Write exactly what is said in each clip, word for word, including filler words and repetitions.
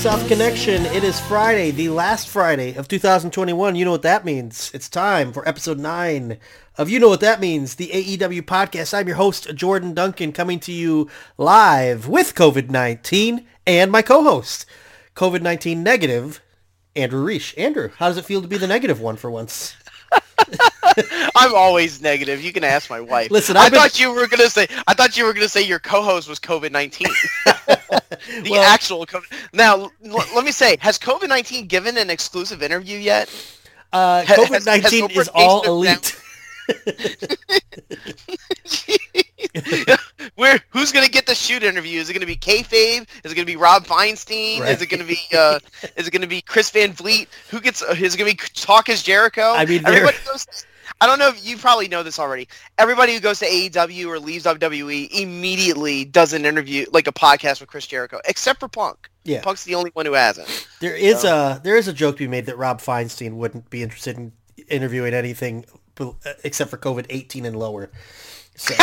South Connection. It is Friday, the last Friday of two thousand twenty-one. You know what that means. It's time for episode nine of You Know What That Means, the A E W podcast. I'm your host, Jordan Duncan, coming to you live with COVID nineteen and my co-host, COVID nineteen negative, Andrew Reich. Andrew, how does it feel to be the negative one for once? I'm always negative. You can ask my wife. Listen, I've I been... thought you were gonna say. I thought you were gonna say your co-host was COVID nineteen. the well, actual COVID. Now, l- let me say, has COVID nineteen given an exclusive interview yet? Uh, ha- COVID nineteen has, has is all elite. Where? Who's gonna get the shoot interview? Is it gonna be kayfabe? Is it gonna be Rob Feinstein? Right. Is it gonna be? Uh, is it gonna be Chris Van Vliet? Who gets? Uh, is it gonna be Talk as Jericho? I mean, everybody goes. I don't know if you probably know this already. Everybody who goes to A E W or leaves W W E immediately does an interview, like a podcast with Chris Jericho, except for Punk. Yeah, Punk's the only one who hasn't. There is so. a there is a joke to be made that Rob Feinstein wouldn't be interested in interviewing anything except for COVID eighteen and lower. So,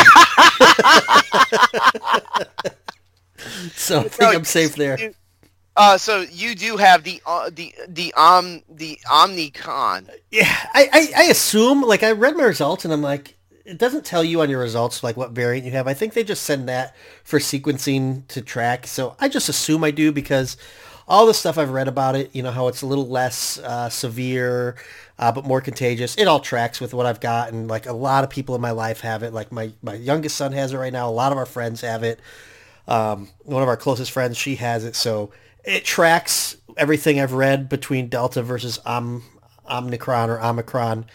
so I think no, I'm safe there. You, uh, so you do have the uh, the the um the Omnicon. Yeah, I, I I assume like I read my results and I'm like it doesn't tell you on your results like what variant you have. I think they just send that for sequencing to track. So I just assume I do because all the stuff I've read about it, you know, how it's a little less uh, severe, uh, but more contagious. It all tracks with what I've got. And like a lot of people in my life have it. Like my, my youngest son has it right now. A lot of our friends have it. Um, one of our closest friends, she has it. So it tracks everything I've read between Delta versus Om, Omicron or Omicron.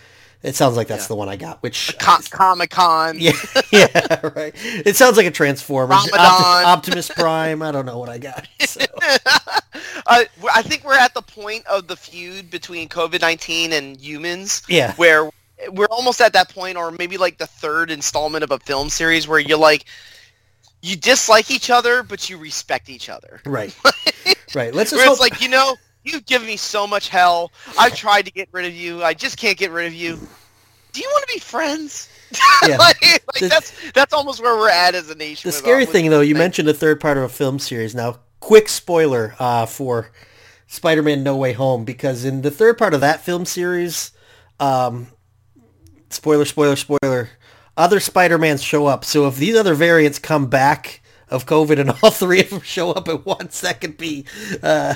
It sounds like that's yeah. the one I got, which... Com- Comic-Con. Yeah, yeah, right. It sounds like a Transformers. Ramadan. Opt- Optimus Prime. I don't know what I got. So. uh, I think we're at the point of the feud between COVID nineteen and humans. Yeah. Where we're almost at that point, or maybe like the third installment of a film series where you're like, you dislike each other, but you respect each other. Right. Right. Let's just where hope... it's like, you know... You've given me so much hell. I've tried to get rid of you. I just can't get rid of you. Do you want to be friends? Yeah. like, like the, that's that's almost where we're at as a nation. The scary thing, though, you mentioned the third part of a film series. Now, quick spoiler uh, for Spider-Man No Way Home, because in the third part of that film series, um, spoiler, spoiler, spoiler, other Spider-Mans show up. So if these other variants come back of COVID and all three of them show up at once, that could be... Uh,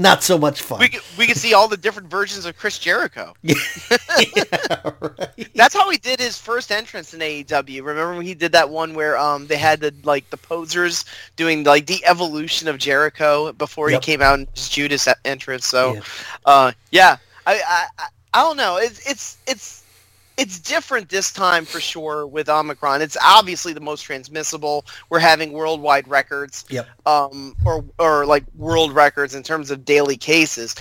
Not so much fun. We could, we could see all the different versions of Chris Jericho. Yeah, right. That's how he did his first entrance in A E W. Remember when he did that one where um they had the like the posers doing like the evolution of Jericho before yep. he came out in his Judas entrance. So, yeah, uh, yeah. I, I I don't know. It's it's it's it's different this time for sure with Omicron. It's obviously the most transmissible. We're having worldwide records, yep. um, or or like world records in terms of daily cases.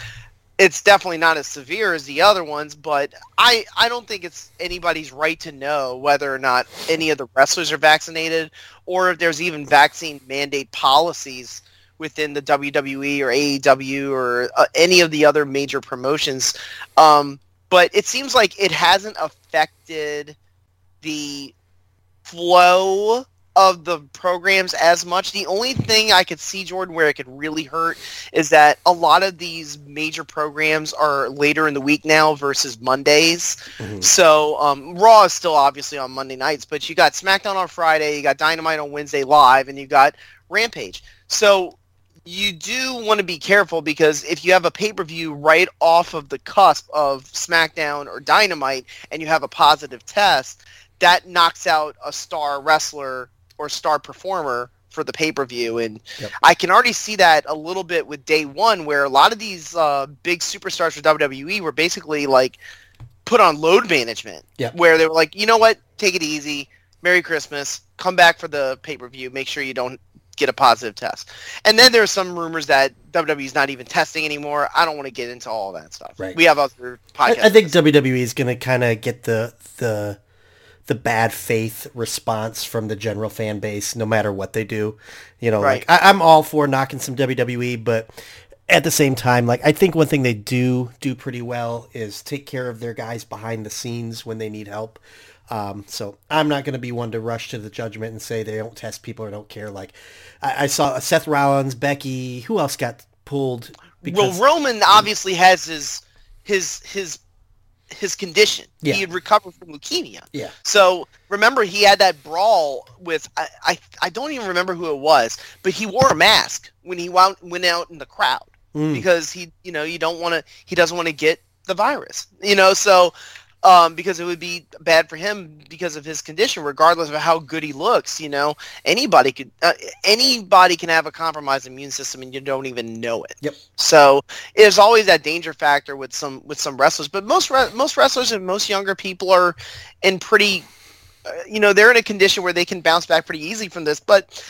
It's definitely not as severe as the other ones, but I, I don't think it's anybody's right to know whether or not any of the wrestlers are vaccinated or if there's even vaccine mandate policies within the W W E or A E W or uh, any of the other major promotions. Um But it seems like it hasn't affected the flow of the programs as much. The only thing I could see, Jordan, where it could really hurt is that a lot of these major programs are later in the week now versus Mondays. Mm-hmm. So um, Raw is still obviously on Monday nights, but you got SmackDown on Friday, you got Dynamite on Wednesday live, and you got Rampage. So... you do want to be careful because if you have a pay-per-view right off of the cusp of SmackDown or Dynamite and you have a positive test, that knocks out a star wrestler or star performer for the pay-per-view. And yep. I can already see that a little bit with day one where a lot of these uh, big superstars for W W E were basically like put on load management yep. where they were like, you know what, take it easy, Merry Christmas, come back for the pay-per-view, make sure you don't get a positive test. And then there's some rumors that W W E's not even testing anymore. I don't want to get into all that stuff. Right. We have other podcasts. I, I think W W E is going to kind of get the the the bad faith response from the general fan base, no matter what they do. You know, right. like I, I'm all for knocking some W W E, but at the same time, like I think one thing they do do pretty well is take care of their guys behind the scenes when they need help. Um, so I'm not going to be one to rush to the judgment and say they don't test people or don't care. Like I, I saw Seth Rollins, Becky, who else got pulled. Because... Well, Roman obviously has his his his his condition. Yeah. He had recovered from leukemia. Yeah. So remember, he had that brawl with I, I I don't even remember who it was, but he wore a mask when he wound, went out in the crowd mm. because he you know you don't want to he doesn't want to get the virus you know so um, because it would be bad for him because of his condition, regardless of how good he looks. You know, anybody could uh, anybody can have a compromised immune system and you don't even know it. Yep. So there's always that danger factor with some with some wrestlers, but most re- most wrestlers and most younger people are in pretty, uh, you know, they're in a condition where they can bounce back pretty easily from this. But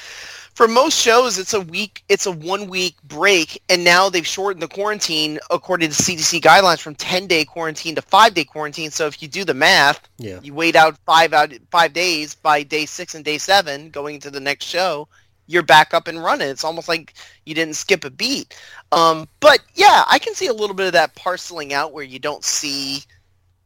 for most shows, it's a week, it's a one-week break, and now they've shortened the quarantine according to C D C guidelines from ten-day quarantine to five-day quarantine. So if you do the math, yeah. you wait out five out five days. By day six and day seven, going into the next show, you're back up and running. It's almost like you didn't skip a beat. Um, but yeah, I can see a little bit of that parceling out where you don't see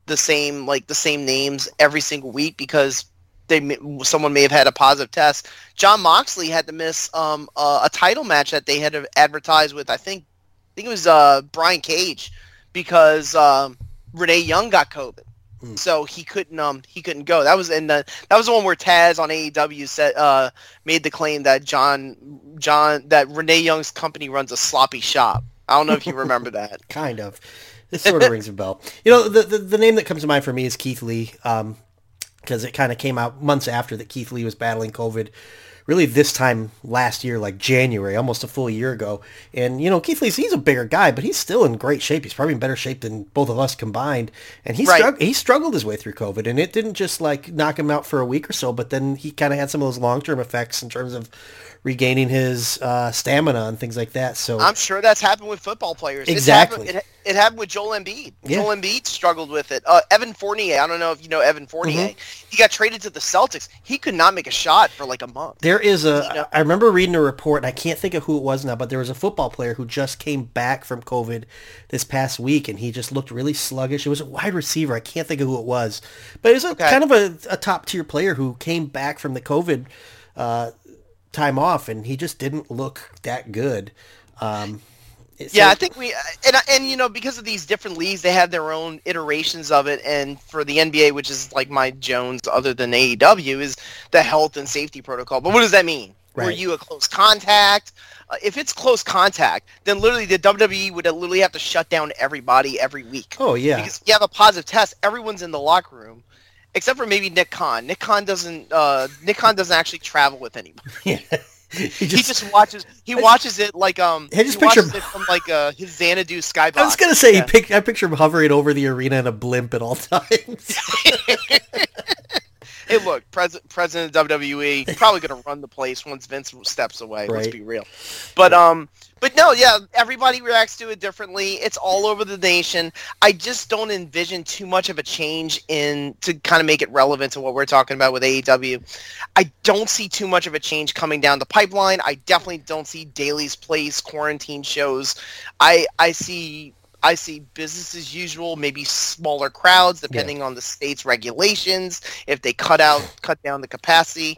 the same like the same names every single week because. They, someone may have had a positive test. John Moxley had to miss um, uh, a title match that they had advertised with. I think, I think it was uh, Brian Cage because um, Renee Young got COVID, mm. so he couldn't um, he couldn't go. That was in the that was the one where Taz on A E W said uh, made the claim that John John that Renee Young's company runs a sloppy shop. I don't know if you remember that. Kind of, it sort of rings a bell. You know, the, the the name that comes to mind for me is Keith Lee. Um, Because it kind of came out months after that Keith Lee was battling COVID, really this time last year, like January, almost a full year ago. And, you know, Keith Lee, he's a bigger guy, but he's still in great shape. He's probably in better shape than both of us combined. And he, right. strugg- he struggled his way through COVID. And it didn't just, like, knock him out for a week or so, but then he kind of had some of those long-term effects in terms of regaining his uh, stamina and things like that. So I'm sure that's happened with football players. Exactly. It's happened, it, it happened with Joel Embiid. Yeah. Joel Embiid struggled with it. Uh, Evan Fournier, I don't know if you know Evan Fournier. Mm-hmm. He got traded to the Celtics. He could not make a shot for like a month. There is a, you know? I remember reading a report, and I can't think of who it was now, but there was a football player who just came back from COVID this past week, and he just looked really sluggish. It was a wide receiver. I can't think of who it was. But it was a, okay. kind of a, a top-tier player who came back from the COVID uh time off, and he just didn't look that good. Um, yeah, like... I think we and and you know because of these different leagues, they have their own iterations of it. And for the N B A, which is like my Jones, other than A E W, is the health and safety protocol. But what does that mean? Right. Were you a close contact? Uh, if it's close contact, then literally the W W E would literally have to shut down everybody every week. Oh yeah, because you have a positive test, everyone's in the locker room. Except for maybe Nick Khan. Nick Khan doesn't. Uh, Nick Khan doesn't actually travel with anybody. Yeah. He, just, he just watches. He watches it like um. I just he picture watches it from like uh, his Xanadu skybox. I was gonna say yeah. he pick, I picture him hovering over the arena in a blimp at all times. Hey, look, pres- president of W W E probably gonna run the place once Vince steps away. Right. Let's be real. But um. But no, yeah, everybody reacts to it differently. It's all over the nation. I just don't envision too much of a change in to kind of make it relevant to what we're talking about with A E W. I don't see too much of a change coming down the pipeline. I definitely don't see Daily's Place quarantine shows. I I see I see business as usual, maybe smaller crowds depending yeah. on the state's regulations, if they cut out cut down the capacity.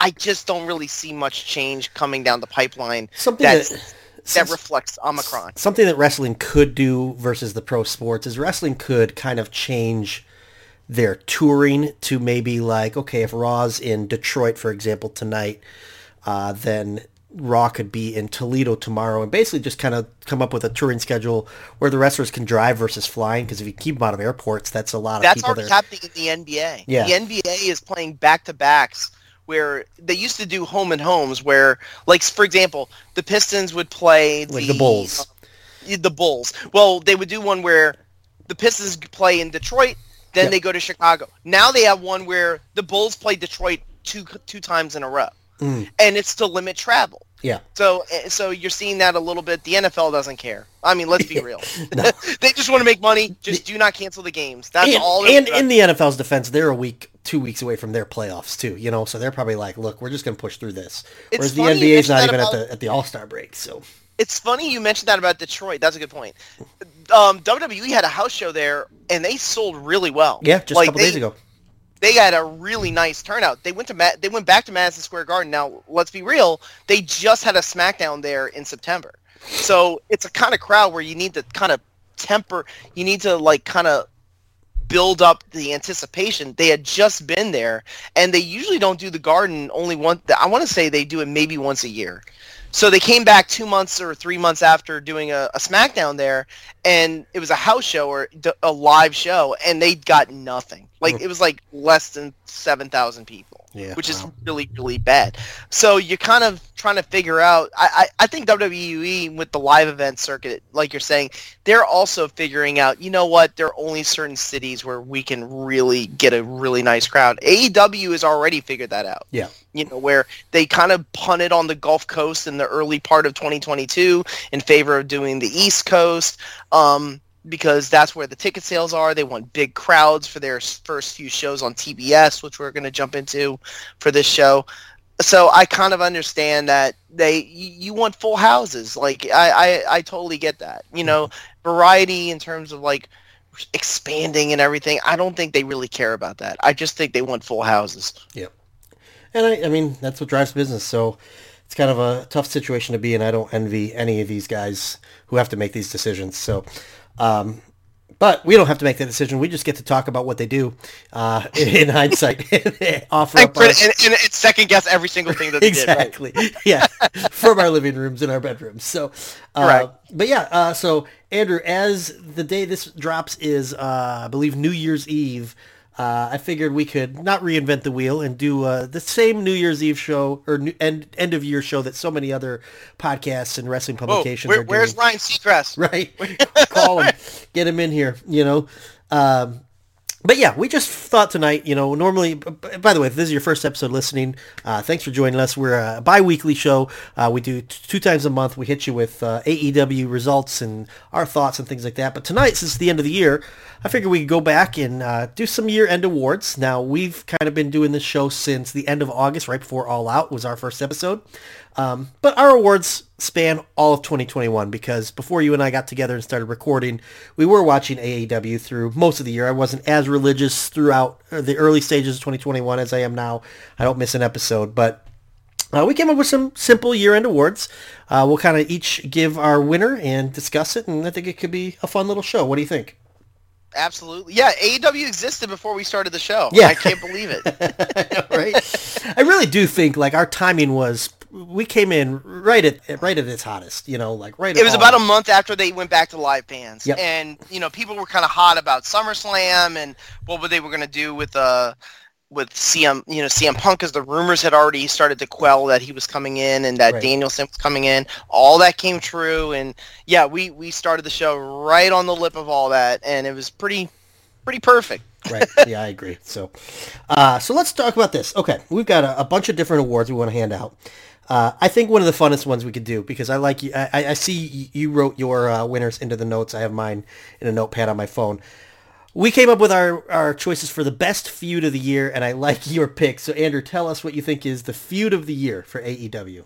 I just don't really see much change coming down the pipeline. Something that's that- That reflects Omicron. Something that wrestling could do versus the pro sports is wrestling could kind of change their touring to maybe like, okay, if Raw's in Detroit, for example, tonight, uh, then Raw could be in Toledo tomorrow, and basically just kind of come up with a touring schedule where the wrestlers can drive versus flying, because if you keep them out of airports, that's a lot of that's people there. That's already happening in the N B A. Yeah. The N B A is playing back-to-backs. Where they used to do home and homes, where, like, for example, the Pistons would play the, like the Bulls. Uh, the Bulls. Well, they would do one where the Pistons play in Detroit, then yep. they go to Chicago. Now they have one where the Bulls play Detroit two two times in a row, mm. and it's to limit travel. Yeah. So, so you're seeing that a little bit. The N F L doesn't care. I mean, let's be real. No. They just want to make money. Just do not cancel the games. That's and, all. And in the N F L's defense, they're a week, two weeks away from their playoffs too. You know, so they're probably like, "Look, we're just going to push through this." It's Whereas the N B A's not even about, at the at the All-Star break. So it's funny you mentioned that about Detroit. That's a good point. Um, W W E had a house show there, and they sold really well. Yeah, just like, a couple they, days ago. They had a really nice turnout. They went to Ma- they went back to Madison Square Garden. Now, let's be real. They just had a SmackDown there in September. So it's a kind of crowd where you need to kind of temper, you need to like kind of build up the anticipation. They had just been there, and they usually don't do the Garden only one. I want to say they do it maybe once a year. So they came back two months or three months after doing a, a SmackDown there, and it was a house show or a live show, and they got nothing. Like, it was like less than seven thousand people, yeah, which wow. is really, really bad. So you're kind of trying to figure out – I I think W W E with the live event circuit, like you're saying, they're also figuring out, you know what, there are only certain cities where we can really get a really nice crowd. A E W has already figured that out. Yeah. You know, where they kind of punted on the Gulf Coast in the early part of twenty twenty-two in favor of doing the East Coast um, because that's where the ticket sales are. They want big crowds for their first few shows on T B S, which we're going to jump into for this show. So I kind of understand that they you want full houses. Like, I, I, I totally get that. You know, variety in terms of, like, expanding and everything. I don't think they really care about that. I just think they want full houses. Yep. And, I, I mean, that's what drives business, so it's kind of a tough situation to be in. I don't envy any of these guys who have to make these decisions. So, um, but we don't have to make that decision. We just get to talk about what they do uh, in, in hindsight. Offer and, up our... and, and second-guess every single thing that they exactly. did. Exactly, right? Yeah, from our living rooms and our bedrooms. So, uh, right. But, yeah, uh, so, Andrew, as the day this drops is, uh, I believe, New Year's Eve, Uh, I figured we could not reinvent the wheel and do uh, the same New Year's Eve show or new, end end of year show that so many other podcasts and wrestling publications Whoa, where, are doing. Where's Ryan Seacrest? Right, call him, get him in here. You know, um, but yeah, we just thought tonight. You know, normally, by the way, if this is your first episode listening, uh, thanks for joining us. We're a bi-weekly show. Uh, we do t- two times a month. We hit you with uh, A E W results and our thoughts and things like that. But tonight, since the end of the year, I figured we could go back and uh, do some year-end awards. Now, we've kind of been doing this show since the end of August, right before All Out was our first episode. Um, but our awards span all of twenty twenty-one because before you and I got together and started recording, we were watching A E W through most of the year. I wasn't as religious throughout the early stages of twenty twenty-one as I am now. I don't miss an episode, but... Uh, we came up with some simple year-end awards. Uh, we'll kind of each give our winner and discuss it, and I think it could be a fun little show. What do you think? Absolutely. Yeah, A E W existed before we started the show. Yeah. I can't believe it. Right? I really do think, like, our timing was... We came in right at right at its hottest, you know, like right. It was about a month after they went back to live bands, yep. And you know, people were kind of hot about SummerSlam and what they were going to do with uh with C M, you know, C M Punk, because the rumors had already started to quell that he was coming in and that right. Danielson was coming in. All that came true, and yeah, we we started the show right on the lip of all that, and it was pretty pretty perfect. Right. Yeah, I agree. So, uh, so let's talk about this. Okay, we've got a, a bunch of different awards we want to hand out. Uh, I think one of the funnest ones we could do, because I like you, I, I see you wrote your uh, winners into the notes. I have mine in a notepad on my phone. We came up with our, our choices for the best feud of the year, and I like your pick. So, Andrew, tell us what you think is the feud of the year for A E W.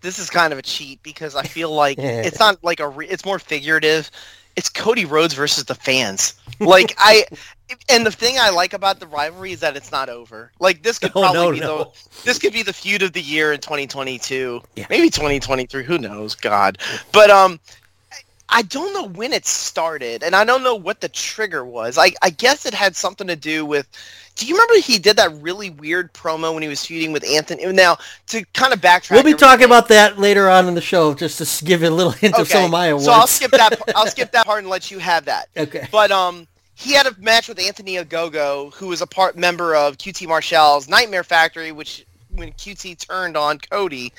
This is kind of a cheat because I feel like it's not like a re- it's more figurative. It's Cody Rhodes versus the fans. Like, I, and the thing I like about the rivalry is that it's not over. Like, this could probably oh, no, be no. the this could be the feud of the year in twenty twenty-two, yeah. Maybe twenty twenty-three. Who knows? God, but um, I don't know when it started, and I don't know what the trigger was. I I guess it had something to do with. Do you remember he did that really weird promo when he was feuding with Anthony? Now, to kind of backtrack. We'll be everything. talking about that later on in the show, just to give you a little hint okay. of some of my awards. So I'll skip that I'll skip that part and let you have that. Okay. But um, he had a match with Anthony Ogogo, who was a part member of Q T Marshall's Nightmare Factory, which when Q T turned on Cody,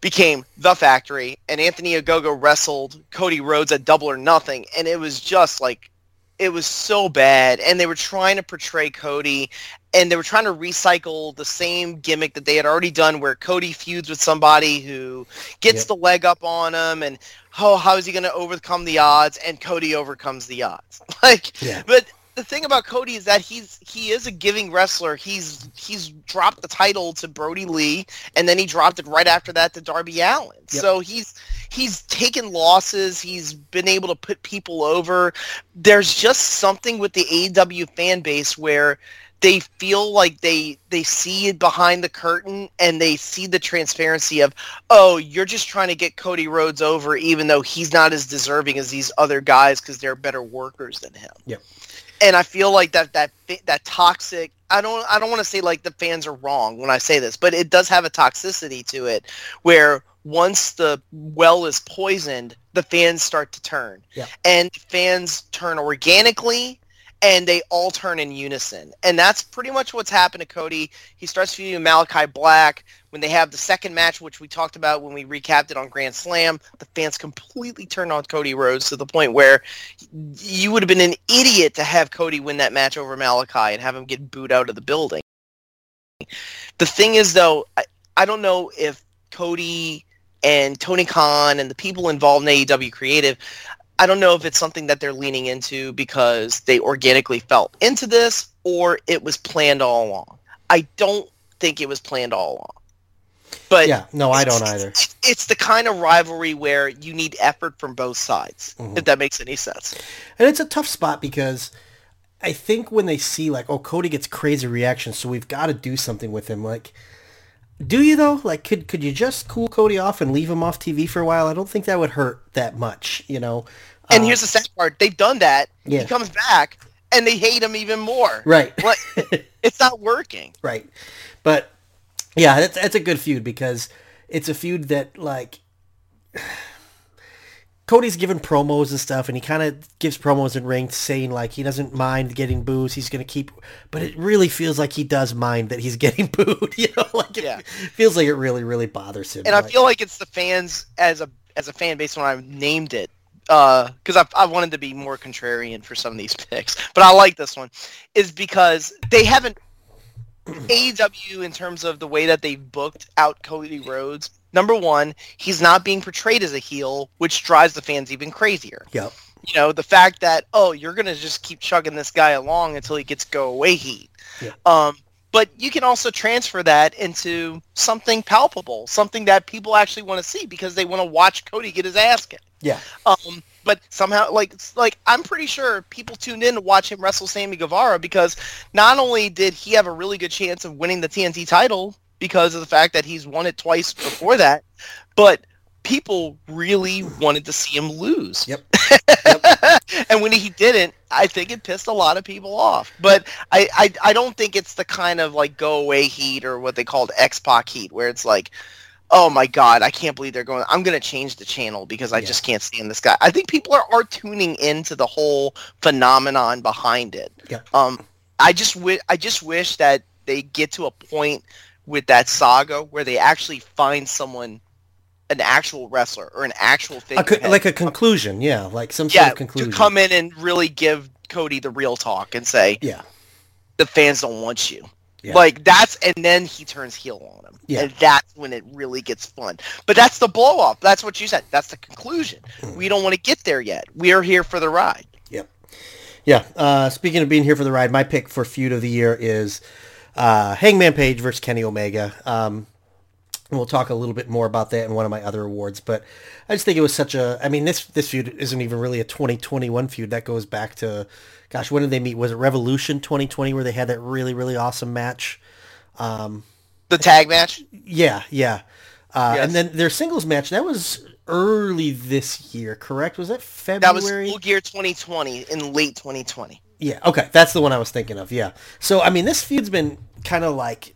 became The Factory. And Anthony Ogogo wrestled Cody Rhodes at Double or Nothing. And it was just like... It was so bad, and they were trying to portray Cody, and they were trying to recycle the same gimmick that they had already done where Cody feuds with somebody who gets yep. the leg up on him, and oh, how is he going to overcome the odds, and Cody overcomes the odds. Like, yeah. But the thing about Cody is that he's he is a giving wrestler. He's he's dropped the title to Brody Lee, and then he dropped it right after that to Darby Allin. Yep. So he's he's taken losses. He's been able to put people over. There's just something with the A E W fan base where they feel like they they see it behind the curtain, and they see the transparency of, oh, you're just trying to get Cody Rhodes over, even though he's not as deserving as these other guys because they're better workers than him. Yeah. And I feel like that that that toxic. I don't I don't want to say like the fans are wrong when I say this, but it does have a toxicity to it where once the well is poisoned, the fans start to turn. Yeah. And fans turn organically, and they all turn in unison. And that's pretty much what's happened to Cody. He starts feuding Malachi Black. When they have the second match, which we talked about when we recapped it on Grand Slam, the fans completely turned on Cody Rhodes to the point where you would have been an idiot to have Cody win that match over Malachi and have him get booed out of the building. The thing is, though, I, I don't know if Cody and Tony Khan and the people involved in A E W Creative, I don't know if it's something that they're leaning into because they organically fell into this or it was planned all along. I don't think it was planned all along. But yeah, no, I don't either. It's, it's the kind of rivalry where you need effort from both sides, mm-hmm. if that makes any sense. And it's a tough spot because I think when they see like, oh, Cody gets crazy reactions, so we've got to do something with him. Like, do you though? Like, could could you just cool Cody off and leave him off T V for a while? I don't think that would hurt that much, you know. And here's the sad part. They've done that. Yeah. He comes back, and they hate him even more. Right. Like, it's not working. Right. But, yeah, that's, that's a good feud because it's a feud that, like, Cody's given promos and stuff, and he kind of gives promos in ring saying, like, he doesn't mind getting booed. He's going to keep – but it really feels like he does mind that he's getting booed. You know, like, it yeah. feels like it really, really bothers him. And like, I feel like it's the fans as a, as a fan based on when I named it. Because uh, I, I wanted to be more contrarian for some of these picks, but I like this one, is because they haven't – A E W, in terms of the way that they booked out Cody Rhodes, number one, he's not being portrayed as a heel, which drives the fans even crazier. Yep. You know, the fact that, oh, you're going to just keep chugging this guy along until he gets go-away heat. Yep. Um, but you can also transfer that into something palpable, something that people actually want to see because they want to watch Cody get his ass kicked. Yeah. Um, but somehow, like, like I'm pretty sure people tuned in to watch him wrestle Sammy Guevara because not only did he have a really good chance of winning the T N T title because of the fact that he's won it twice before that, but people really wanted to see him lose. Yep. Yep. And when he didn't, I think it pissed a lot of people off. But I, I, I don't think it's the kind of, like, go-away heat or what they called X-Pac heat where it's like, oh my God, I can't believe they're going, I'm going to change the channel because I yeah. just can't stand this guy. I think people are, are tuning into the whole phenomenon behind it. Yeah. Um, I just w- I just wish that they get to a point with that saga where they actually find someone, an actual wrestler or an actual thing. Co- like a conclusion, yeah, like some yeah, sort of conclusion. To come in and really give Cody the real talk and say, yeah, the fans don't want you. Yeah. Like that's, and then he turns heel on him, yeah. and that's when it really gets fun. But that's the blow up. That's what you said. That's the conclusion. Mm. We don't want to get there yet. We are here for the ride. Yep. Yeah. Uh, speaking of being here for the ride, my pick for feud of the year is uh, Hangman Page versus Kenny Omega. Um, and we'll talk a little bit more about that in one of my other awards. But I just think it was such a. I mean, this this feud isn't even really a twenty twenty-one feud. That goes back to. Gosh, when did they meet? Was it Revolution twenty twenty where they had that really, really awesome match? Um, the tag match? Yeah, yeah. Uh, yes. And then their singles match, that was early this year, correct? Was that February? That was Full Gear twenty twenty in late twenty twenty. Yeah, okay. That's the one I was thinking of, yeah. So, I mean, this feud's been kind of like...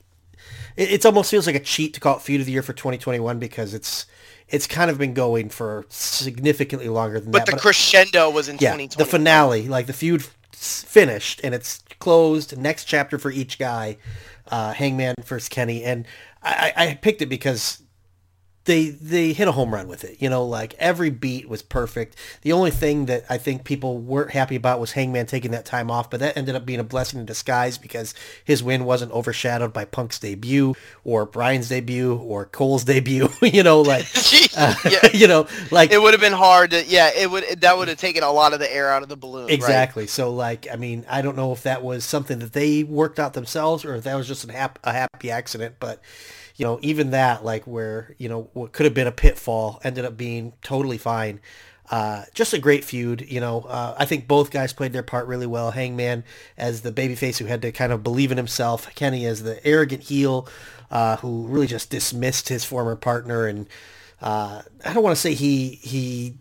It it's almost feels like a cheat to call it Feud of the Year for twenty twenty-one because it's... It's kind of been going for significantly longer than but that. The but the crescendo was in yeah, twenty twenty. The finale, like the feud finished, and it's closed. Next chapter for each guy, uh, Hangman versus Kenny. And I, I picked it because they they hit a home run with it. You know, like every beat was perfect. The only thing that I think people weren't happy about was Hangman taking that time off, but that ended up being a blessing in disguise because his win wasn't overshadowed by Punk's debut or Bryan's debut or Cole's debut. you know, like uh, yeah. you know, like it would have been hard to yeah, it would that would have taken a lot of the air out of the balloon. Exactly. Right? So like, I mean, I don't know if that was something that they worked out themselves or if that was just an hap- a happy accident, but you know, even that, like where, you know, what could have been a pitfall ended up being totally fine. Uh, just a great feud, you know. Uh, I think both guys played their part really well. Hangman as the babyface who had to kind of believe in himself. Kenny as the arrogant heel uh, who really just dismissed his former partner. And uh, I don't want to say he he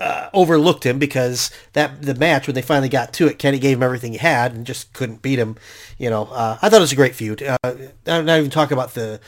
uh, overlooked him, because that the match, when they finally got to it, Kenny gave him everything he had and just couldn't beat him. You know, uh, I thought it was a great feud. Uh, I'm not even talking about the...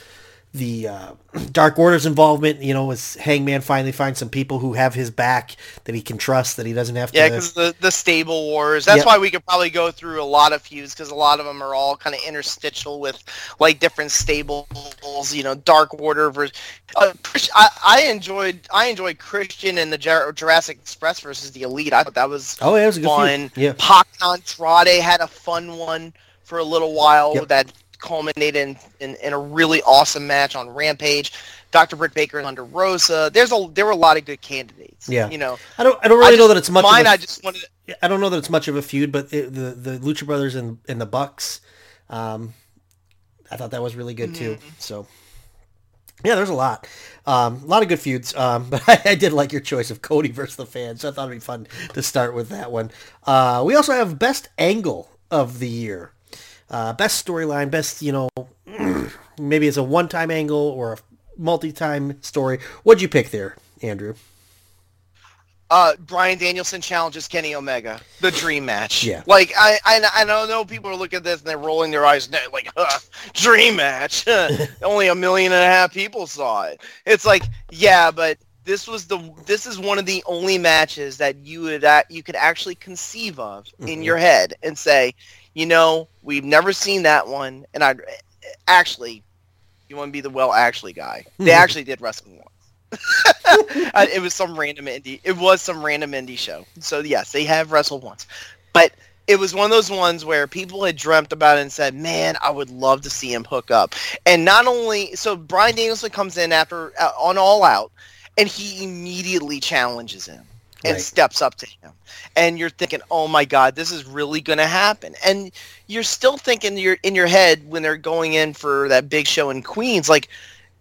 The uh, Dark Order's involvement, you know, is Hangman finally finds some people who have his back that he can trust, that he doesn't have to... Yeah, because the, the stable wars. That's yep. why we could probably go through a lot of feuds, because a lot of them are all kind of interstitial with, like, different stables, you know, Dark Order versus... Uh, I, I enjoyed I enjoyed Christian and the Jurassic Express versus the Elite. I thought that was, oh, yeah, it was a good fun. Yeah. Pac Andrade had a fun one for a little while yep. that... culminated in, in, in a really awesome match on Rampage. Doctor Britt Baker and Thunder Rosa. There's a there were a lot of good candidates. Yeah, you know, I don't I don't really I know just, that it's much. Mine, of a, I just wanted. To... I don't know that it's much of a feud, but it, the the Lucha Brothers and, and the Bucks, um, I thought that was really good mm-hmm. too. So. Yeah, there's a lot. Um, a lot of good feuds, um, but I, I did like your choice of Cody versus the fans, so I thought it'd be fun to start with that one. Uh, we also have Best Angle of the Year. Uh, best storyline, best, you know, maybe it's a one-time angle or a multi-time story. What'd you pick there, Andrew? Uh, Bryan Danielson challenges Kenny Omega, the dream match. Yeah. Like, I, I, I don't know, people are looking at this and they're rolling their eyes, like, uh, dream match. Only a million and a half people saw it. It's like, yeah, but... This was the. This is one of the only matches that you would uh, you could actually conceive of in mm-hmm. your head and say, you know, we've never seen that one. And I actually, you want to be the well actually guy. They actually did wrestling once. It was some random indie. It was some random indie show. So yes, they have wrestled once, but. It was one of those ones where people had dreamt about it and said, man, I would love to see him hook up. And not only, so Bryan Danielson comes in after uh, on All Out, and he immediately challenges him and right. steps up to him. And you're thinking, oh my God, this is really going to happen. And you're still thinking you're in your head when they're going in for that big show in Queens, like,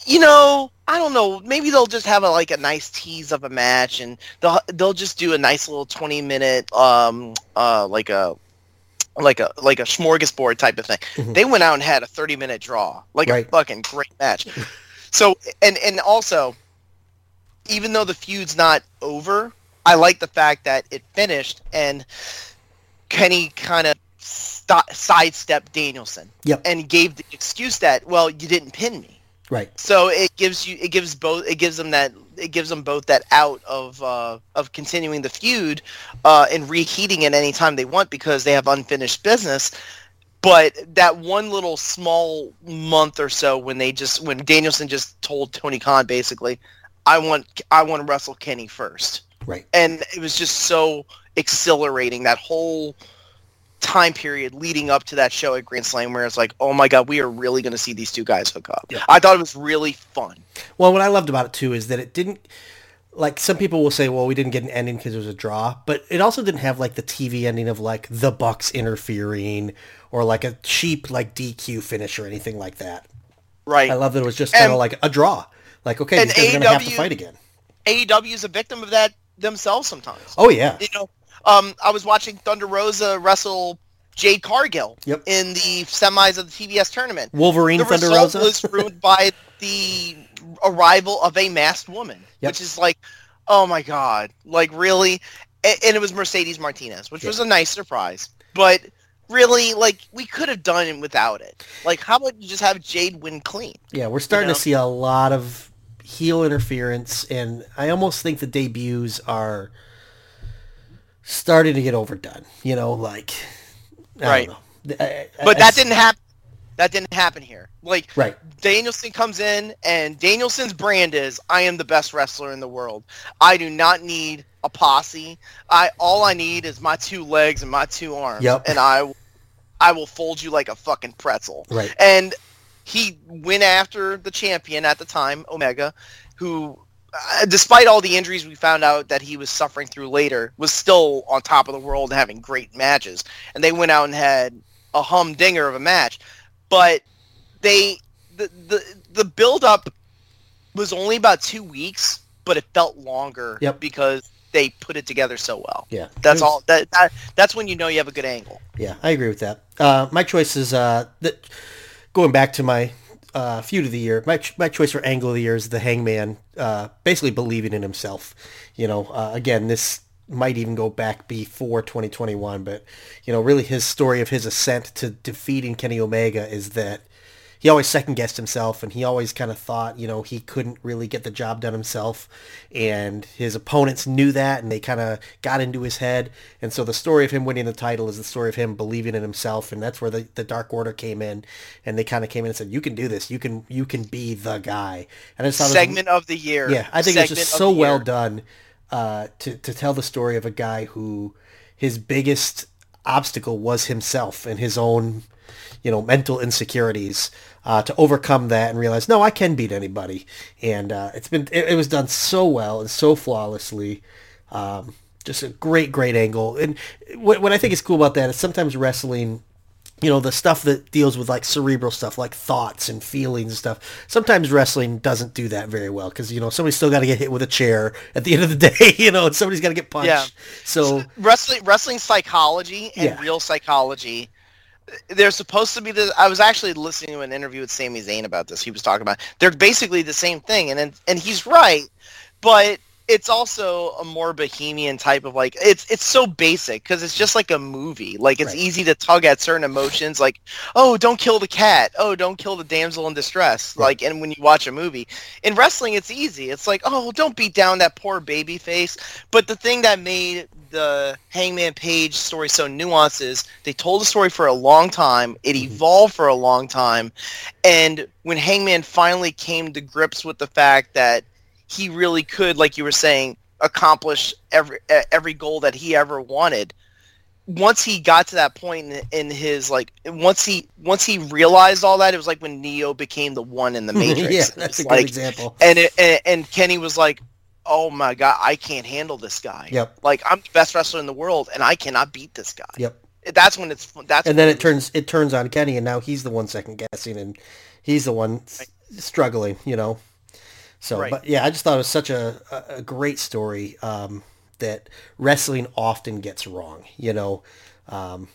you know, I don't know, maybe they'll just have a, like a nice tease of a match, and they'll they'll just do a nice little twenty minute um uh like a like a like a smorgasbord type of thing. Mm-hmm. They went out and had a thirty minute draw, like right. a fucking great match. So and and also, even though the feud's not over, I like the fact that it finished and Kenny kind of st- sidestepped Danielson yep. and gave the excuse that, well, you didn't pin me. Right. So it gives you, it gives both, it gives them that, it gives them both that out of uh, of continuing the feud uh, and reheating it any time they want, because they have unfinished business. But that one little small month or so when they just when Danielson just told Tony Khan basically, I want I want to wrestle Kenny first. Right. And it was just so exhilarating, that whole time period leading up to that show at Grand Slam, where it's like, oh my God, we are really going to see these two guys hook up. Yeah. I thought it was really fun. Well, what I loved about it too is that it didn't, like, some people will say, well, we didn't get an ending because it was a draw, but it also didn't have like the T V ending of like the Bucks interfering or like a cheap like D Q finish or anything like that. Right. I love that it was just kind of like a draw. Like, okay, these guys are going to have to fight again. A E W is a victim of that themselves sometimes. Oh yeah. You know. Um, I was watching Thunder Rosa wrestle Jade Cargill yep. in the semis of the T B S tournament. Wolverine the Thunder Rosa. The result was ruined by the arrival of a masked woman, yep. which is like, oh my God, like really? And it was Mercedes Martinez, which yep. was a nice surprise. But really, like, we could have done it without it. Like, how about you just have Jade win clean? Yeah, we're starting you know? to see a lot of heel interference, and I almost think the debuts are... starting to get overdone, you know, like, I right. don't know. I, I, but I, that I, didn't happen. That didn't happen here. Like, right. Danielson comes in, and Danielson's brand is, I am the best wrestler in the world. I do not need a posse. I all I need is my two legs and my two arms, yep. and I, I will fold you like a fucking pretzel. Right. And he went after the champion at the time, Omega, who. Uh, despite all the injuries we found out that he was suffering through later, was still on top of the world and having great matches. And they went out and had a humdinger of a match. But they the the, the build-up was only about two weeks, but it felt longer yep. because they put it together so well. Yeah, that's all. That, that that's when you know you have a good angle. Yeah, I agree with that. Uh, my choice is uh, that going back to my uh, feud of the year. My my choice for angle of the year is the Hangman, uh, basically believing in himself. You know, uh, again, this might even go back before twenty twenty-one, but you know, really his story of his ascent to defeating Kenny Omega is that he always second-guessed himself, and he always kind of thought, you know, he couldn't really get the job done himself, and his opponents knew that, and they kind of got into his head, and so the story of him winning the title is the story of him believing in himself, and that's where the, the Dark Order came in, and they kind of came in and said, you can do this, you can you can be the guy. And I just thought Segment it was, of the year. Yeah, I think it's just so well year. done. Uh, to, to tell the story of a guy who his biggest obstacle was himself and his own, you know, mental insecurities, uh, to overcome that and realize, no, I can beat anybody. And uh, it's been, it, it was done so well and so flawlessly. Um, just a great, great angle. And what, what I think is cool about that is sometimes wrestling, you know, the stuff that deals with like cerebral stuff, like thoughts and feelings and stuff. Sometimes wrestling doesn't do that very well because, you know, somebody's still got to get hit with a chair at the end of the day, you know, and somebody's got to get punched. Yeah. So wrestling, wrestling psychology and yeah. real psychology, they're supposed to be the, I was actually listening to an interview with Sami Zayn about this. He was talking about, they're basically the same thing. And, and he's right, but it's also a more bohemian type of like, it's it's so basic because it's just like a movie. Like it's right. easy to tug at certain emotions like, oh, don't kill the cat. Oh, don't kill the damsel in distress. Right. Like, and when you watch a movie in wrestling, it's easy. It's like, oh, don't beat down that poor baby face. But the thing that made the Hangman Page story so nuanced is they told the story for a long time. It mm-hmm. evolved for a long time. And when Hangman finally came to grips with the fact that he really could, like you were saying, accomplish every every goal that he ever wanted. Once he got to that point in, in his, like, once he once he realized all that, it was like when Neo became the one in the Matrix. Yeah, that's a good like, example. And, it, and and Kenny was like, oh my God, I can't handle this guy. Yep. Like, I'm the best wrestler in the world, and I cannot beat this guy. Yep. That's when it's... that's And then it, it turns it turns on Kenny, and now he's the one second-guessing, and he's the one right. struggling, you know? So, right. but yeah, I just thought it was such a, a great story um, that wrestling often gets wrong, you know, um,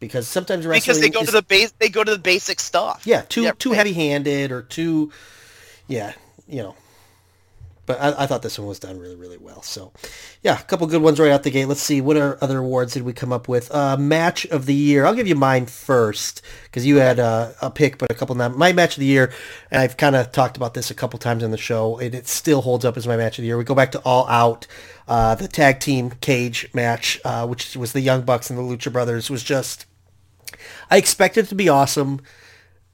because sometimes wrestling because they go is, to the base, they go to the basic stuff. Yeah, too yeah, too right. heavy-handed or too, yeah, you know. But I, I thought this one was done really, really well. So, yeah, a couple good ones right out the gate. Let's see, what other awards did we come up with? Uh, match of the year. I'll give you mine first because you had uh, a pick, but a couple not. My match of the year, and I've kind of talked about this a couple times on the show, and it still holds up as my match of the year. We go back to All Out, uh, the tag team cage match, uh, which was the Young Bucks and the Lucha Brothers. Was just, I expected it to be awesome.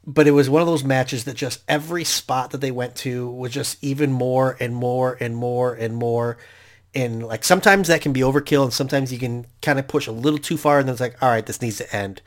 But it was one of those matches that just every spot that they went to was just even more and more and more and more. And like sometimes that can be overkill and sometimes you can kind of push a little too far and then it's like, all right, this needs to end.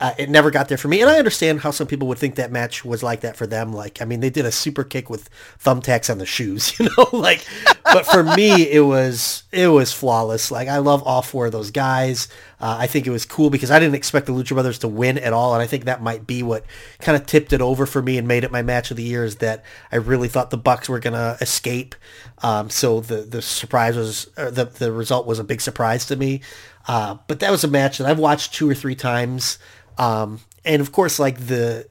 Uh, it never got there for me. And I understand how some people would think that match was like that for them. Like, I mean, they did a super kick with thumbtacks on the shoes, you know, like, but for me, it was, it was flawless. Like, I love all four of those guys. Uh, I think it was cool because I didn't expect the Lucha Brothers to win at all. And I think that might be what kind of tipped it over for me and made it my match of the year is that I really thought the Bucks were going to escape. Um, so the, the surprise was, or the, the result was a big surprise to me. Uh, but that was a match that I've watched two or three times. Um, and of course, like the,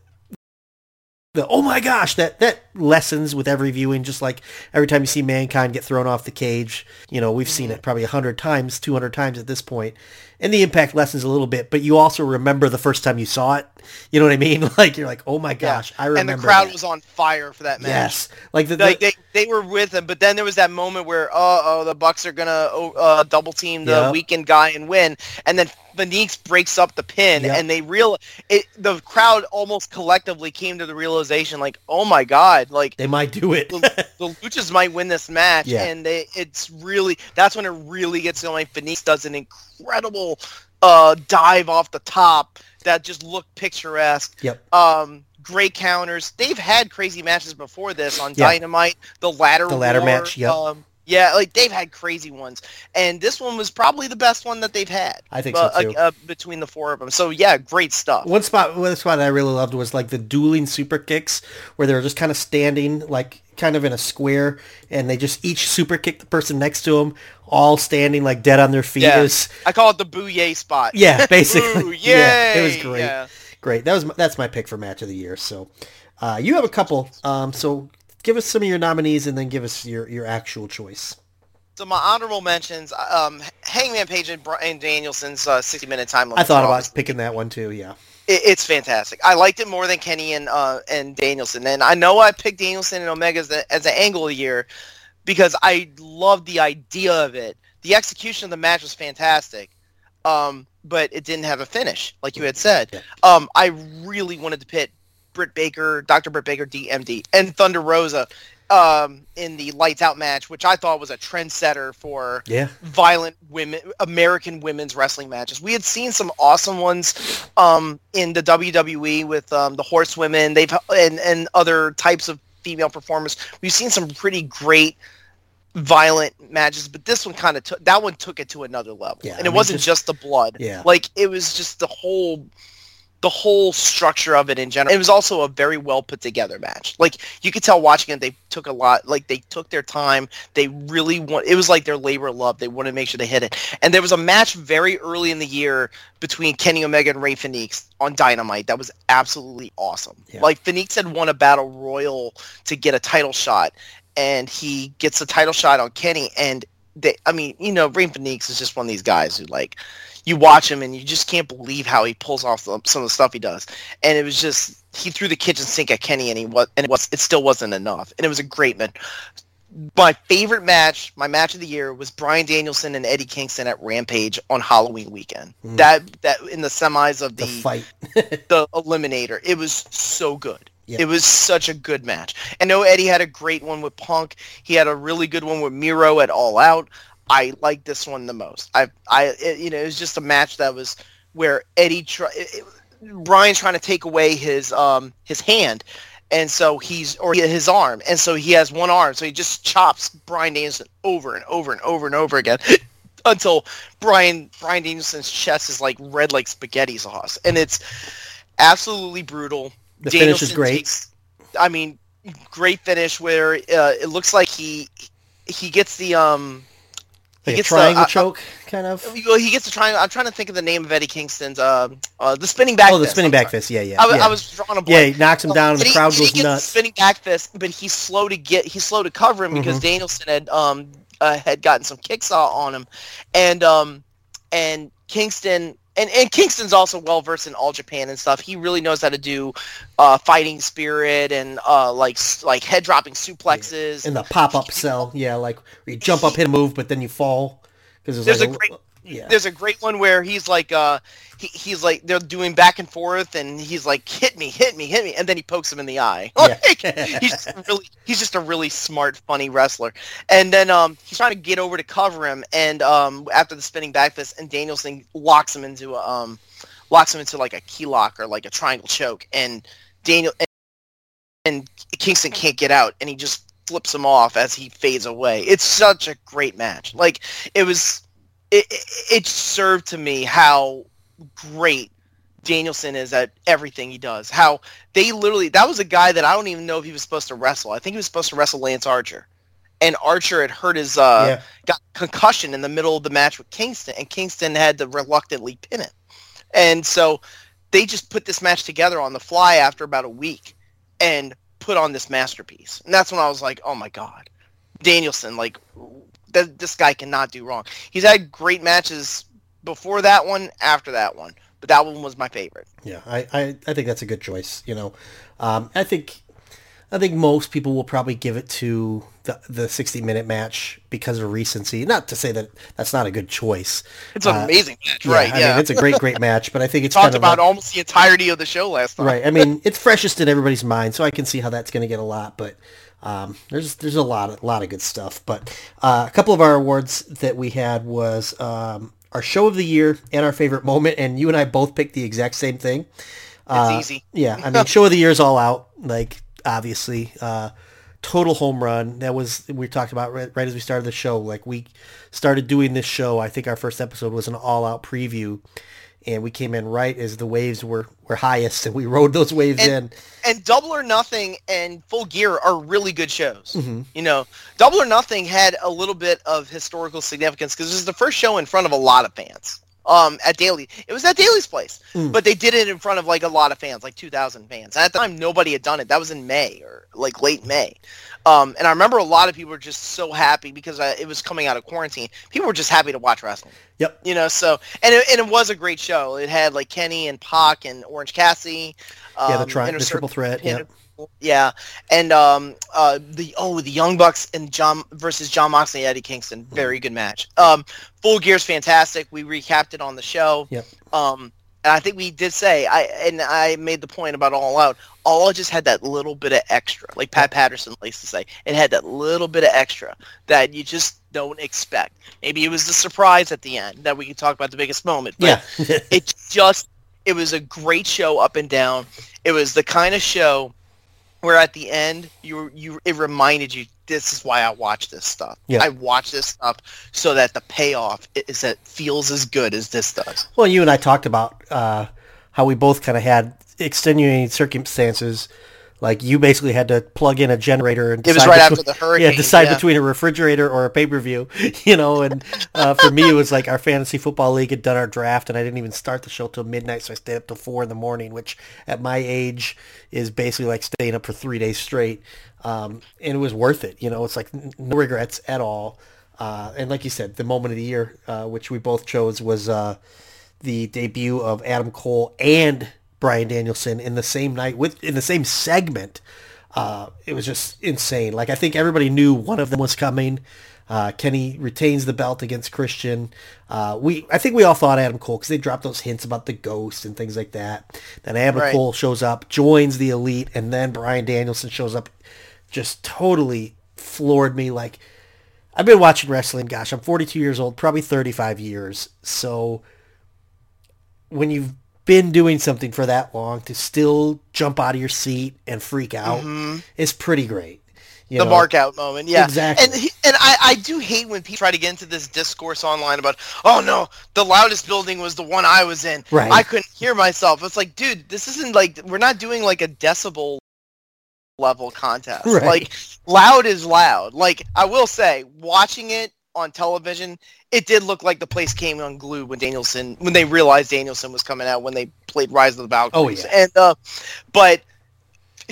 the, oh my gosh, that, that lessens with every viewing, just like every time you see Mankind get thrown off the cage, you know, we've seen it probably a hundred times, two hundred times at this point, and the impact lessens a little bit, but you also remember the first time you saw it, you know what I mean? Like, you're like, oh my gosh, yeah. I remember. And the crowd that. was on fire for that match. Yes. Like, the, like the, they, they were with him, but then there was that moment where, oh, oh the Bucks are going to uh, double team the yeah. weekend guy and win, and then Phoenix breaks up the pin yep. and they real it, the crowd almost collectively came to the realization like, oh my God, like they might do it. the, the Luchas might win this match yeah. and they it's really that's when it really gets going. Phoenix does an incredible uh, dive off the top that just looked picturesque. Yep. Um great counters. They've had crazy matches before this on yeah. Dynamite, the ladder the ladder war, match, yep. Um Yeah, like they've had crazy ones, and this one was probably the best one that they've had. I think but, so too. Uh, between the four of them, so yeah, great stuff. One spot, one spot I really loved was like the dueling super kicks, where they were just kind of standing, like kind of in a square, and they just each super kick the person next to them, all standing like dead on their feet. Yeah. It was, I call it the booyah spot. Yeah, basically. Boo, yeah, it was great. Yeah. Great. That was my, that's my pick for match of the year. So, uh, you have a couple. Um, so. Give us some of your nominees and then give us your, your actual choice. So my honorable mentions, um, Hangman Page and Bryan Danielson's uh, sixty-minute time limit. I thought about picking that one too, yeah. It, it's fantastic. I liked it more than Kenny and uh, and Danielson. And I know I picked Danielson and Omega as, the, as an angle of the year because I loved the idea of it. The execution of the match was fantastic, um, but it didn't have a finish, like you had said. Yeah. Um, I really wanted to pit Britt Baker, Doctor Britt Baker, D M D, and Thunder Rosa um, in the Lights Out match, which I thought was a trendsetter for yeah. violent women, American women's wrestling matches. We had seen some awesome ones um, in the W W E with um, the Horsewomen, they've and, and other types of female performers. We've seen some pretty great violent matches, but this one kind of took that one took it to another level, yeah, and I it mean, wasn't just, just the blood. Yeah. Like it was just the whole. The whole structure of it in general. It was also a very well put together match. Like you could tell watching it, they took a lot. Like they took their time. They really want. It was like their labor of love. They wanted to make sure they hit it. And there was a match very early in the year between Kenny Omega and Ray Fenix on Dynamite that was absolutely awesome. Yeah. Like Fenix had won a battle royal to get a title shot, and he gets a title shot on Kenny. And they, I mean, you know, Ray Fenix is just one of these guys who like. You watch him and you just can't believe how he pulls off some of the stuff he does. And it was just he threw the kitchen sink at Kenny and he was and it was it still wasn't enough. And it was a great match. My favorite match, my match of the year, was Bryan Danielson and Eddie Kingston at Rampage on Halloween weekend. Mm. That that in the semis of the, the fight, the Eliminator. It was so good. Yeah. It was such a good match. I know Eddie had a great one with Punk. He had a really good one with Miro at All Out. I like this one the most. I, I, it, you know, it was just a match that was where Eddie, try, it, Bryan trying to take away his, um, his hand, and so he's or his arm, and so he has one arm, so he just chops Bryan Danielson over and over and over and over again until Bryan Bryan Danielson's chest is like red like spaghetti sauce, and it's absolutely brutal. The Danielson finish is great. Takes, I mean, great finish where uh, it looks like he he gets the um. Like he gets a triangle the, choke, I, I, kind of? He gets a triangle. I'm trying to think of the name of Eddie Kingston's. Uh, uh, the spinning back fist. Oh, the spinning back fist. Yeah, yeah. I, yeah. I was drawing a blank. Yeah, he knocks him down, um, and the crowd he, goes he gets nuts. The spinning back fist, but he's slow to get. He's slow to cover him because mm-hmm. Danielson had um uh, had gotten some kicks on him, and um and Kingston and, and Kingston's also well versed in All Japan and stuff. He really knows how to do uh, fighting spirit and uh like like head dropping suplexes yeah. and the pop up sell. Yeah, like where you jump up, hit a move, but then you fall. There's, there's like a, a great, yeah. there's a great one where he's like, uh, he, he's like, they're doing back and forth, and he's like, hit me, hit me, hit me, and then he pokes him in the eye. Like, yeah. he's just really, he's just a really smart, funny wrestler. And then um, he's trying to get over to cover him, and um, after the spinning back fist, and Danielson locks him into a, um, locks him into like a key lock or like a triangle choke, and Daniel and, and Kingston can't get out, and he just. Flips him off as he fades away. It's such a great match. Like it was, it, it, it served to me how great Danielson is at everything he does. How they literally, that was a guy that I don't even know if he was supposed to wrestle. I think he was supposed to wrestle Lance Archer, and Archer had hurt his uh yeah. got concussion in the middle of the match with Kingston, and Kingston had to reluctantly pin him. And so they just put this match together on the fly after about a week, and. Put on this masterpiece, and that's when I was like, "Oh my God, Danielson! Like, th- this guy cannot do wrong." He's had great matches before that one, after that one, but that one was my favorite. Yeah, I, I, I think that's a good choice. You know, um, I think, I think most people will probably give it to the the sixty minute match because of recency. Not to say that that's not a good choice. It's an uh, amazing match, yeah, right? I yeah, mean, it's a great, great match. But I think it's talked kind of about like, almost the entirety of the show last time. Right. I mean, it's freshest in everybody's mind, so I can see how that's going to get a lot. But um, there's there's a lot, a lot of good stuff. But uh, a couple of our awards that we had was um, our show of the year and our favorite moment, and you and I both picked the exact same thing. It's uh, easy. Yeah, I mean, show of the year is All Out, like. Obviously, uh, total home run. That was, we talked about right, right as we started the show. Like, we started doing this show. I think our first episode was an all-out preview, and we came in right as the waves were, were highest, and we rode those waves and, in. And Double or Nothing and Full Gear are really good shows. Mm-hmm. You know, Double or Nothing had a little bit of historical significance because it was the first show in front of a lot of fans. Um, at Daly, it was at Daly's place, mm. but they did it in front of like a lot of fans, like two thousand fans. And at the time, nobody had done it. That was in May or like late May. Um, and I remember a lot of people were just so happy because uh, it was coming out of quarantine. People were just happy to watch wrestling. Yep. You know, so, and it, and it was a great show. It had like Kenny and Pac and Orange Cassidy. Um, yeah, the, tri- the triple threat. Yeah. Yeah, and um, uh, the oh, the Young Bucks and John versus John Moxley and Eddie Kingston, very good match. Um, Full Gear's fantastic. We recapped it on the show. Yep. Um, and I think we did say I and I made the point about All Out. All Out just had that little bit of extra, like Pat Patterson likes to say. It had that little bit of extra that you just don't expect. Maybe it was the surprise at the end that we could talk about the biggest moment. But yeah. it just it was a great show up and down. It was the kind of show where at the end, you you it reminded you, this is why I watch this stuff. Yeah. I watch this stuff so that the payoff is that it feels as good as this does. Well, you and I talked about uh, how we both kind of had extenuating circumstances. Like, you basically had to plug in a generator and decide, it was right between, after the hurricane, yeah, decide yeah. between a refrigerator or a pay-per-view, you know. And uh, for me, it was like our fantasy football league had done our draft, and I didn't even start the show till midnight, so I stayed up till four in the morning, which at my age is basically like staying up for three days straight. Um, and it was worth it, you know. It's like no regrets at all. Uh, and like you said, the moment of the year, uh, which we both chose, was uh, the debut of Adam Cole and Bryan Danielson in the same night, with in the same segment. Uh, it was just insane. Like, I think everybody knew one of them was coming. Uh, Kenny retains the belt against Christian. Uh, we, I think we all thought Adam Cole, because they dropped those hints about the ghost and things like that. Then Adam right. Cole shows up, joins the Elite, and then Bryan Danielson shows up. Just totally floored me. Like, I've been watching wrestling, gosh, I'm forty-two years old, probably thirty-five years. So when you've been doing something for that long, to still jump out of your seat and freak out, mm-hmm. is pretty great. You the know? Mark out moment, yeah, exactly. And he, and I, I do hate when people try to get into this discourse online about, oh no, the loudest building was the one I was in. Right. I couldn't hear myself. It's like, dude, this isn't like, we're not doing like a decibel level contest. Right. Like, loud is loud. Like, I will say, watching it on television, it did look like the place came unglued when Danielson, when they realized Danielson was coming out, when they played Rise of the Valkyries. Oh, yeah. And uh, but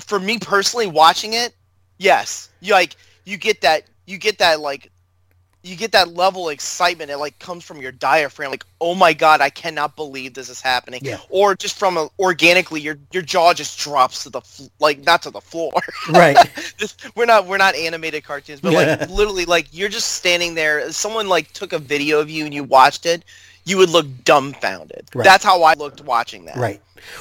for me personally, watching it, yes, you like you get that, you get that like, you get that level of excitement. It like comes from your diaphragm, like, oh my god, I cannot believe this is happening. Yeah. Or just from a, organically, your your jaw just drops to the fl- like not to the floor. Right. Just, we're not we're not animated cartoons, but yeah. like literally, like, you're just standing there. If someone like took a video of you and you watched it, you would look dumbfounded. Right. That's how I looked watching that. Right.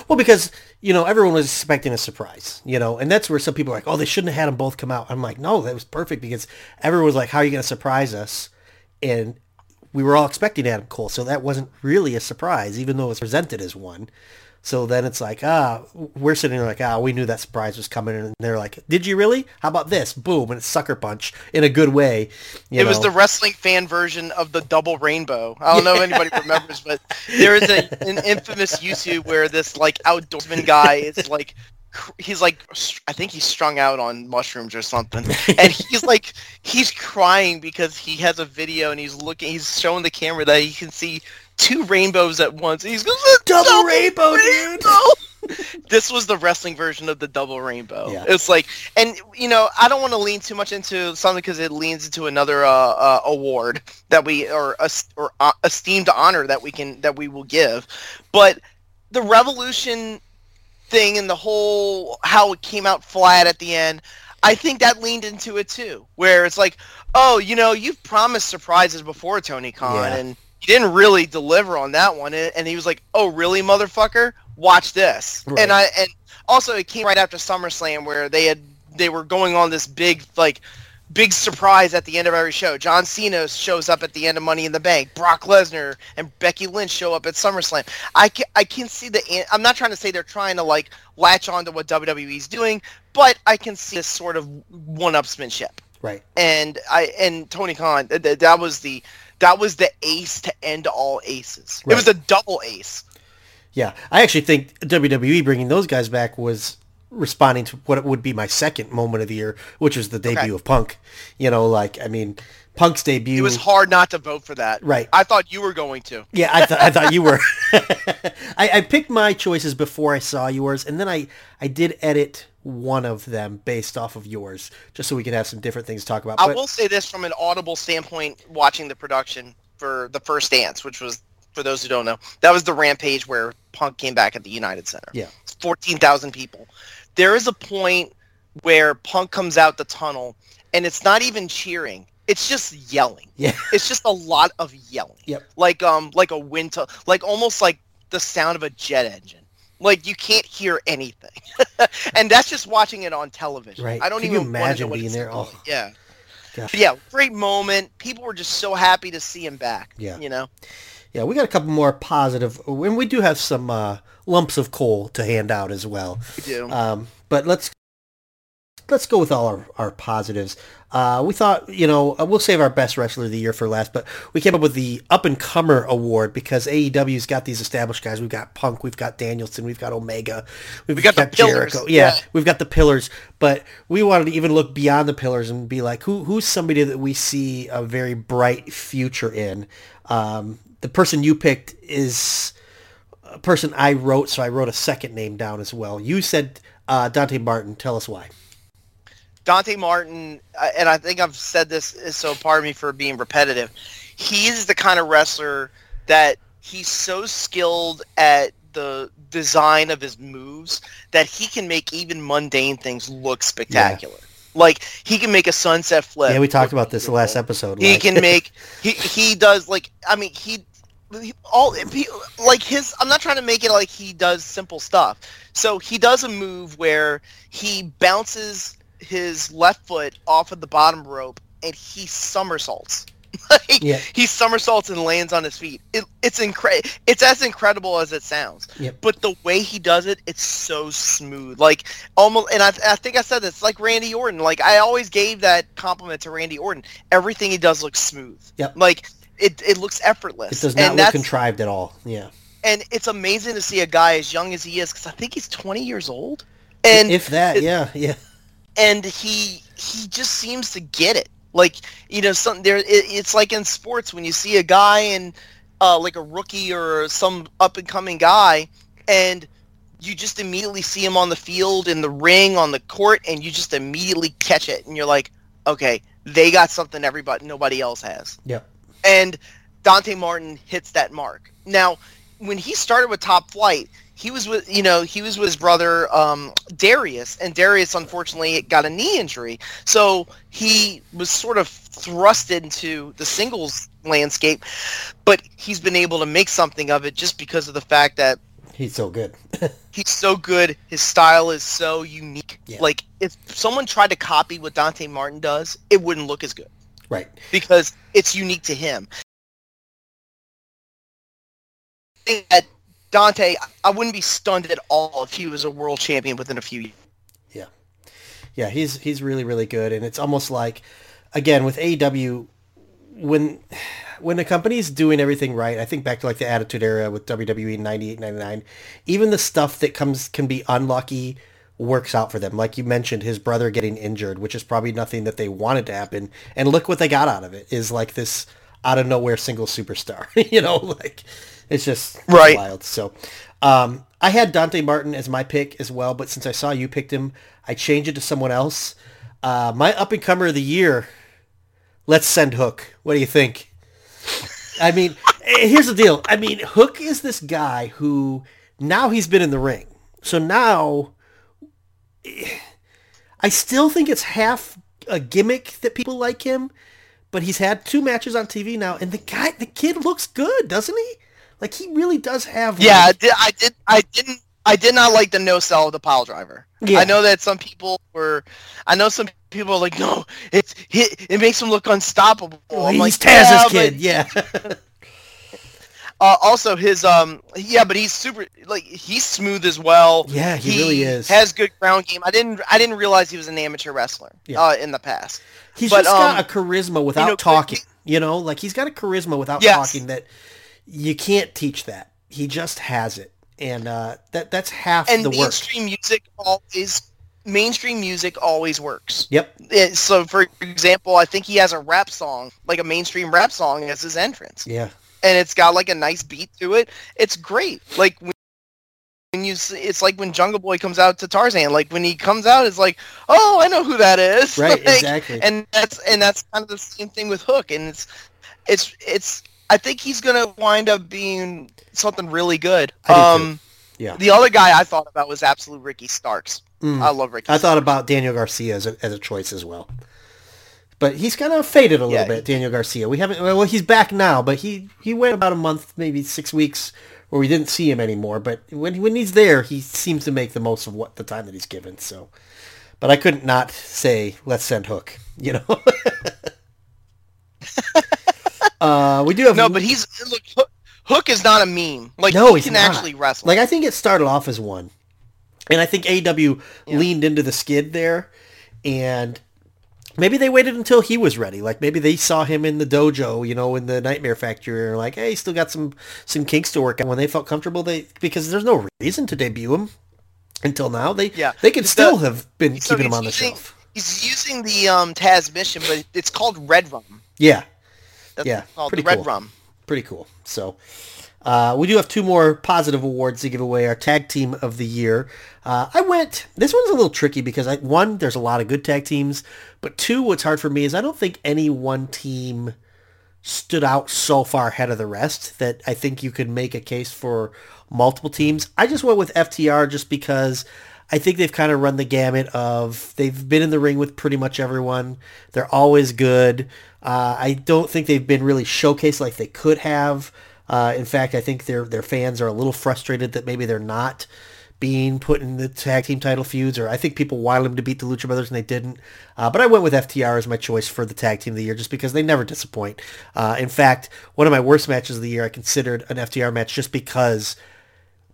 Well, because, you know, everyone was expecting a surprise, you know, and that's where some people are like, oh, they shouldn't have had them both come out. I'm like, no, that was perfect, because everyone was like, how are you going to surprise us? And we were all expecting Adam Cole, so that wasn't really a surprise, even though it was presented as one. So then it's like, ah, we're sitting there like, ah, we knew that surprise was coming. And they're like, did you really? How about this? Boom. And it's sucker punch in a good way. You it know. was the wrestling fan version of the double rainbow. I don't know if anybody remembers, but there is a, an infamous YouTube where this like outdoorsman guy is like, he's like, I think he's strung out on mushrooms or something, and he's like, he's crying because he has a video and he's looking, he's showing the camera that he can see two rainbows at once. He's going, double, double rainbow, rainbow, dude. This was the wrestling version of the double rainbow. Yeah. It's like, and you know, I don't want to lean too much into something because it leans into another uh, uh, award that we or or uh, esteemed honor that we can that we will give, but the Revolution thing and the whole how it came out flat at the end, I think that leaned into it too, where it's like, oh, you know, you've promised surprises before, Tony Khan, yeah. and he didn't really deliver on that one, and he was like, oh, really, motherfucker? Watch this. Right. And I and also it came right after SummerSlam, where they had they were going on this big like big surprise at the end of every show. John Cena shows up at the end of Money in the Bank. Brock Lesnar and Becky Lynch show up at SummerSlam. I can, I can see the... I'm not trying to say they're trying to, like, latch on to what W W E's doing, but I can see this sort of one-upsmanship. Right. And I and Tony Khan, that, that was the that was the ace to end all aces. Right. It was a double ace. Yeah. I actually think W W E bringing those guys back was... responding to what would be my second moment of the year, which was the debut okay. of Punk. You know, like, I mean, Punk's debut. It was hard not to vote for that. Right. I thought you were going to. Yeah, I, th- I thought you were. I, I picked my choices before I saw yours, and then I, I did edit one of them based off of yours, just so we could have some different things to talk about. I but, will say this from an audible standpoint, watching the production for The First Dance, which was, for those who don't know, that was the Rampage where Punk came back at the United Center. Yeah. fourteen thousand people. There is a point where Punk comes out the tunnel, and it's not even cheering. It's just yelling. Yeah. It's just a lot of yelling. Yep. Like um, like a wind tu- like almost like the sound of a jet engine. Like, you can't hear anything. And that's just watching it on television. Right. I don't Can even you imagine being there. Oh. Yeah. Gosh. But yeah, great moment. People were just so happy to see him back. Yeah. You know? Yeah, we got a couple more positive, and we do have some uh, lumps of coal to hand out as well. We do. Um, but let's let's go with all our, our positives. Uh, we thought, you know, we'll save our best wrestler of the year for last, but we came up with the up-and-comer award because A E W's got these established guys. We've got Punk, we've got Danielson, we've got Omega, we've we got, got the Jericho. Pillars. Yeah, yeah, we've got the pillars, but we wanted to even look beyond the pillars and be like, who who's somebody that we see a very bright future in? Um The person you picked is a person I wrote, so I wrote a second name down as well. You said uh, Dante Martin. Tell us why. Dante Martin, and I think I've said this, so pardon me for being repetitive. He is the kind of wrestler that he's so skilled at the design of his moves that he can make even mundane things look spectacular. Yeah. Like, he can make a sunset flip. Yeah, we talked about this the last episode. He like. can make – he he does, like – I mean, he – all he, like, his – I'm not trying to make it like he does simple stuff. So he does a move where he bounces his left foot off of the bottom rope, and he somersaults. Like, yeah. He somersaults and lands on his feet. It, it's incredible. It's as incredible as it sounds. Yep. But the way he does it, it's so smooth. Like almost, and I, I think I said this. Like Randy Orton. Like I always gave that compliment to Randy Orton. Everything he does looks smooth. Yep. Like it, it looks effortless. It does not and look contrived at all. Yeah. And it's amazing to see a guy as young as he is, because I think he's twenty years old. And if that, it, yeah, yeah. And he he just seems to get it. Like, you know, some, there it, it's like in sports when you see a guy and uh, like a rookie or some up-and-coming guy, and you just immediately see him on the field, in the ring, on the court, and you just immediately catch it. And you're like, okay, they got something everybody nobody else has. Yeah. And Dante Martin hits that mark. Now, when he started with Top Flight, he was with, you know, he was with his brother um, Darius, and Darius unfortunately got a knee injury, so he was sort of thrust into the singles landscape. But he's been able to make something of it just because of the fact that he's so good. He's so good. His style is so unique. Yeah. Like if someone tried to copy what Dante Martin does, it wouldn't look as good, right? Because it's unique to him. I think that Dante, I wouldn't be stunned at all if he was a world champion within a few years. Yeah. Yeah, he's he's really, really good. And it's almost like, again, with A E W, when when a company's doing everything right, I think back to like the Attitude Era with W W E ninety-eight ninety-nine, even the stuff that comes can be unlucky works out for them. Like you mentioned, his brother getting injured, which is probably nothing that they wanted to happen. And look what they got out of it, is like this out-of-nowhere single superstar. You know, like... It's just right. wild. So um, I had Dante Martin as my pick as well, but since I saw you picked him, I changed it to someone else. Uh, my up-and-comer of the year, let's send Hook. What do you think? I mean, here's the deal. I mean, Hook is this guy who now he's been in the ring. So now I still think it's half a gimmick that people like him, but he's had two matches on T V now, and the guy, the kid looks good, doesn't he? Like he really does have. Like, yeah, I did. I did. I didn't. I did not like the no sell of the pile driver. Yeah. I know that some people were. I know some people are like, no, it's it, it makes him look unstoppable. Well, I'm he's like, Taz's yeah, kid, yeah. Uh, also, his um, yeah, but he's super like he's smooth as well. Yeah, he, he really is. Has good ground game. I didn't, I didn't realize he was an amateur wrestler. Yeah. Uh, in the past, he's but, just um, got a charisma without you know, talking. He, you know, like he's got a charisma without yes. talking that you can't teach. That he just has it, and uh, that that's half and the work. And mainstream music always mainstream music always works. Yep. It, so, for example, I think he has a rap song, like a mainstream rap song, as his entrance. Yeah. And it's got like a nice beat to it. It's great. Like when you, it's like when Jungle Boy comes out to Tarzan. Like when he comes out, it's like, oh, I know who that is. Right, like, exactly. And that's and that's kind of the same thing with Hook. And it's, it's, it's. I think he's gonna wind up being something really good. I um, do yeah. The other guy I thought about was absolute Ricky Starks. Mm. I love Ricky. I Starks. thought about Daniel Garcia as a, as a choice as well. But he's kind of faded a little yeah, bit, Daniel Garcia. We haven't. Well, he's back now, but he, he went about a month, maybe six weeks, where we didn't see him anymore. But when when he's there, he seems to make the most of what the time that he's given. So, but I couldn't not say let's send Hook. You know. uh, we do have no, but he's look. Hook, Hook is not a meme. Like no, he he's can not. actually wrestle. Like I think it started off as one, and I think A E W yeah. leaned into the skid there, and. Maybe they waited until he was ready. Like, maybe they saw him in the dojo, you know, in the Nightmare Factory, and were like, hey, he's still got some, some kinks to work on. When they felt comfortable, they because there's no reason to debut him until now. They yeah. they could the, still have been so keeping him on the using, shelf. He's using the um, Taz mission, but it's called Red Rum. Yeah. That's yeah. called Pretty Red cool. Rum. Pretty cool. So... Uh, we do have two more positive awards to give away. Our Tag Team of the Year. Uh, I went... This one's a little tricky because, I, one, there's a lot of good tag teams. But two, what's hard for me is I don't think any one team stood out so far ahead of the rest that I think you could make a case for multiple teams. I just went with F T R just because I think they've kind of run the gamut of... They've been in the ring with pretty much everyone. They're always good. Uh, I don't think they've been really showcased like they could have. Uh, in fact, I think their their fans are a little frustrated that maybe they're not being put in the tag team title feuds, or I think people wanted them to beat the Lucha Brothers and they didn't. Uh, but I went with F T R as my choice for the Tag Team of the Year just because they never disappoint. Uh, in fact, one of my worst matches of the year, I considered an F T R match just because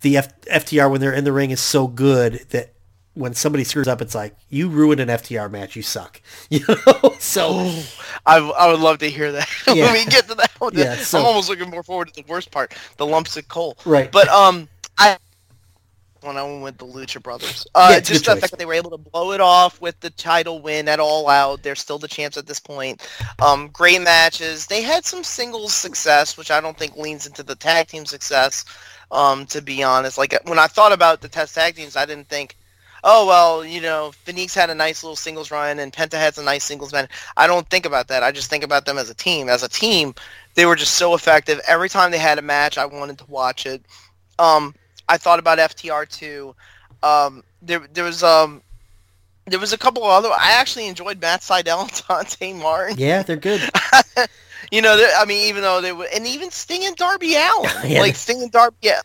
the F- FTR, when they're in the ring, is so good that when somebody screws up, it's like, you ruined an F T R match. You suck. You know? So oh, I, I would love to hear that yeah. when we get to that one. Yeah, so. I'm almost looking more forward to the worst part, the lumps of coal. Right. But um, I when I went with the Lucha Brothers, uh, yeah, just the fact that they were able to blow it off with the title win at All Out. They're still the champs at this point. Um, great matches. They had some singles success, which I don't think leans into the tag team success, um, to be honest. Like, when I thought about the test tag teams, I didn't think, oh, well, you know, Phoenix had a nice little singles run, and Penta has a nice singles match. I don't think about that. I just think about them as a team. As a team, they were just so effective. Every time they had a match, I wanted to watch it. Um, I thought about F T R, too. Um, there, there was um, there was a couple of other... I actually enjoyed Matt Sydal and Dante Martin. Yeah, they're good. You know, I mean, even though they were... And even Sting and Darby Allin. yeah. Like, Sting and Darby... Yeah.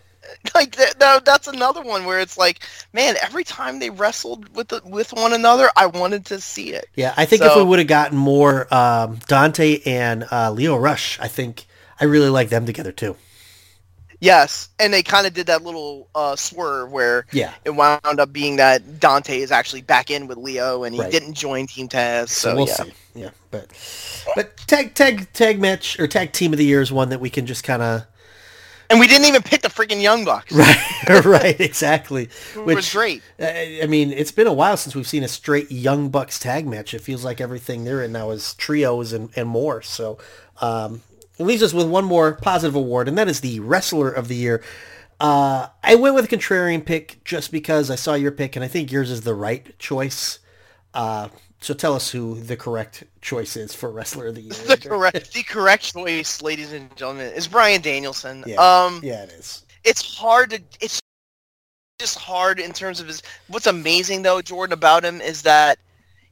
Like that, that's another one where it's like, man, every time they wrestled with the, with one another, I wanted to see it. Yeah, I think so, if we would have gotten more um, Dante and uh, Lio Rush, I think I really like them together too. Yes, and they kind of did that little uh, swerve where yeah. it wound up being that Dante is actually back in with Leo, and he right. didn't join Team Taz. So, so we'll yeah. see. Yeah, but but tag tag tag match or tag team of the year is one that we can just kind of. And we didn't even pick the freaking Young Bucks. Right, right, exactly. Which was great. I mean, it's been a while since we've seen a straight Young Bucks tag match. It feels like everything they're in now is trios and, and more. So um, it leaves us with one more positive award, and that is the Wrestler of the Year. Uh, I went with a contrarian pick just because I saw your pick, and I think yours is the right choice. Uh, so tell us who the correct choice is for Wrestler of the Year. The correct, the correct choice, ladies and gentlemen, is Bryan Danielson. Yeah, um, yeah, it is. It's hard to. It's just hard in terms of his. What's amazing though, Jordan, about him is that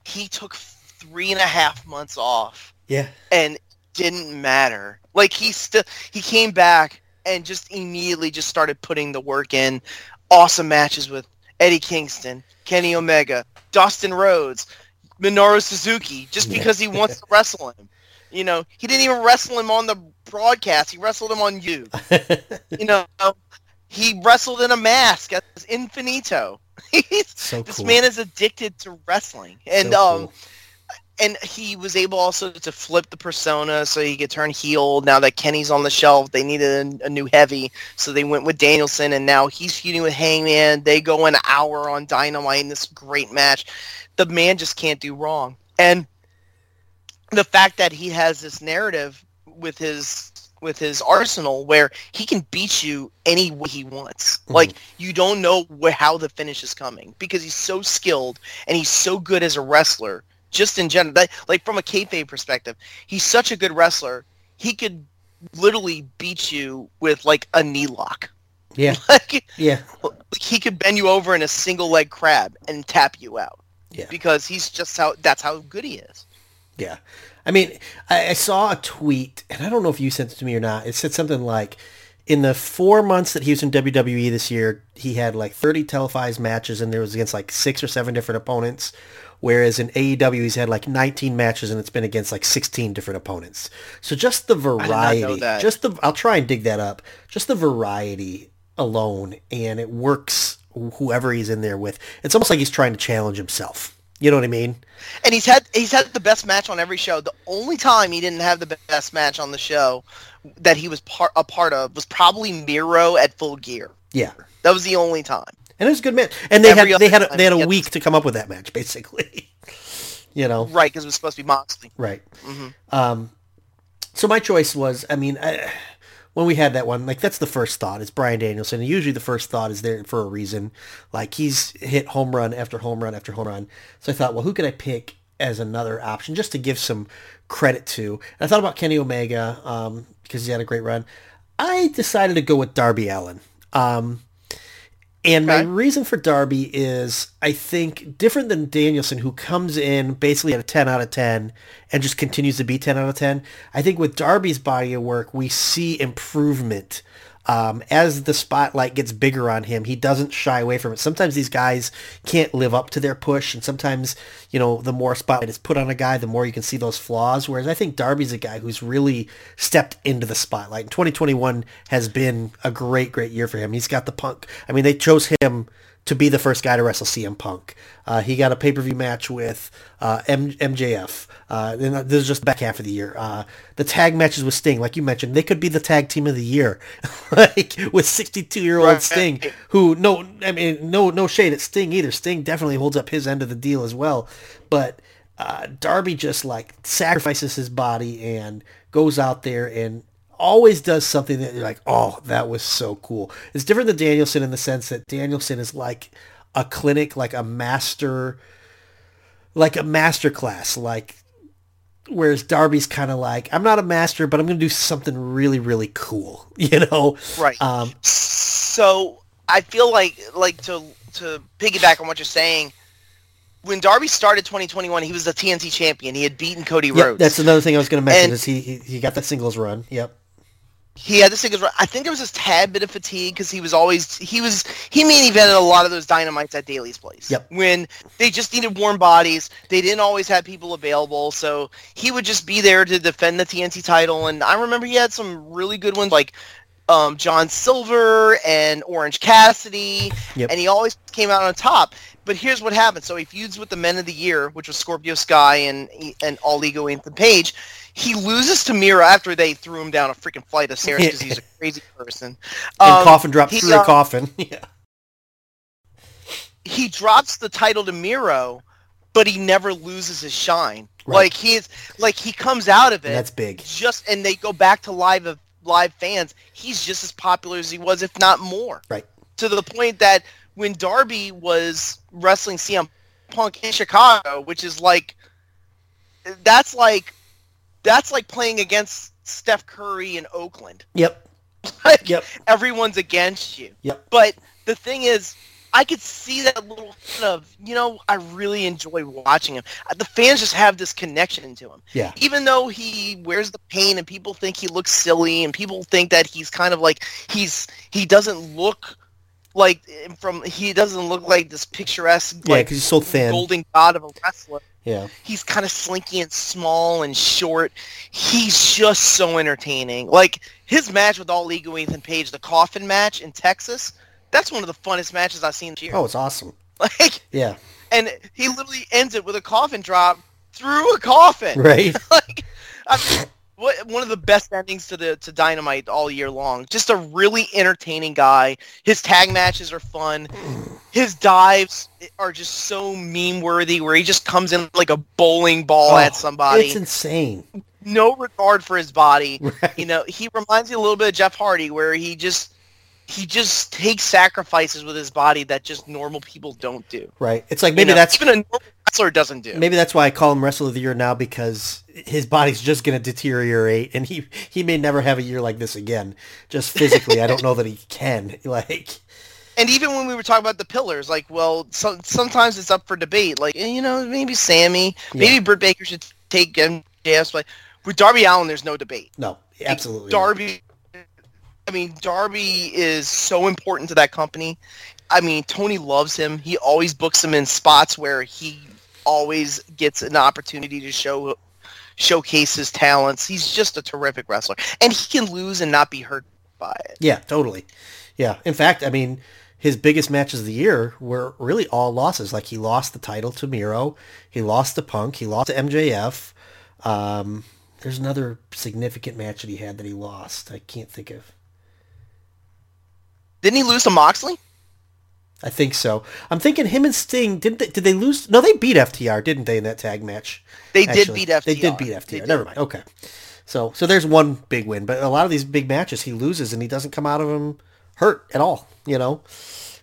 he took three and a half months off. Yeah, and it didn't matter. Like he still, he came back and just immediately just started putting the work in. Awesome matches with Eddie Kingston, Kenny Omega, Dustin Rhodes. Minoru Suzuki just because he wants to wrestle him. You know, he didn't even wrestle him on the broadcast. He wrestled him on you. You know, he wrestled in a mask as Infinito. So this cool. man is addicted to wrestling. And so um, cool. and he was able also to flip the persona so he could turn heel. Now that Kenny's on the shelf, they needed a, a new heavy. So they went with Danielson, and now he's feuding with Hangman. They go an hour on Dynamite in this great match. The man just can't do wrong. And the fact that he has this narrative with his with his arsenal where he can beat you any way he wants. Mm-hmm. Like, you don't know wh- how the finish is coming because he's so skilled and he's so good as a wrestler, just in general. That, like, from a kayfabe perspective, he's such a good wrestler, he could literally beat you with, like, a knee lock. Yeah. Like, yeah. Like, he could bend you over in a single leg crab and tap you out. Yeah. Because he's just how, that's how good he is. Yeah. I mean, I, I saw a tweet, and I don't know if you sent it to me or not. It said something like, in the four months that he was in W W E this year, he had like thirty televised matches, and there was against like six or seven different opponents. Whereas in A E W, he's had like nineteen matches, and it's been against like sixteen different opponents. So just the variety. I did not know that. Just the, I'll try and dig that up. Just the variety alone, and it works whoever he's in there with. It's almost like he's trying to challenge himself. You know what I mean? And he's had he's had the best match on every show. The only time he didn't have the best match on the show that he was part, a part of was probably Miro at Full Gear. Yeah. That was the only time. And it was a good match. And they every had they had a, they had a week to come up with that match, basically. You know. Right, because it was supposed to be Moxley. Right. Mm-hmm. Um, so my choice was, I mean, I, when we had that one, like, that's the first thought. It's Bryan Danielson. And usually the first thought is there for a reason. Like, he's hit home run after home run after home run. So I thought, well, who could I pick as another option just to give some credit to? And I thought about Kenny Omega um, because he had a great run. I decided to go with Darby Allin. Um, and okay. my reason for Darby is, I think, different than Danielson, who comes in basically at a ten out of ten and just continues to be ten out of ten. I think with Darby's body of work, we see improvement. Um, as the spotlight gets bigger on him, he doesn't shy away from it. Sometimes these guys can't live up to their push, and sometimes, you know, the more spotlight is put on a guy, the more you can see those flaws. Whereas I think Darby's a guy who's really stepped into the spotlight. And twenty twenty-one has been a great, great year for him. He's got the Punk. I mean, they chose him to be the first guy to wrestle C M Punk. Uh, he got a pay-per-view match with uh, M- MJF. Uh, and this is just the back half of the year. Uh, the tag matches with Sting, like you mentioned, they could be the tag team of the year, like with sixty-two-year-old right. Sting, who no, I mean, no, no shade at Sting either. Sting definitely holds up his end of the deal as well, but uh, Darby just like sacrifices his body and goes out there and always does something that you're like, oh, that was so cool. It's different than Danielson in the sense that Danielson is like a clinic, like a master, like a master class, like, whereas Darby's kind of like, I'm not a master, but I'm going to do something really, really cool, you know? Right. Um, so I feel like, like to, to piggyback on what you're saying, when Darby started twenty twenty-one, he was the T N T champion. He had beaten Cody yep, Rhodes. That's another thing I was going to mention and, is he, he, he got that singles run. Yep. He had the singles run. I think there was this tad bit of fatigue because he was always he was he main evented a lot of those Dynamites at Daily's place. Yep. When they just needed warm bodies, they didn't always have people available, so he would just be there to defend the T N T title. And I remember he had some really good ones like um, John Silver and Orange Cassidy, yep. and he always came out on top. But here's what happened. So he feuds with the Men of the Year, which was Scorpio Sky and and All Ego Anthony Page. He loses to Miro after they threw him down a freaking flight of stairs because he's a crazy person. Um, and coffin dropped through a coffin. Yeah. He drops the title to Miro, but he never loses his shine. Right. Like he is, like he comes out of it. And that's big. Just and they go back to live of live fans. He's just as popular as he was, if not more. Right. To the point that when Darby was wrestling C M Punk in Chicago, which is like, that's like, that's like playing against Steph Curry in Oakland. Yep. Like, yep. Everyone's against you. Yep. But the thing is, I could see that little bit of, you know, I really enjoy watching him. The fans just have this connection to him. Yeah. Even though he wears the paint and people think he looks silly and people think that he's kind of like, he's, he doesn't look like from he doesn't look like this picturesque, yeah, like, he's so thin, golden god of a wrestler. Yeah. He's kind of slinky and small and short. He's just so entertaining. Like, his match with All League with Ethan Page, the coffin match in Texas, that's one of the funnest matches I've seen this year. Oh, it's awesome. Like, yeah. And he literally ends it with a coffin drop through a coffin. Right. Like, I mean, what, one of the best endings to the to Dynamite all year long. Just a really entertaining guy. His tag matches are fun. His dives are just so meme-worthy, where he just comes in like a bowling ball oh, at somebody. It's insane. No regard for his body. Right. You know, he reminds me a little bit of Jeff Hardy, where he just he just takes sacrifices with his body that just normal people don't do. Right. It's like maybe you know, that's even a normal wrestler doesn't do. Maybe that's why I call him Wrestler of the Year now, because his body's just going to deteriorate, and he he may never have a year like this again. Just physically, I don't know that he can. Like. And even when we were talking about the pillars, like, well, so, sometimes it's up for debate. Like, you know, maybe Sammy, maybe yeah. Britt Baker should take M J F's play. With Darby Allin, there's no debate. No, absolutely. Like, Darby, I mean, Darby is so important to that company. I mean, Tony loves him. He always books him in spots where he always gets an opportunity to show showcase his talents. He's just a terrific wrestler. And he can lose and not be hurt by it. Yeah, totally. Yeah. In fact, I mean... his biggest matches of the year were really all losses. Like, he lost the title to Miro. He lost to Punk. He lost to M J F. Um, there's another significant match that he had that he lost. I can't think of. Didn't he lose to Moxley? I think so. I'm thinking him and Sting, didn't they, did they lose? No, they beat F T R, didn't they, in that tag match? They Actually, did beat F T R. They did beat F T R. Did. Never mind. Okay. So, so there's one big win. But a lot of these big matches, he loses, and he doesn't come out of them hurt at all, you know,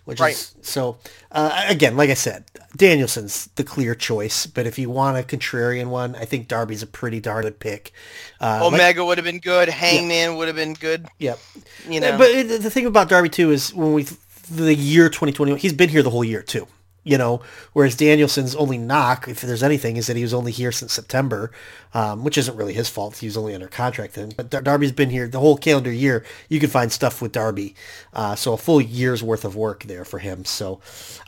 which right. is so uh, again, like I said, Danielson's the clear choice, but if you want a contrarian one, I think Darby's a pretty darn good pick. Uh, Omega like, would have been good. Hangman yeah. would have been good. Yep. You know, but the thing about Darby too is when we, the year twenty twenty-one, he's been here the whole year too, you know, whereas Danielson's only knock, if there's anything, is that he was only here since September, um, which isn't really his fault. He was only under contract then. But Dar- Darby's been here the whole calendar year. You can find stuff with Darby. Uh, so a full year's worth of work there for him. So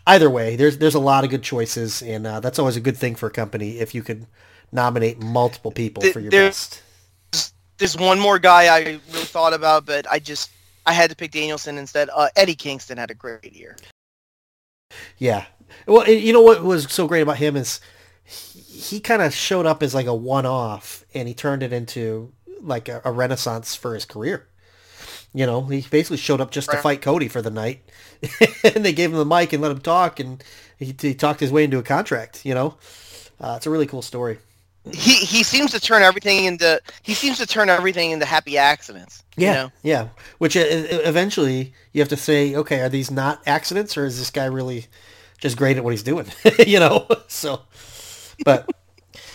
either way, there's there's a lot of good choices, and uh, that's always a good thing for a company if you could nominate multiple people there, for your there's, best. There's one more guy I really thought about, but I just, I had to pick Danielson instead. Uh, Eddie Kingston had a great year. Yeah. Well, you know what was so great about him is he, he kind of showed up as like a one-off, and he turned it into like a, a renaissance for his career. You know, he basically showed up just to fight Cody for the night, and they gave him the mic and let him talk, and he, he talked his way into a contract, you know. Uh, it's a really cool story. He he seems to turn everything into he seems to turn everything into happy accidents. Yeah, you know? yeah. Which uh, eventually you have to say, okay, are these not accidents, or is this guy really just great at what he's doing? You know. So, but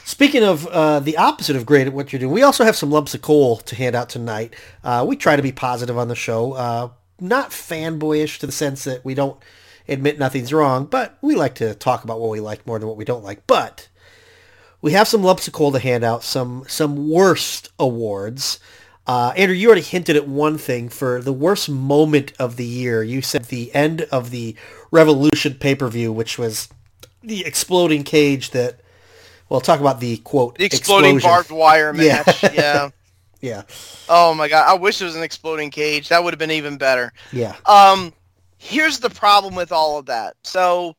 speaking of uh, the opposite of great at what you're doing, we also have some lumps of coal to hand out tonight. Uh, we try to be positive on the show, uh, not fanboyish to the sense that we don't admit nothing's wrong, but we like to talk about what we like more than what we don't like. But we have some lumps of coal to hand out, some some worst awards. Uh, Andrew, you already hinted at one thing for the worst moment of the year. You said the end of the Revolution pay-per-view, which was the exploding cage that, well, talk about the, quote, the exploding explosion. Barbed wire match. Yeah. yeah. yeah. Oh, my God. I wish it was an exploding cage. That would have been even better. Yeah. Um, here's the problem with all of that. So...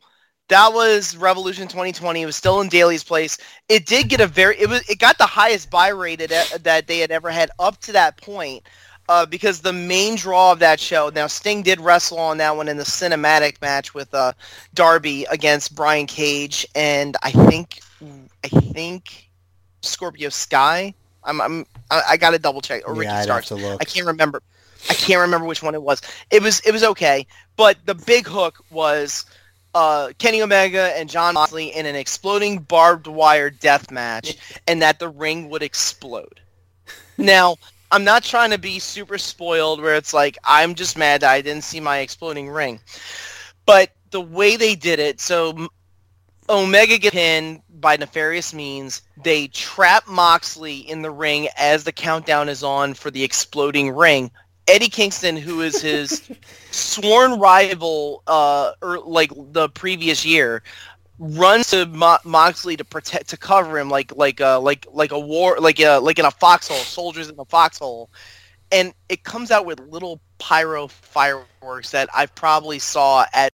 that was Revolution twenty twenty. It was still in Daily's place. It did get a very it was it got the highest buy rate at, that they had ever had up to that point, uh, because the main draw of that show. Now Sting did wrestle on that one in the cinematic match with uh, Darby against Brian Cage and I think I think Scorpio Sky. I'm I'm I, I got to double check or yeah, Ricky Starks. I can't remember. I can't remember which one it was. It was it was okay, but the big hook was. Uh, Kenny Omega and John Moxley in an exploding barbed wire death match, and that the ring would explode. Now, I'm not trying to be super spoiled where it's like, I'm just mad that I didn't see my exploding ring. But the way they did it, so Omega gets pinned by nefarious means. They trap Moxley in the ring as the countdown is on for the exploding ring. Eddie Kingston, who is his sworn rival, uh, or like the previous year, runs to Mo- Moxley to protect to cover him like like uh like like a war like uh like in a foxhole, soldiers in a foxhole, and it comes out with little pyro fireworks that I probably saw at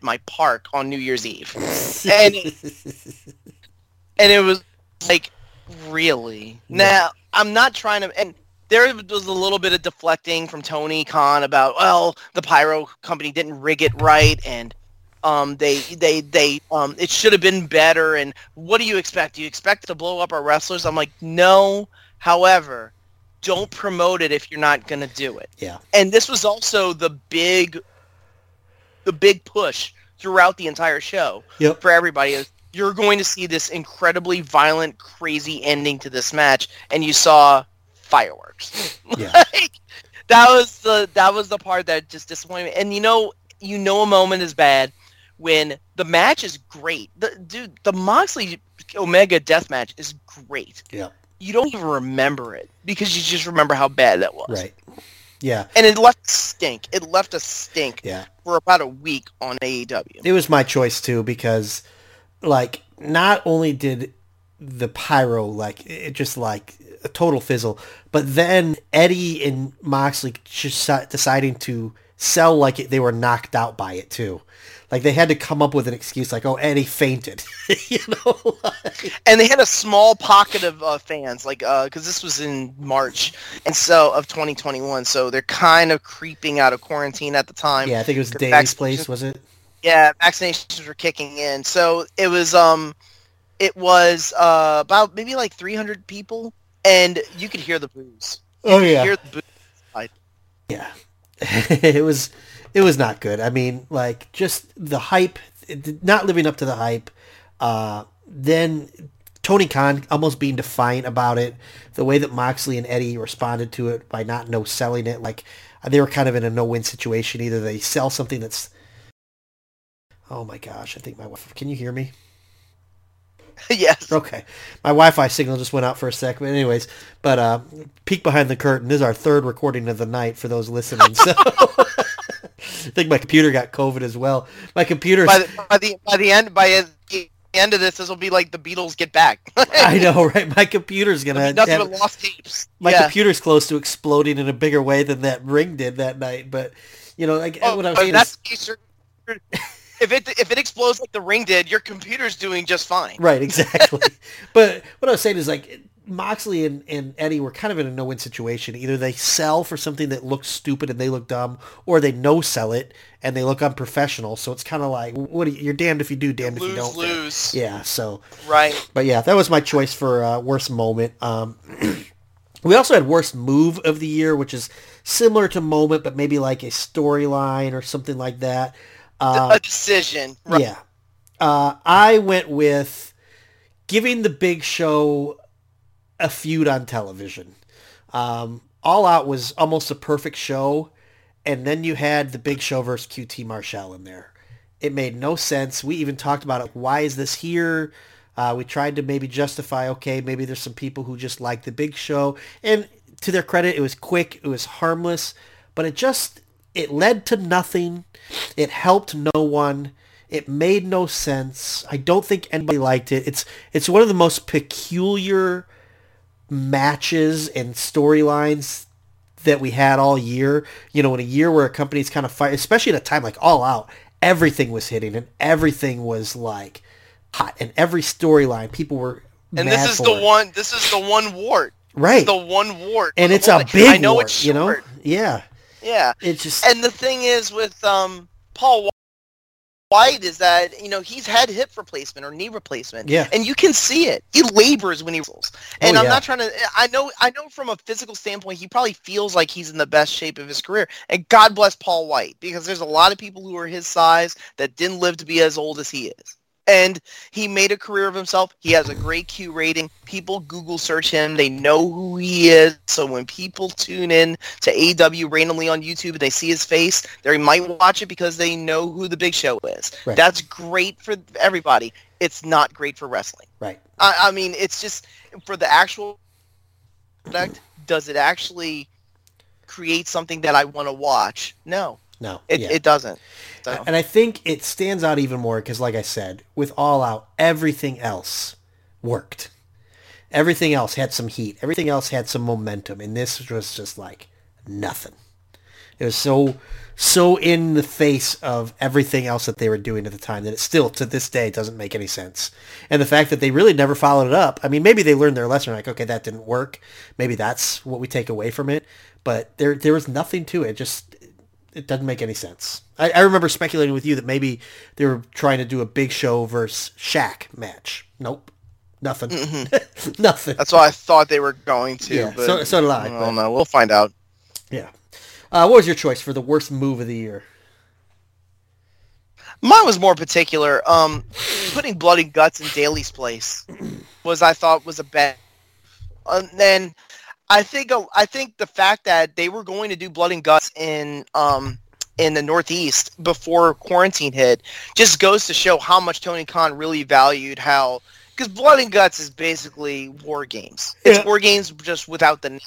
my park on New Year's Eve, and it, and it was like, really? Yeah. Now I'm not trying to, and there was a little bit of deflecting from Tony Khan about, well, the pyro company didn't rig it right, and um, they they they um, it should have been better. And what do you expect? Do you expect to blow up our wrestlers? I'm like, no. However, don't promote it if you're not gonna do it. Yeah. And this was also the big, the big push throughout the entire show, yep, for everybody. Is you're going to see this incredibly violent, crazy ending to this match, and you saw fireworks. Yeah. Like, that was the that was the part that just disappointed me. And you know, you know, a moment is bad when the match is great. The, dude, the Moxley Omega death match is great. Yeah. You don't even remember it because you just remember how bad that was. Right. Yeah. And it left a stink. It left a stink. Yeah. For about a week on A E W. It was my choice too, because like, not only did the pyro, like, it just like a total fizzle, but then Eddie and Moxley just deciding to sell like it, they were knocked out by it too. Like, they had to come up with an excuse, like, "Oh, Eddie fainted," you know. Like, and they had a small pocket of uh, fans, like, because uh, this was in March, and so of twenty twenty-one, so they're kind of creeping out of quarantine at the time. Yeah, I think it was Daly's place, was it? Yeah, vaccinations were kicking in, so it was, um, it was uh, about maybe like three hundred people, and you could hear the booze. You oh yeah, hear the booze. I... Yeah, it was. It was not good. I mean, like, just the hype, not living up to the hype. Uh, then Tony Khan almost being defiant about it, the way that Moxley and Eddie responded to it by not no selling it. Like, they were kind of in a no-win situation. Either they sell something that's... Oh, my gosh. I think my wife... Can you hear me? Yes. Okay. My Wi-Fi signal just went out for a sec. But anyways, but uh, peek behind the curtain. This is our third recording of the night for those listening. So... I think my computer got COVID as well. My computer by the by the, by the end by the end of this, this will be like the Beatles Get Back. I know, right? My computer's gonna nothing have, but lost tapes. My yeah. computer's close to exploding in a bigger way than that ring did that night. But you know, like oh, what I was saying that's is, if it if it explodes like the ring did, your computer's doing just fine. Right, exactly. But what I was saying is, like, Moxley and, and Eddie were kind of in a no-win situation. Either they sell for something that looks stupid and they look dumb, or they no-sell it and they look unprofessional. So it's kind of like, what? You, you're damned if you do, damned lose, if you don't. Lose. Yeah, so. Right. But yeah, that was my choice for uh, worst moment. Um, we also had worst move of the year, which is similar to moment, but maybe like a storyline or something like that. Uh, a decision. Right. Yeah. Uh, I went with giving the Big Show a feud on television. Um, All Out was almost a perfect show, and then you had the Big Show versus Q T Marshall in there. It made no sense. We even talked about it. Why is this here? Uh, we tried to maybe justify, okay, maybe there's some people who just like the Big Show. And to their credit, it was quick, it was harmless, but it just, it led to nothing. It helped no one. It made no sense. I don't think anybody liked it. It's, it's one of the most peculiar matches and storylines that we had all year. You know, in a year where a company's kind of fight, especially at a time like All Out, everything was hitting and everything was like hot, and every storyline people were and mad this is for the it. one this is the one wart right the one wart and it's a big I know wart, it's you know yeah yeah it just and the thing is with um Paul White is that, you know, he's had hip replacement or knee replacement, yeah, and you can see it. He labors when he rolls, and oh, I'm yeah. not trying to. I know, I know, from a physical standpoint, he probably feels like he's in the best shape of his career. And God bless Paul White, because there's a lot of people who are his size that didn't live to be as old as he is. And he made a career of himself. He has a great Q rating. People Google search him. They know who he is. So when people tune in to A E W randomly on YouTube and they see his face, they might watch it because they know who the Big Show is. Right. That's great for everybody. It's not great for wrestling. Right. I, I mean, it's just for the actual product, does it actually create something that I want to watch? No. No. It, yeah. it doesn't. So. And I think it stands out even more because, like I said, with All Out, everything else worked. Everything else had some heat. Everything else had some momentum. And this was just like nothing. It was so so in the face of everything else that they were doing at the time that it still, to this day, doesn't make any sense. And the fact that they really never followed it up, I mean, maybe they learned their lesson, like, okay, that didn't work. Maybe that's what we take away from it. But there there was nothing to it. It just, it doesn't make any sense. I, I remember speculating with you that maybe they were trying to do a Big Show versus Shaq match. Nope. Nothing. Mm-hmm. Nothing. That's what I thought they were going to. Yeah, but so, so did I. I don't know. We'll find out. Yeah. Uh, what was your choice for the worst move of the year? Mine was more particular. Um, putting Blood and Guts in Daly's place was, I thought, was a bad. And then I think uh, I think the fact that they were going to do Blood and Guts in um in the Northeast before quarantine hit just goes to show how much Tony Khan really valued how, because Blood and Guts is basically War Games. It's yeah. War Games just without the name,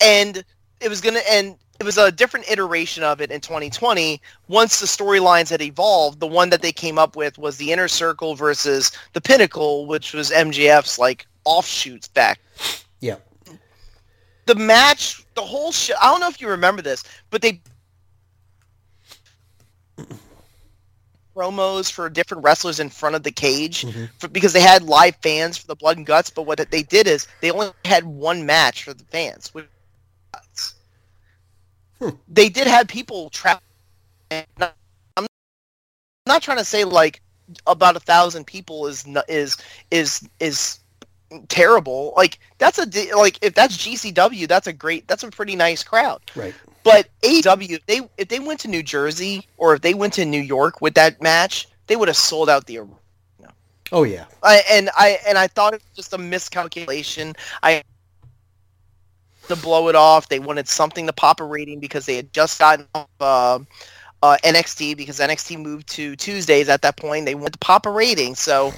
and it was gonna end. It was a different iteration of it in twenty twenty. Once the storylines had evolved, the one that they came up with was the Inner Circle versus the Pinnacle, which was M J F's like offshoots back. Yeah. The match, the whole show. I don't know if you remember this, but they promos for different wrestlers in front of the cage mm-hmm. for, because they had live fans for the Blood and Guts. But what they did is they only had one match for the fans, which they did have people trapped. I'm not trying to say like about a thousand people is is is is terrible. Like that's a like if that's G C W, that's a great, that's a pretty nice crowd. Right. But A E W, if they if they went to New Jersey or if they went to New York with that match, they would have sold out the arena. You know? Oh yeah. I and I and I thought it was just a miscalculation. I. To blow it off, they wanted something to pop a rating because they had just gotten off uh, uh, N X T because N X T moved to Tuesdays at that point. They wanted to pop a rating, so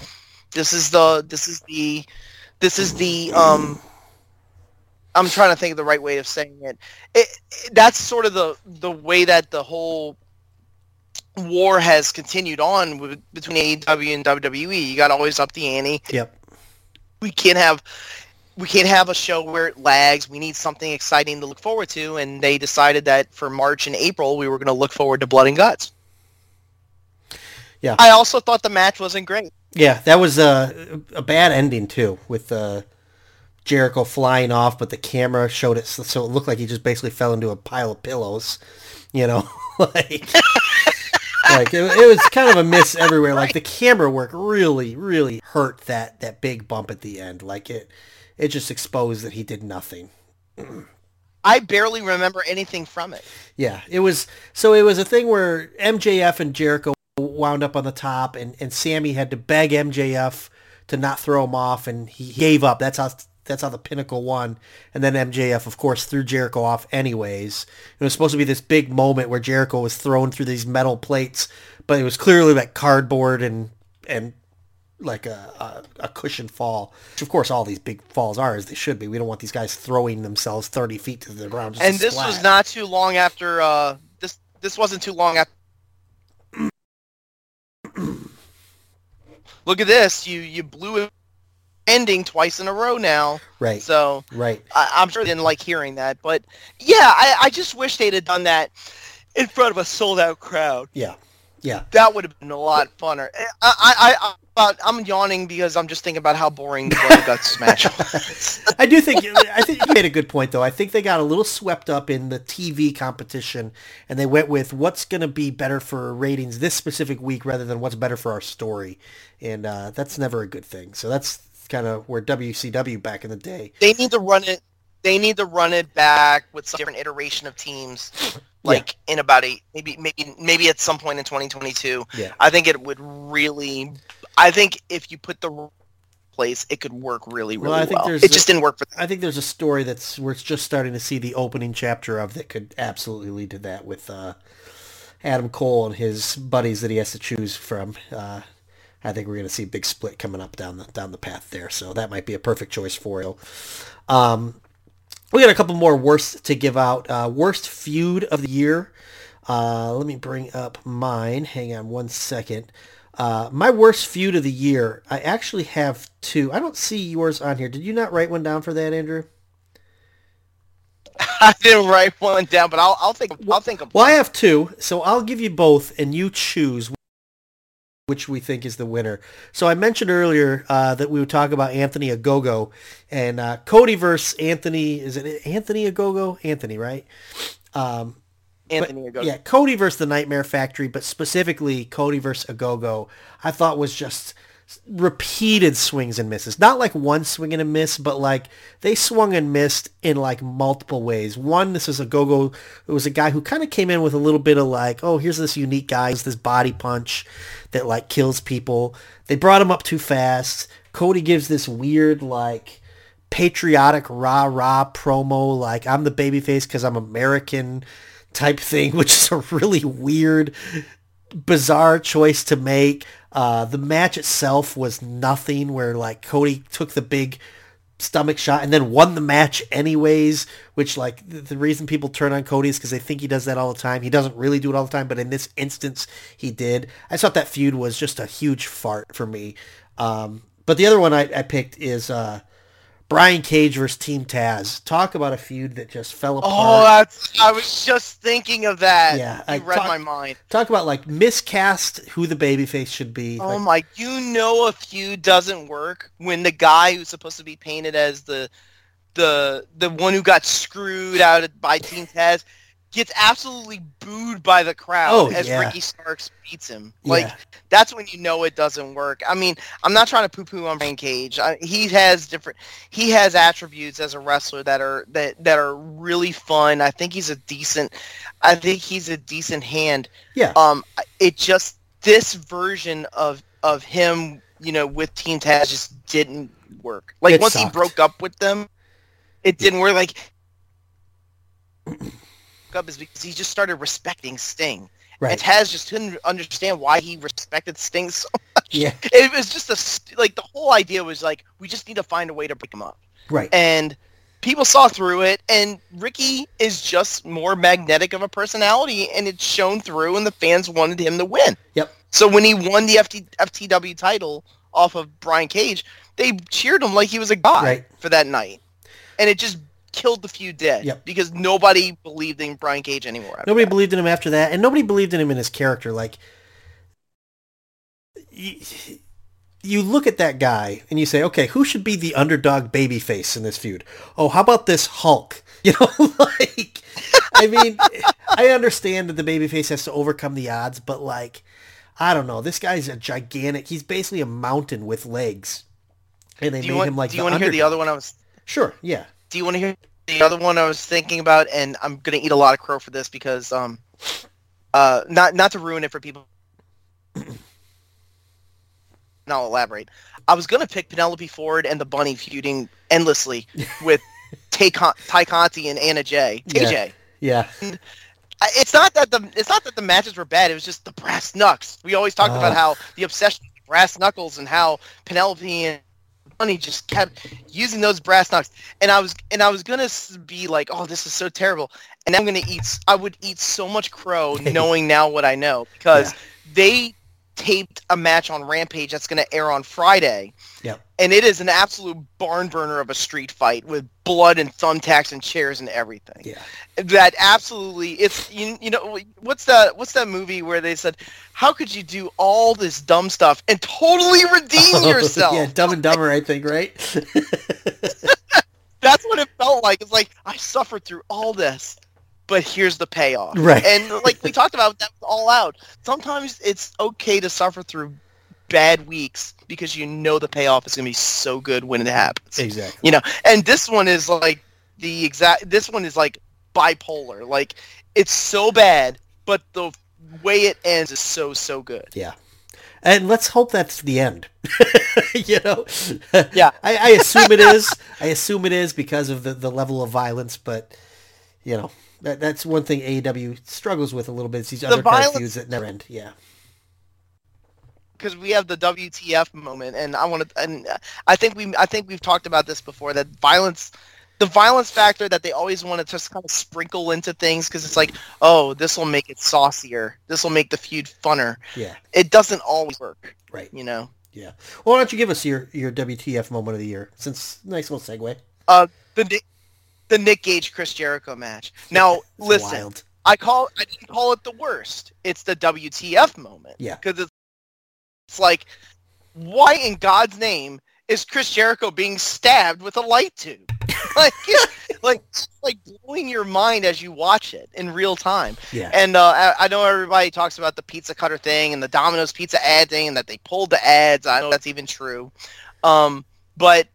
this is the this is the this is the um. I'm trying to think of the right way of saying it. It, it that's sort of the the way that the whole war has continued on with, between A E W and W W E. You got to always up the ante. Yep, we can't have. We can't have a show where it lags. We need something exciting to look forward to, and they decided that for March and April we were going to look forward to Blood and Guts. Yeah. I also thought the match wasn't great. Yeah, that was a, a bad ending too, with uh, Jericho flying off, but the camera showed it, so, so it looked like he just basically fell into a pile of pillows. You know, like, like it, it was kind of a miss everywhere. Like the camera work really, really hurt that that big bump at the end. Like it. It just exposed that he did nothing. I barely remember anything from it. Yeah, it was so it was a thing where M J F and Jericho wound up on the top, and, and Sammy had to beg M J F to not throw him off, and he gave up. That's how that's how the Pinnacle won. And then M J F, of course, threw Jericho off anyways. It was supposed to be this big moment where Jericho was thrown through these metal plates, but it was clearly like cardboard and and. like a, a a cushion fall, which of course all these big falls are, as they should be. We don't want these guys throwing themselves thirty feet to the ground. Just and this splat. was not too long after. Uh, this this wasn't too long after. Look at this! You you blew it ending twice in a row now. Right. So right. I, I'm sure they didn't like hearing that, but yeah, I, I just wish they'd have done that in front of a sold out crowd. Yeah. Yeah, that would have been a lot funner. I, I, I, I'm yawning because I'm just thinking about how boring the Blood and Guts match was. I do think I think you made a good point, though. I think they got a little swept up in the T V competition, and they went with what's going to be better for ratings this specific week rather than what's better for our story, and uh, that's never a good thing. So that's kind of where W C W back in the day. They need to run it. They need to run it back with some different iteration of teams. Like yeah. in about eight, maybe, maybe, maybe at some point in twenty twenty-two. Yeah. I think it would really. I think if you put the place, it could work really, really well. I think well. It a, just didn't work for. Them. I think there's a story that's we're just starting to see the opening chapter of that could absolutely lead to that with uh, Adam Cole and his buddies that he has to choose from. Uh, I think we're going to see a big split coming up down the down the path there. So that might be a perfect choice for you. Um, We got a couple more worst to give out. Uh, worst feud of the year. Uh, let me bring up mine. Hang on one second. Uh, my worst feud of the year. I actually have two. I don't see yours on here. Did you not write one down for that, Andrew? I didn't write one down, but I'll, I'll think. I'll think. Of well, I have two, so I'll give you both, and you choose which we think is the winner. So I mentioned earlier uh, that we would talk about Anthony Ogogo and uh, Cody versus Anthony. Is it Anthony Ogogo? Anthony, right? Um, Anthony but, Ogogo. Yeah, Cody versus the Nightmare Factory, but specifically Cody versus Ogogo. I thought was just repeated swings and misses. Not like one swing and a miss, but like they swung and missed in like multiple ways. One, this is Ogogo. It was a guy who kind of came in with a little bit of like, oh, here's this unique guy, here's this body punch that like kills people. They brought him up too fast. Cody gives this weird like patriotic rah-rah promo, like I'm the babyface because I'm American type thing, which is a really weird, bizarre choice to make. Uh, the match itself was nothing, where like Cody took the big stomach shot and then won the match anyways, which like the, the reason people turn on Cody is because they think he does that all the time. He doesn't really do it all the time, but in this instance he did. I thought that feud was just a huge fart for me. Um, but the other one I, I picked is uh, Brian Cage versus Team Taz. Talk about a feud that just fell apart. Oh, that's, I was just thinking of that. Yeah, you I read talk, my mind. Talk about like miscast who the babyface should be. Oh like, my, you know a feud doesn't work when the guy who's supposed to be painted as the the the one who got screwed out by Team Taz gets absolutely booed by the crowd oh, as yeah. Ricky Starks beats him. Like, yeah. That's when you know it doesn't work. I mean, I'm not trying to poo-poo on Brian Cage. I, he has different, he has attributes as a wrestler that are that, that are really fun. I think he's a decent, I think he's a decent hand. Yeah. Um. It just this version of of him, you know, with Team Taz just didn't work. Like it once sucked. He broke up with them, it didn't work. Like. Up is because he just started respecting Sting. Right. And Taz just couldn't understand why he respected Sting so much. Yeah. It was just a, like the whole idea was like, we just need to find a way to break him up. Right. And people saw through it, and Ricky is just more magnetic of a personality, and it's shown through, and the fans wanted him to win. Yep. So when he won the F T W title off of Brian Cage, they cheered him like he was a god right. for that night. And it just killed the feud dead yep. because nobody believed in Brian Cage anymore. Nobody that. believed in him after that, and nobody believed in him in his character. Like, you, you look at that guy and you say, okay, who should be the underdog babyface in this feud? Oh, how about this Hulk? You know, like, I mean, I understand that the babyface has to overcome the odds, but like, I don't know. This guy's a gigantic, he's basically a mountain with legs. And they do made want, him like do you the want to hear the other one I was... Sure, yeah. Do you want to hear the other one I was thinking about? And I'm going to eat a lot of crow for this because, um, uh, not not to ruin it for people. And I'll elaborate. I was going to pick Penelope Ford and the Bunny feuding endlessly with Tay Con- Ty Conti and Anna Jay. T J. Yeah. yeah. It's not that the it's not that the matches were bad. It was just the brass knucks. We always talked uh. about how the obsession with brass knuckles and how Penelope and Bunny just kept using those brass knucks, and I was and I was gonna be like, oh, this is so terrible, and I'm gonna eat. I would eat so much crow knowing now what I know because yeah. they taped a match on Rampage that's gonna air on Friday, yeah, and it is an absolute barn burner of a street fight with blood and thumbtacks and chairs and everything. Yeah, that absolutely. It's you, you know what's that? What's that movie where they said, how could you do all this dumb stuff and totally redeem oh, yourself? Yeah, Dumb and Dumber, I think, right? That's what it felt like. It's like, I suffered through all this, but here's the payoff. Right. And like we talked about, that was All Out. Sometimes it's okay to suffer through bad weeks because you know the payoff is going to be so good when it happens. Exactly. You know, and this one is like the exact, this one is like bipolar. Like, it's so bad, but the way it ends is so so good. Yeah, and let's hope that's the end. You know, yeah. I, I assume it is. I assume it is because of the, the level of violence. But you know, that, that's one thing A E W struggles with a little bit is these the undercard feuds that never end. Yeah, because we have the W T F moment, and I want to. And I think we. I think we've talked about this before. That violence. the violence factor that they always want to just kind of sprinkle into things because it's like, oh, this will make it saucier. This will make the feud funner. Yeah. It doesn't always work. Right. You know? Yeah. Well, why don't you give us your, your W T F moment of the year? Since nice little segue. Uh, the, the Nick Gage, Chris Jericho match. Now, listen, wild. I call I didn't call it the worst. It's the W T F moment. Yeah. Because it's, it's like, why in God's name is Chris Jericho being stabbed with a light tube? Like, like, like blowing your mind as you watch it in real time. Yeah. And uh, I, I know everybody talks about the pizza cutter thing and the Domino's pizza ad thing and that they pulled the ads. I know that's even true. Um, but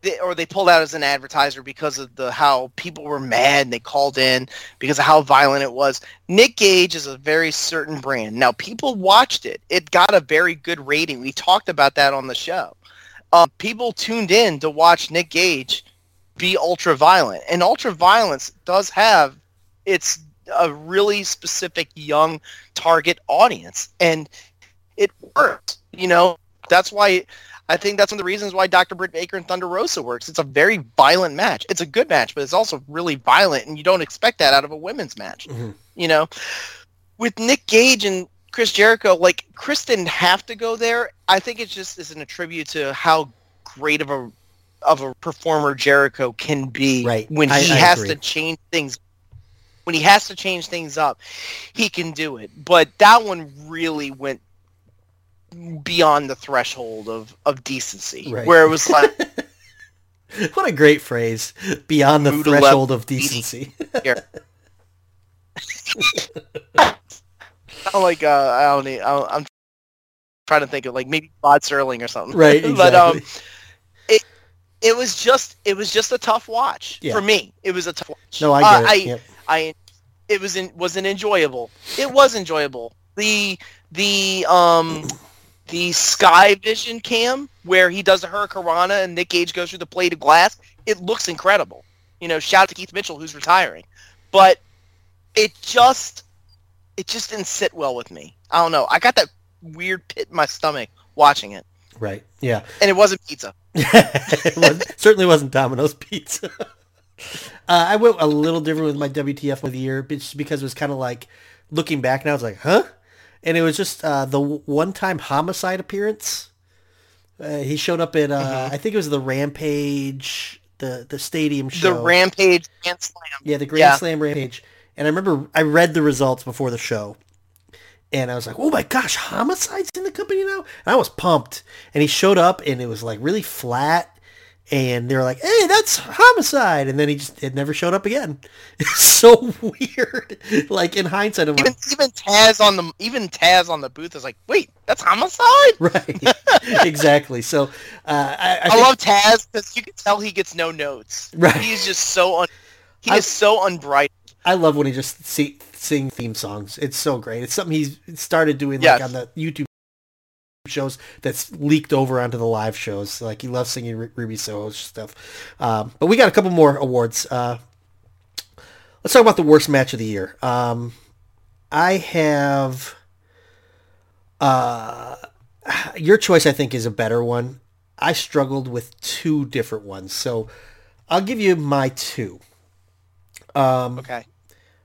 they, or they pulled out as an advertiser because of the how people were mad and they called in because of how violent it was. Nick Gage is a very certain brand. Now, people watched it. It got a very good rating. We talked about that on the show. Um, people tuned in to watch Nick Gage be ultra-violent. And ultra-violence does have its a really specific young target audience. And it works, you know. That's why I think that's one of the reasons why Doctor Britt Baker and Thunder Rosa works. It's a very violent match. It's a good match, but it's also really violent, and you don't expect that out of a women's match, mm-hmm. you know. With Nick Gage and Chris Jericho, like, Chris didn't have to go there. I think it just is an attribute to how great of a of a performer Jericho can be right. when I, he I has agree. to change things. When he has to change things up, he can do it. But that one really went beyond the threshold of, of decency, right. where it was like, what a great phrase! Beyond the threshold of decency. I'm like uh, I don't need. I, I'm trying to think of like maybe Rod Serling or something, right? Exactly. But um, it it was just it was just a tough watch yeah. for me. It was a tough watch. No, I get uh, it. I, yep. I it was in, wasn't enjoyable. It was enjoyable. The the um the Sky Vision cam where he does a hurricanrana and Nick Gage goes through the plate of glass. It looks incredible. You know, shout out to Keith Mitchell who's retiring, but it just. It just didn't sit well with me. I don't know. I got that weird pit in my stomach watching it. Right. Yeah. And it wasn't pizza. It wasn't, certainly wasn't Domino's pizza. uh, I went a little different with my W T F of the year because it was kind of like looking back now. I was like, huh? And it was just uh, the one-time Homicide appearance. Uh, he showed up at uh, mm-hmm. I think it was the Rampage, the the stadium show. The Rampage Grand Slam. Yeah, the Grand yeah. Slam Rampage. And I remember I read the results before the show, and I was like, oh my gosh, Homicide's in the company now? And I was pumped. And he showed up, and it was like really flat, and they were like, hey, that's Homicide. And then he just it never showed up again. It's so weird. Like, in hindsight, I'm even, like... Even Taz, on the, even Taz on the booth is like, wait, that's Homicide? Right. Exactly. So uh, I, I, I think... love Taz because you can tell he gets no notes. Right. He's just so... Un... He I... is so unbright. I love when he just see, sing theme songs. It's so great. It's something he's started doing yes. like on the YouTube shows that's leaked over onto the live shows. Like, he loves singing R- Ruby Soho's stuff. Um, but we got a couple more awards. Uh, let's talk about the worst match of the year. Um, I have... Uh, your choice, I think, is a better one. I struggled with two different ones. So I'll give you my two. Um, okay.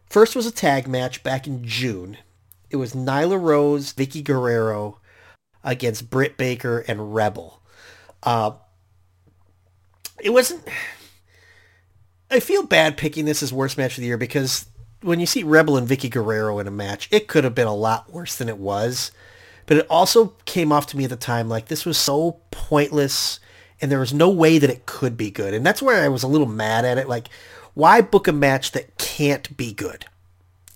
First was a tag match back in June. It was Nyla Rose, Vicky Guerrero against Britt Baker and Rebel. Uh, it wasn't... I feel bad picking this as worst match of the year because when you see Rebel and Vicky Guerrero in a match, it could have been a lot worse than it was. But it also came off to me at the time like this was so pointless and there was no way that it could be good. And that's where I was a little mad at it. Like, why book a match that can't be good?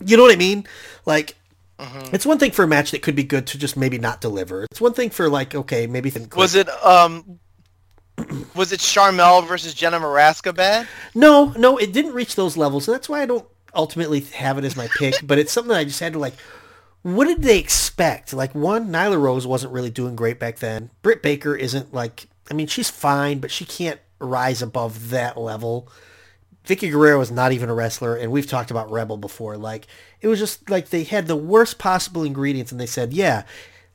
You know what I mean? Like, mm-hmm. it's one thing for a match that could be good to just maybe not deliver. It's one thing for, like, okay, maybe... Think was it, um... was it Charmel versus Jenna Maraska bad? No, no, it didn't reach those levels. And that's why I don't ultimately have it as my pick. But it's something I just had to, like... What did they expect? Like, one, Nyla Rose wasn't really doing great back then. Britt Baker isn't, like... I mean, she's fine, but she can't rise above that level. Vicky Guerrero is not even a wrestler, and we've talked about Rebel before. Like, it was just like they had the worst possible ingredients, and they said, yeah,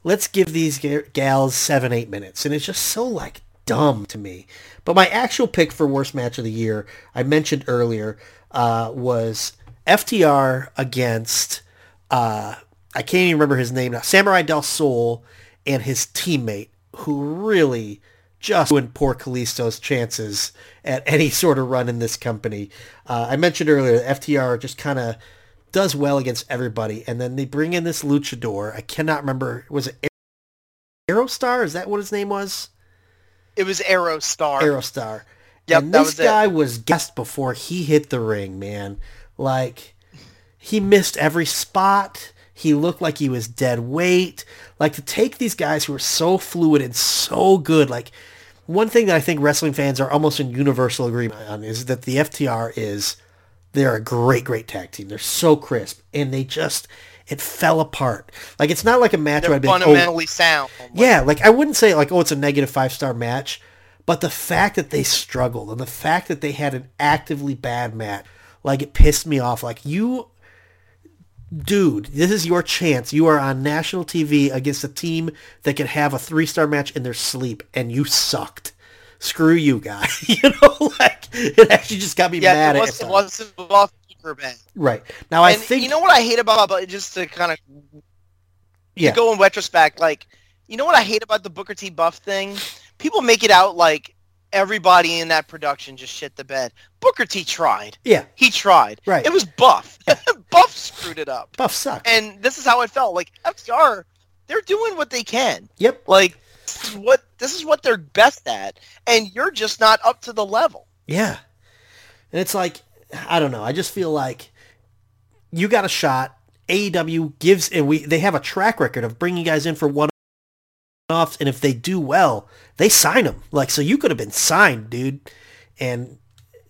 let's give these gals seven, eight minutes. And it's just so like, dumb to me. But my actual pick for worst match of the year, I mentioned earlier, uh, was F T R against, uh, I can't even remember his name now, Samurai Del Sol and his teammate, who really just ruined poor Kalisto's chances at any sort of run in this company. Uh, I mentioned earlier that F T R just kind of does well against everybody, and then they bring in this luchador. I cannot remember. Was it Aerostar? Is that what his name was? It was Aerostar. Aerostar. Yep, and this that was guy it. was gassed before he hit the ring, man. Like, he missed every spot. He looked like he was dead weight. Like, to take these guys who are so fluid and so good. Like, one thing that I think wrestling fans are almost in universal agreement on is that the F T R is, they're a great, great tag team. They're so crisp. And they just, it fell apart. Like, it's not like a match they're where I'd be like, fundamentally oh. sound. Like, yeah, like, I wouldn't say, like, oh, it's a negative five-star match. But the fact that they struggled and the fact that they had an actively bad match, like, it pissed me off. Like, you... Dude, this is your chance. You are on national T V against a team that could have a three-star match in their sleep, and you sucked. Screw you, guy. You know, like, it actually just got me yeah, mad it was, at it. Was, it was super bad. Right. Now, and I think... You know what I hate about, about just to kind of yeah. go in retrospect, like, you know what I hate about the Booker T. Buff thing? People make it out like everybody in that production just shit the bed. Booker T tried. Yeah. He tried. Right. It was Buff. Yeah. Buff screwed it up. Buff sucked. And this is how it felt. Like, F T R, they're doing what they can. Yep. Like, this is what, this is what they're best at, and you're just not up to the level. Yeah. And it's like, I don't know. I just feel like you got a shot. A E W gives, and we they have a track record of bringing guys in for one offs, and if they do well, they sign them. Like, so you could have been signed, dude. And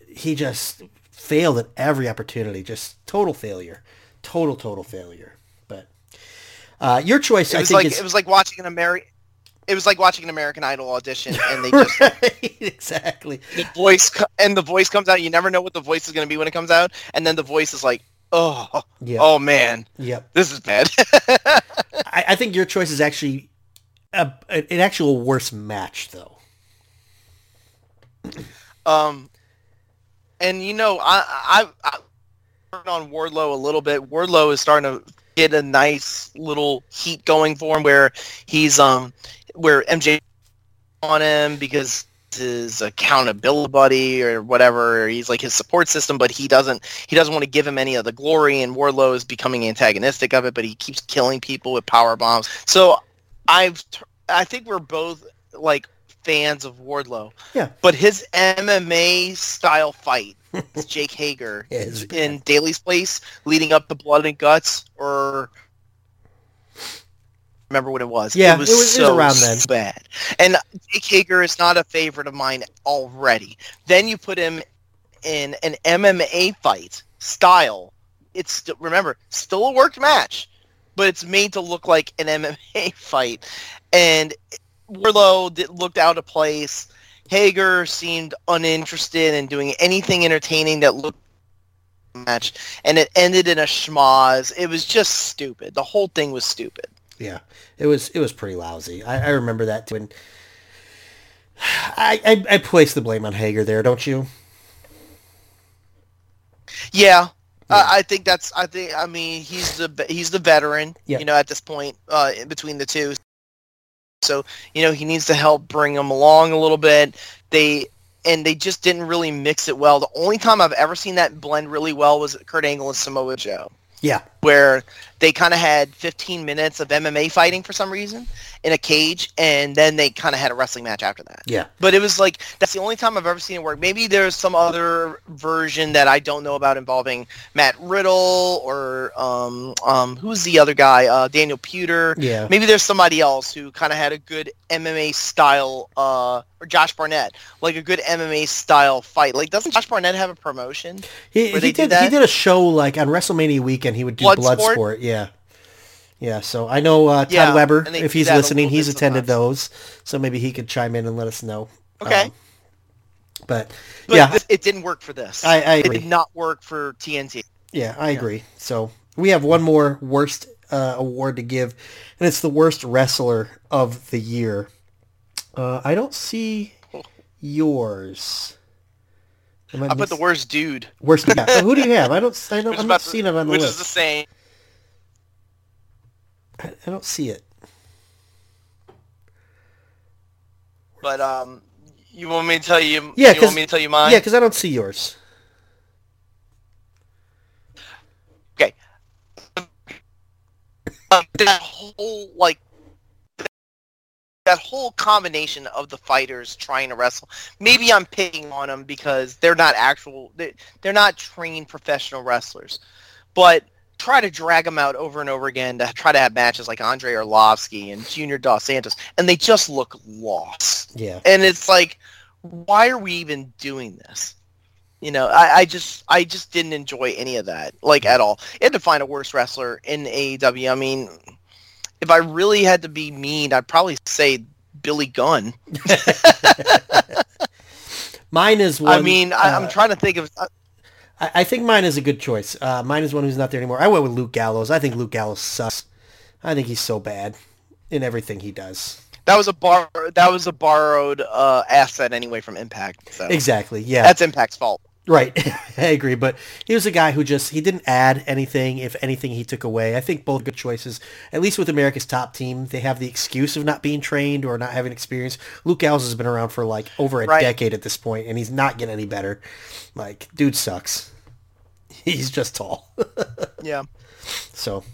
he just... failed at every opportunity. Just total failure. Total, total failure. But uh, your choice, I think, like, is... It was like watching an American... It was like watching an American Idol audition, and they just right, like, exactly. The voice co- and the voice comes out. You never know what the voice is going to be when it comes out, and then the voice is like, oh, yep. oh man, yep. this is bad. I, I think your choice is actually a, a, an actual worse match, though. Um. And, you know, I I turned on Wardlow a little bit. Wardlow is starting to get a nice little heat going for him, where he's um where M J on him because his accountability buddy or whatever, or he's like his support system, but he doesn't he doesn't want to give him any of the glory, and Wardlow is becoming antagonistic of it, but he keeps killing people with power bombs. So I've I think we're both like fans of Wardlow, yeah, but his M M A style fight with Jake Hager yes, in yeah. Daly's Place, leading up to Blood and Guts, or remember what it was? Yeah, it was, it was so it was around then. Bad. And Jake Hager is not a favorite of mine already. Then you put him in an M M A fight style. It's st- remember still a worked match, but it's made to look like an M M A fight, and Wardlow did, looked out of place. Hager seemed uninterested in doing anything entertaining that looked like a match, and it ended in a schmoz. It was just stupid. The whole thing was stupid. Yeah, it was. It was pretty lousy. I, I remember that too. And I, I I place the blame on Hager there, don't you? Yeah. Yeah. Uh, I think that's. I think. I mean, he's the he's the veteran. Yeah. You know, at this point, uh, in between the two. So, you know, he needs to help bring them along a little bit. They and they just didn't really mix it well. The only time I've ever seen that blend really well was Kurt Angle and Samoa Joe. Yeah. Where they kind of had fifteen minutes of M M A fighting for some reason in a cage, and then they kind of had a wrestling match after that. Yeah. But it was like, that's the only time I've ever seen it work. Maybe there's some other version that I don't know about involving Matt Riddle or um, um, who's the other guy? Uh, Daniel Pewter. Yeah. Maybe there's somebody else who kind of had a good M M A style, uh, or Josh Barnett, like a good M M A style fight. Like, doesn't Josh Barnett have a promotion? He, he, did, did that? he did a show like on WrestleMania weekend. He would do Bloodsport. Blood Sport, yeah. Yeah, so I know uh, Todd yeah, Weber, if he's listening, he's attended sometimes. those, so maybe he could chime in and let us know. Okay. Um, but, but, yeah. This, it didn't work for this. I, I agree. It did not work for T N T. Yeah, I yeah. agree. So we have one more worst uh, award to give, and it's the worst wrestler of the year. Uh, I don't see yours. Am I, I put the worst dude. Worst yeah. So who do you have? I don't. I don't. I'm not seeing it on the list. Which is the same. I, I don't see it. But um, you want me to tell you? Yeah, you want me to tell you mine? Yeah, because I don't see yours. Okay. Um, that whole like. That whole combination of the fighters trying to wrestle. Maybe I'm picking on them because they're not actual. They're, they're not trained professional wrestlers. But try to drag them out over and over again to try to have matches like Andre Arlovsky and Junior Dos Santos. And they just look lost. Yeah. And it's like, why are we even doing this? You know, I, I just I just didn't enjoy any of that. Like, at all. You had to find a worse wrestler in A E W. I mean... If I really had to be mean, I'd probably say Billy Gunn. Mine is one... I mean, I, uh, I'm trying to think of... Uh, I, I think mine is a good choice. Uh, mine is one who's not there anymore. I went with Luke Gallows. I think Luke Gallows sucks. I think he's so bad in everything he does. That was a bar. That was a borrowed uh, asset anyway from Impact. So. Exactly, yeah. That's Impact's fault. Right, I agree, but he was a guy who just, he didn't add anything, if anything he took away. I think both good choices, at least with America's Top Team, they have the excuse of not being trained or not having experience. Luke Gallows has been around for like over a right. decade at this point, and he's not getting any better. Like, dude sucks. He's just tall. Yeah. So.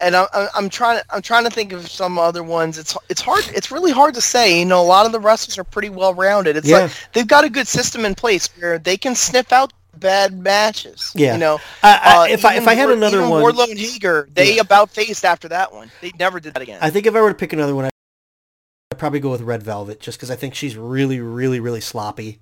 And I'm I'm trying I'm trying to think of some other ones. It's it's hard. It's really hard to say. You know, a lot of the wrestlers are pretty well rounded. It's yeah. like they've got a good system in place where they can sniff out bad matches. Yeah. You know, I, I, uh, if I if I had another even one, Wardlow and Hager, they yeah. about faced after that one. They never did that again. I think if I were to pick another one, I'd probably go with Red Velvet, just because I think she's really, really, really sloppy,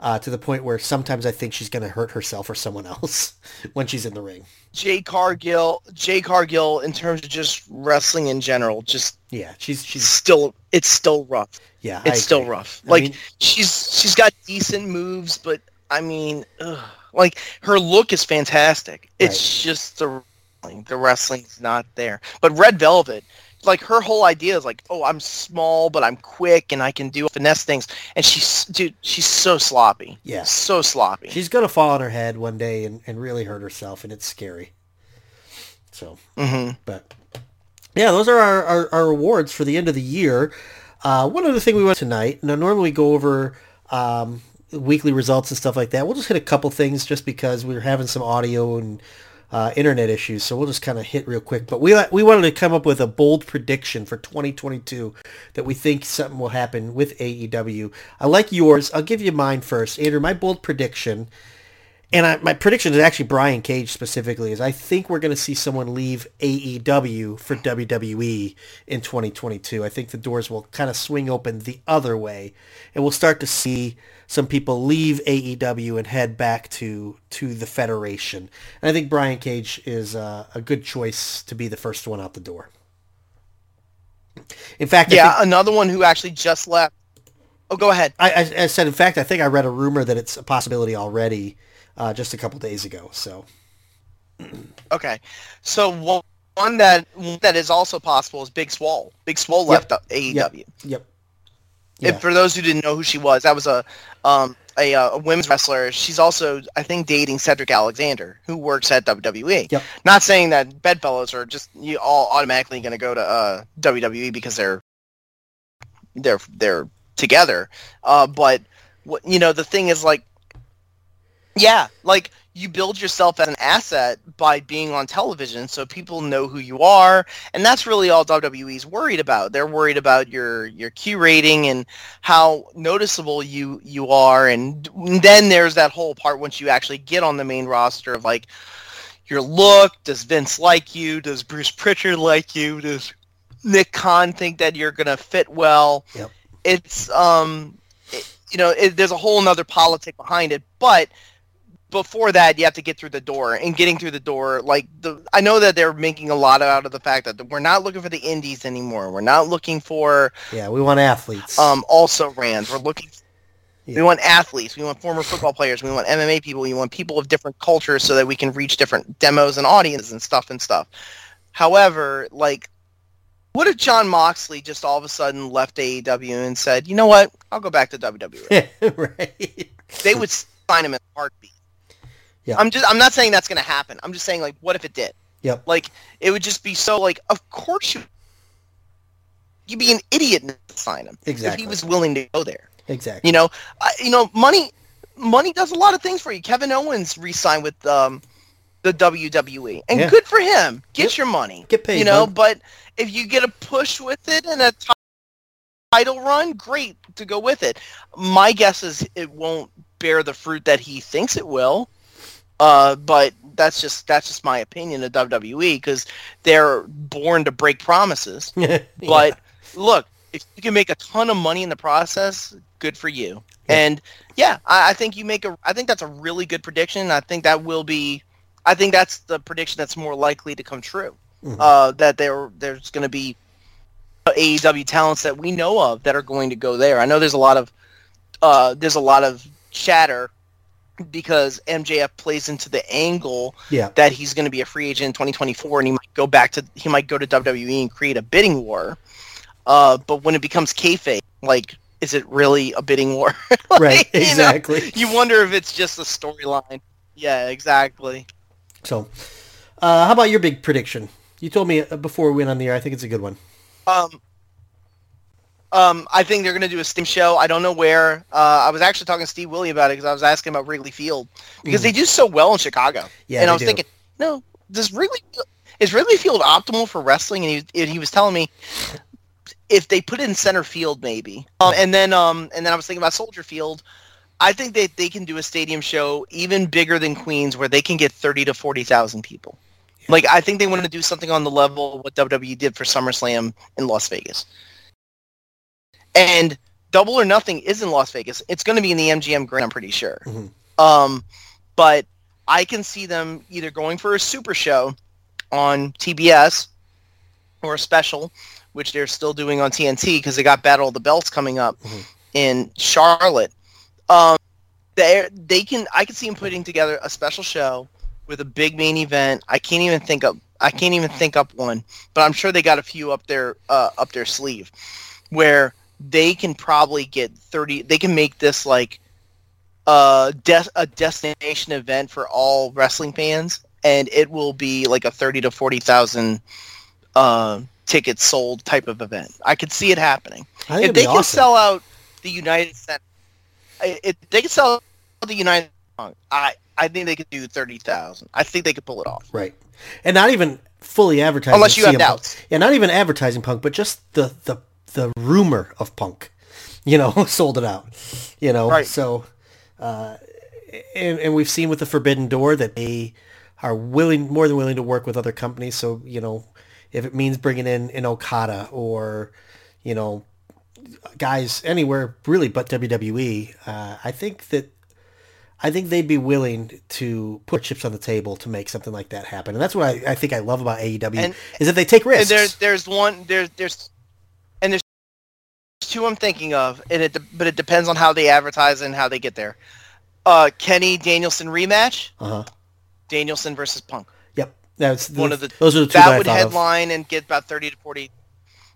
uh, to the point where sometimes I think she's going to hurt herself or someone else when she's in the ring. Jade Cargill, Jade Cargill, in terms of just wrestling in general, just yeah, she's she's still it's still rough. Yeah, it's still rough. I like mean, she's she's got decent moves, but I mean, ugh, like her look is fantastic. It's right. just the the wrestling's not there. But Red Velvet, like her whole idea is like, oh, I'm small, but I'm quick, and I can do finesse things. And she's, dude, she's so sloppy. Yeah, so sloppy. She's gonna fall on her head one day and, and really hurt herself, and it's scary. So, mm-hmm. but yeah, those are our, our, our awards for the end of the year. Uh, one other thing we want tonight. Now, normally we go over um, weekly results and stuff like that. We'll just hit a couple things just because we were having some audio and. Uh, internet issues, so we'll just kind of hit real quick. But we we wanted to come up with a bold prediction for twenty twenty-two that we think something will happen with A E W. I like yours. I'll give you mine first. Andrew, my bold prediction, and I, my prediction is actually Brian Cage specifically, is I think we're going to see someone leave A E W for W W E in twenty twenty-two. I think the doors will kind of swing open the other way, and we'll start to see some people leave A E W and head back to, to the Federation. And I think Brian Cage is uh, a good choice to be the first one out the door. In fact, yeah, I think, another one who actually just left. Oh, go ahead. I, I, I said, in fact, I think I read a rumor that it's a possibility already uh, just a couple days ago. So, okay. So one, one that one that is also possible is Big Swole. Big Swole yep. left A E W. Yep. yep. Yeah. If, for those who didn't know who she was, that was a um, a, a women's wrestler. She's also, I think, dating Cedric Alexander, who works at W W E. Yep. Not saying that bedfellows are just you all automatically going to go to uh, W W E because they're they're they're together. Uh, but you know, the thing is, like, yeah, like you build yourself as an asset by being on television, so people know who you are, and that's really all W W E's worried about. They're worried about your, your Q rating and how noticeable you, you are, and then there's that whole part once you actually get on the main roster of like your look. Does Vince like you? Does Bruce Pritchard like you? Does Nick Khan think that you're gonna fit well? Yep. It's um, it, you know, it, there's a whole another politic behind it, but. Before that, you have to get through the door, and getting through the door, like the, I know that they're making a lot out of the fact that we're not looking for the indies anymore. We're not looking for yeah, we want athletes. Um, also rans. We're looking. Yeah. We want athletes. We want former football players. We want M M A people. We want people of different cultures so that we can reach different demos and audiences and stuff and stuff. However, like, what if John Moxley just all of a sudden left A E W and said, you know what? I'll go back to W W E. Right. They would sign him in a heartbeat. Yeah. I'm just I'm not saying that's going to happen. I'm just saying, like, what if it did? Yep. Like, it would just be so, like, of course you you'd be an idiot not to sign him. Exactly. If he was willing to go there. Exactly. You know, I, you know, money money does a lot of things for you. Kevin Owens re-signed with um the W W E. And yeah. good for him. Get yep. your money. Get paid. You know, man. But if you get a push with it and a top title run, great to go with it. My guess is it won't bear the fruit that he thinks it will, uh, but that's just that's just my opinion of W W E because they're born to break promises. Yeah. But look, if you can make a ton of money in the process, good for you. Yeah. And yeah, I, I think you make a. I think that's a really good prediction. I think that will be. I think that's the prediction that's more likely to come true. Mm-hmm. Uh, that there there's going to be A E W talents that we know of that are going to go there. I know there's a lot of uh, there's a lot of chatter because M J F plays into the angle yeah. that he's going to be a free agent in twenty twenty-four, and he might go back to he might go to W W E and create a bidding war. Uh, but when it becomes kayfabe, like, is it really a bidding war? Like, right, exactly. You know, you wonder if it's just a storyline. Yeah, exactly. So, uh, how about your big prediction? You told me before we went on the air. I think it's a good one. Um, um, I think they're going to do a Sting show. I don't know where. Uh, I was actually talking to Steve Willie about it because I was asking about Wrigley Field because mm. they do so well in Chicago. Yeah, and I was do. thinking, no, does Wrigley is Wrigley Field optimal for wrestling? And he he was telling me if they put it in center field, maybe. Um, and then um, and then I was thinking about Soldier Field. I think that they, they can do a stadium show even bigger than Queens, where they can get thirty to forty thousand people. Like, I think they want to do something on the level of what W W E did for SummerSlam in Las Vegas. And Double or Nothing is in Las Vegas. It's going to be in the M G M Grand, I'm pretty sure. Mm-hmm. Um, but I can see them either going for a super show on T B S or a special, which they're still doing on T N T because they got Battle of the Belts coming up mm-hmm. in Charlotte. Um, they they can I can see them putting together a special show with a big main event. I can't even think up. I can't even think up one, but I'm sure they got a few up their uh, up their sleeve, where they can probably get thirty. They can make this like uh, de- a destination event for all wrestling fans, and it will be like a thirty to forty thousand uh, tickets sold type of event. I could see it happening if they can awesome. sell out the United Center. If they can sell out the United Center, I. I think they could do thirty thousand. I think they could pull it off. Right. And not even fully advertising. Unless you have doubts. Punk. Yeah, not even advertising Punk, but just the, the, the rumor of Punk, you know, sold it out, you know. Right. So, uh, and, and we've seen with the Forbidden Door that they are willing, more than willing to work with other companies. So, you know, if it means bringing in an Okada or, you know, guys anywhere really but W W E, uh, I think that, I think they'd be willing to put chips on the table to make something like that happen, and that's what I, I think I love about A E W and, is that they take risks. And there's there's one there's there's and there's two I'm thinking of, and it but it depends on how they advertise and how they get there. Uh, Kenny Danielson rematch, uh-huh. Danielson versus Punk. Yep, that's one of the those are the two that, that I would headline of. And get about thirty to forty.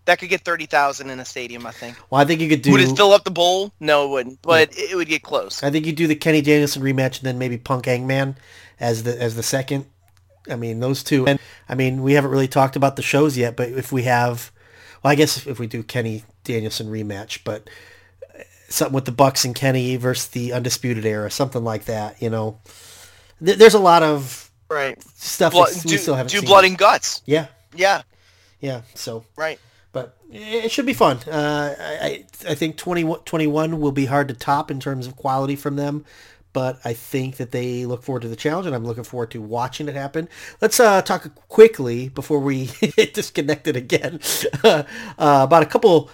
That could get thirty thousand in a stadium, I think. Well, I think you could do. Would it fill up the bowl? No, it wouldn't. But yeah. it would get close. I think you do the Kenny Danielson rematch, and then maybe Punk Hangman as the as the second. I mean, those two. And I mean, we haven't really talked about the shows yet, but if we have, well, I guess if we do Kenny Danielson rematch, but something with the Bucks and Kenny versus the Undisputed Era, something like that. You know, there's a lot of right stuff blood, that we do, still haven't do seen. Do blood yet. And guts. Yeah. Yeah. Yeah. So right. But it should be fun. Uh, I I think twenty twenty-one will be hard to top in terms of quality from them, but I think that they look forward to the challenge, and I'm looking forward to watching it happen. Let's uh, talk quickly before we get disconnected again uh, about a couple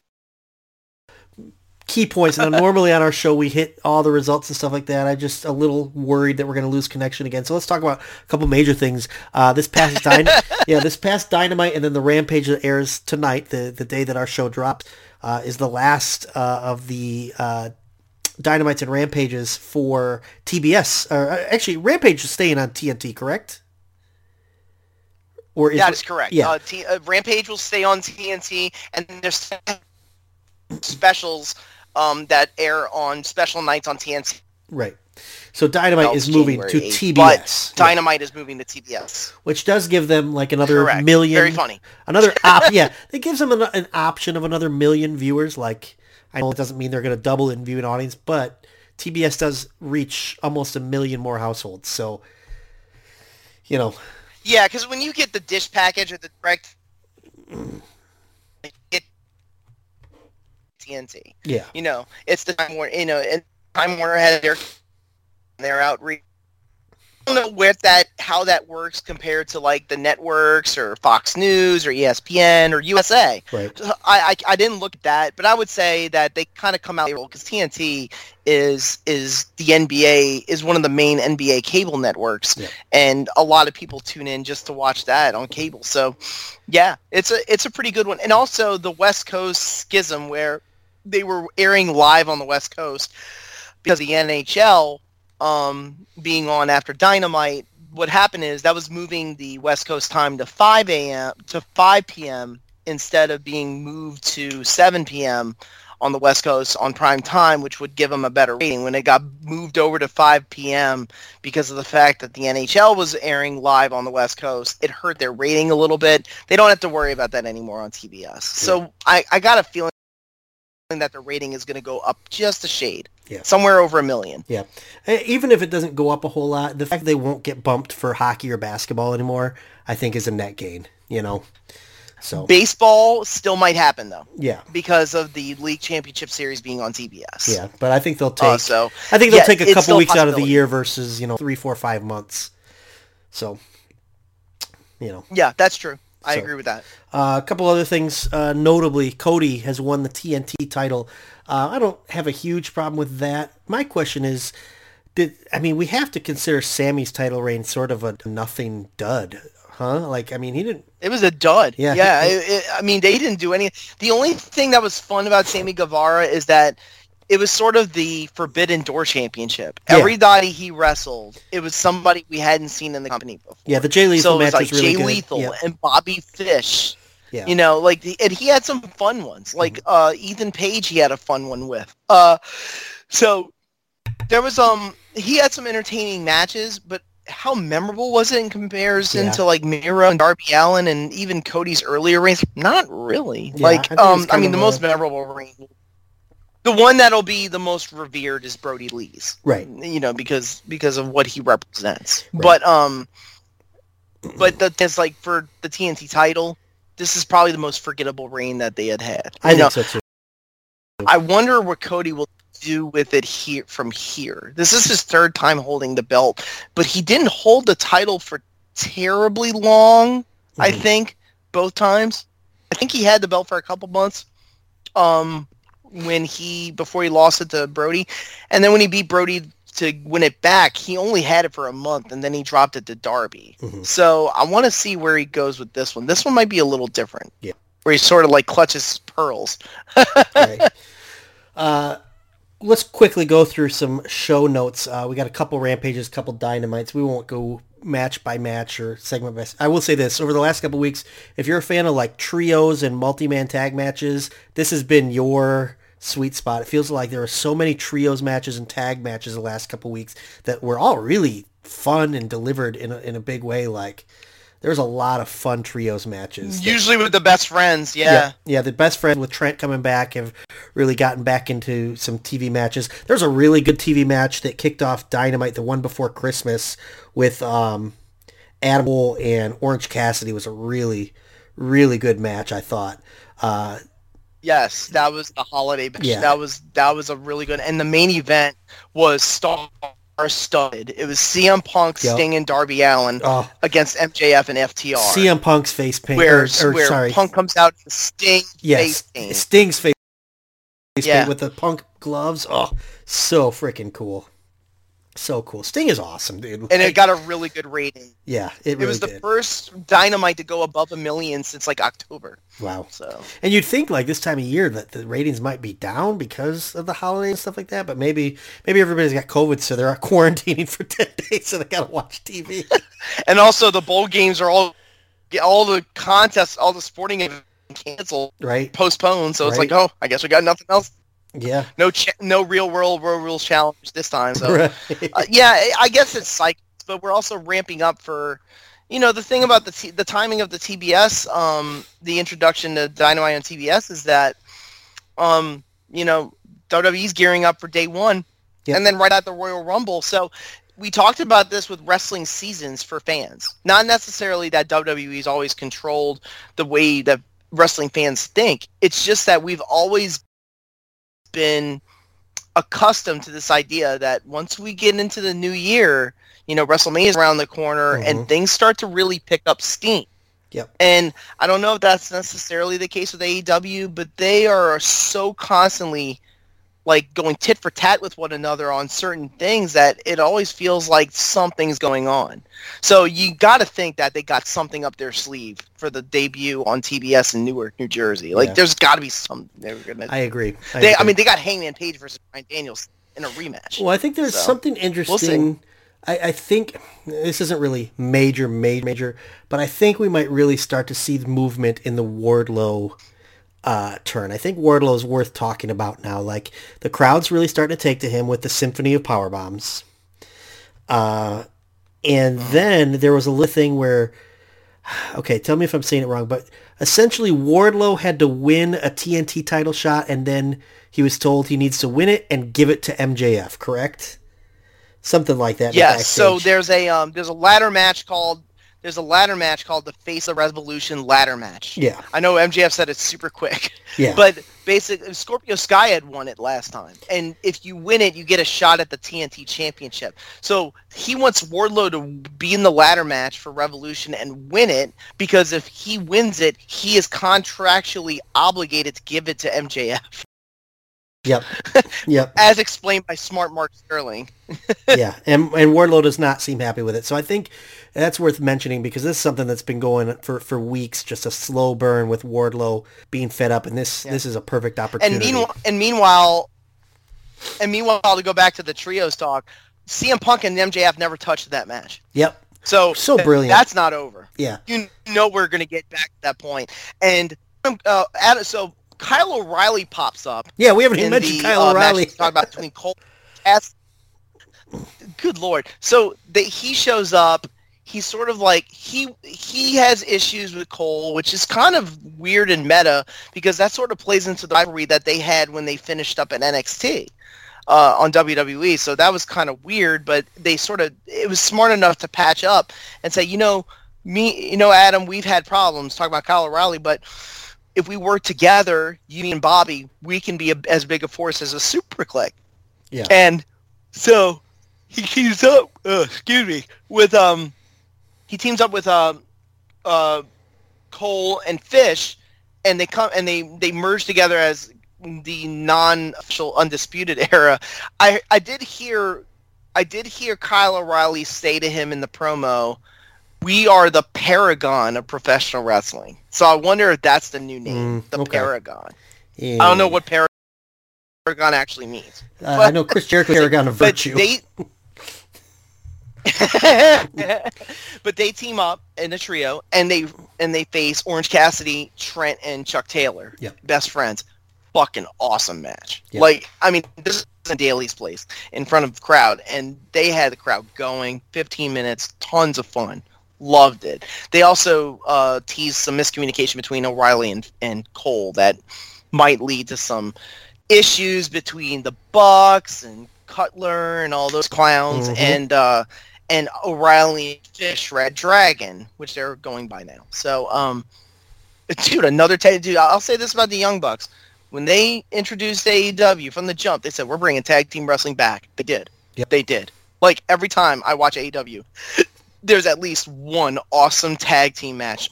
key points. And normally on our show we hit all the results and stuff like that. I'm just a little worried that we're going to lose connection again. So let's talk about a couple major things. Uh, this past Dyn- yeah, this past Dynamite, and then the Rampage that airs tonight, the the day that our show drops, uh, is the last uh, of the uh, Dynamites and Rampages for T B S. Or uh, actually, Rampage is staying on T N T, correct? Or is that it- is correct. Yeah. Uh, T- uh, Rampage will stay on T N T, and there's specials. um, that air on special nights on T N T. Right. So Dynamite well, is moving January to eighth, T B S. But Dynamite yeah. is moving to T B S. Which does give them like another Correct. million. Very funny. Another op- yeah, it gives them an, an option of another million viewers. Like, I know it doesn't mean they're going to double in viewing audience, but T B S does reach almost a million more households. So, you know. Yeah, because when you get the dish package or the direct... It, T N T. Yeah. You know, it's the Time Warner, you know, and Time Warner had their... Their outreach. I don't know where that, how that works compared to like the networks or Fox News or E S P N or U S A. Right. So I, I I didn't look at that, but I would say that they kind of come out because T N T is is the N B A is one of the main N B A cable networks, yeah. and a lot of people tune in just to watch that on cable. So yeah, it's a it's a pretty good one, and also the West Coast schism where they were airing live on the West Coast because the N H L. Um, being on after Dynamite, what happened is that was moving the West Coast time to five a.m. to five p.m. instead of being moved to seven p.m. on the West Coast on prime time, which would give them a better rating. When it got moved over to five p.m. because of the fact that the N H L was airing live on the West Coast, it hurt their rating a little bit. They don't have to worry about that anymore on T B S. Yeah. So I, I got a feeling that the rating is going to go up just a shade. Yeah. Somewhere over a million. Yeah. Even if it doesn't go up a whole lot, the fact that they won't get bumped for hockey or basketball anymore, I think is a net gain, you know? So baseball still might happen though. Yeah. Because of the league championship series being on T B S. Yeah. But I think they'll take, uh, so, I think they'll yeah, take a couple weeks out of the year versus, you know, three, four, five months. So, you know. Yeah, that's true. I so, agree with that. Uh, a couple other things. Uh, notably, Cody has won the T N T title. Uh, I don't have a huge problem with that. My question is, did I mean, we have to consider Sammy's title reign sort of a nothing dud, huh? Like, I mean, he didn't... It was a dud. Yeah. Yeah, he, it, it, I mean, they didn't do any... The only thing that was fun about Sammy Guevara is that it was sort of the Forbidden Door Championship. Yeah. Everybody he wrestled, it was somebody we hadn't seen in the company before. Yeah, the Jay Lethal so match was, was really Jay good. So it was like Jay Lethal yeah. and Bobby Fish. Yeah. You know, like, the, and he had some fun ones. Like, mm-hmm. uh, Ethan Page he had a fun one with. Uh, so there was, um, he had some entertaining matches, but how memorable was it in comparison yeah. to, like, Miro and Darby Allin and even Cody's earlier reigns? Not really. Yeah, like, I, um, I mean, the a... most memorable reign. The one that'll be the most revered is Brody Lee's. Right. You know, because because of what he represents. Right. But um but that's like for the T N T title, this is probably the most forgettable reign that they had had. I you think know, so too. I wonder what Cody will do with it here from here. This is his third time holding the belt, but he didn't hold the title for terribly long, mm-hmm. I think, both times. I think he had the belt for a couple months. Um when he before he lost it to Brody, and then when he beat Brody to win it back, he only had it for a month, and then he dropped it to Darby. Mm-hmm. So I want to see where he goes with this one. This one might be a little different. Yeah, where he sort of like clutches pearls. Right. Uh, let's quickly go through some show notes. Uh, we got a couple Rampages, a couple Dynamites. We won't go match by match or segment by segment. I will say this, over the last couple weeks, if you're a fan of like trios and multi-man tag matches, this has been your sweet spot. It feels like there are so many trios matches and tag matches the last couple weeks that were all really fun and delivered in a, in a big way. Like there's a lot of fun trios matches. Usually that, with the best friends. Yeah. yeah. Yeah. The best friends with Trent coming back have really gotten back into some T V matches. There's a really good T V match that kicked off Dynamite, the one before Christmas with um, Adam Cole and Orange Cassidy. Was a really, really good match, I thought. Uh, Yes, that was the holiday match. Yeah. That was that was a really good, and the main event was star-studded. It was C M Punk, yep. Sting, and Darby Allin oh. against M J F and F T R. C M Punk's face paint, where, or, or, where sorry. Punk comes out to Sting. Yes, face paint. Sting's face yeah. paint with the Punk gloves. Oh, so freaking cool. So cool. Sting is awesome, dude. And it got a really good rating. Yeah, it really It was the did. first Dynamite to go above a million since, like, October. Wow. So, and you'd think, like, this time of year that the ratings might be down because of the holidays and stuff like that, but maybe maybe everybody's got COVID, so they're quarantining for ten days, so they got to watch T V. And also the bowl games are all, all the contests, all the sporting events canceled, right? postponed, so right. It's like, oh, I guess we got nothing else. Yeah. No ch- no real world, real world challenge this time. So, right. uh, yeah, I guess it's psyched, but we're also ramping up for, you know, the thing about the t- the timing of the T B S, um, the introduction to Dynamite on T B S is that, um, you know, W W E's gearing up for day one, yep. and then right at the Royal Rumble. So we talked about this with wrestling seasons for fans. Not necessarily that W W E's always controlled the way that wrestling fans think. It's just that we've always been accustomed to this idea that once we get into the new year, you know, WrestleMania's around the corner, mm-hmm. and things start to really pick up steam. Yep. And I don't know if that's necessarily the case with A E W, but they are so constantly like going tit for tat with one another on certain things that it always feels like something's going on. So you got to think that they got something up their sleeve for the debut on T B S in Newark, New Jersey. Like, yeah. there's got to be something they were going to... I agree. I, they, agree. I mean, they got Hangman Page versus Bryan Danielson in a rematch. Well, I think there's so, something interesting. We'll I, I think this isn't really major, major, major, but I think we might really start to see the movement in the Wardlow Uh, turn. I think Wardlow is worth talking about now. Like, the crowd's really starting to take to him with the symphony of power bombs. Uh, and then there was a little thing where, okay, tell me if I'm saying it wrong, but essentially Wardlow had to win a T N T title shot, and then he was told he needs to win it and give it to M J F. Correct? Something like that. Yeah. So there's a um, there's a ladder match called. There's a ladder match called the Face of Revolution ladder match. Yeah. I know M J F said it's super quick. Yeah. But basically, Scorpio Sky had won it last time. And if you win it, you get a shot at the T N T Championship. So he wants Wardlow to be in the ladder match for Revolution and win it, because if he wins it, he is contractually obligated to give it to M J F. Yep. Yep. As explained by Smart Mark Sterling. Yeah, and and Wardlow does not seem happy with it. So I think that's worth mentioning, because this is something that's been going for, for weeks, just a slow burn with Wardlow being fed up, and this yeah. this is a perfect opportunity. And meanwhile, and meanwhile, and meanwhile, to go back to the trios talk, C M Punk and M J F never touched that match. Yep. So so brilliant. That's not over. Yeah. You know we're going to get back to that point. And uh, so Kyle O'Reilly pops up. Yeah, we haven't even mentioned the, Kyle uh, O'Reilly. Talk about between Cole and Cass. Good Lord. So the, he shows up. He's sort of like, he he has issues with Cole, which is kind of weird and meta, because that sort of plays into the rivalry that they had when they finished up at N X T uh, on W W E. So that was kind of weird, but they sort of, it was smart enough to patch up and say, you know, me, you know, Adam, we've had problems talking about Kyle O'Reilly, but if we work together, you and Bobby, we can be a, as big a force as a super clique. Yeah. And so he keeps up, uh, excuse me, with, um, He teams up with uh, uh, Cole and Fish, and they come and they, they merge together as the non-official Undisputed Era. I I did hear I did hear Kyle O'Reilly say to him in the promo, "We are the Paragon of professional wrestling." So I wonder if that's the new name, mm, the okay. Paragon. Yeah. I don't know what Paragon actually means. Uh, but, I know Chris Jericho, Paragon of Virtue. They, but they team up in a trio, and they and they face Orange Cassidy, Trent, and Chuck Taylor, yep. best friends. Fucking awesome match. Yep. Like, I mean, this is in Daly's place in front of the crowd, and they had the crowd going. Fifteen minutes, tons of fun. Loved it. They also uh, teased some miscommunication between O'Reilly and, and Cole that might lead to some issues between the Bucks and Cutler and all those clowns, mm-hmm. and uh, and O'Reilly Fish, Red Dragon, which they're going by now. So, um, dude, another tag. Dude, I'll say this about the Young Bucks: when they introduced A E W from the jump, they said we're bringing tag team wrestling back. They did. Yep. They did. Like, every time I watch A E W, there's at least one awesome tag team match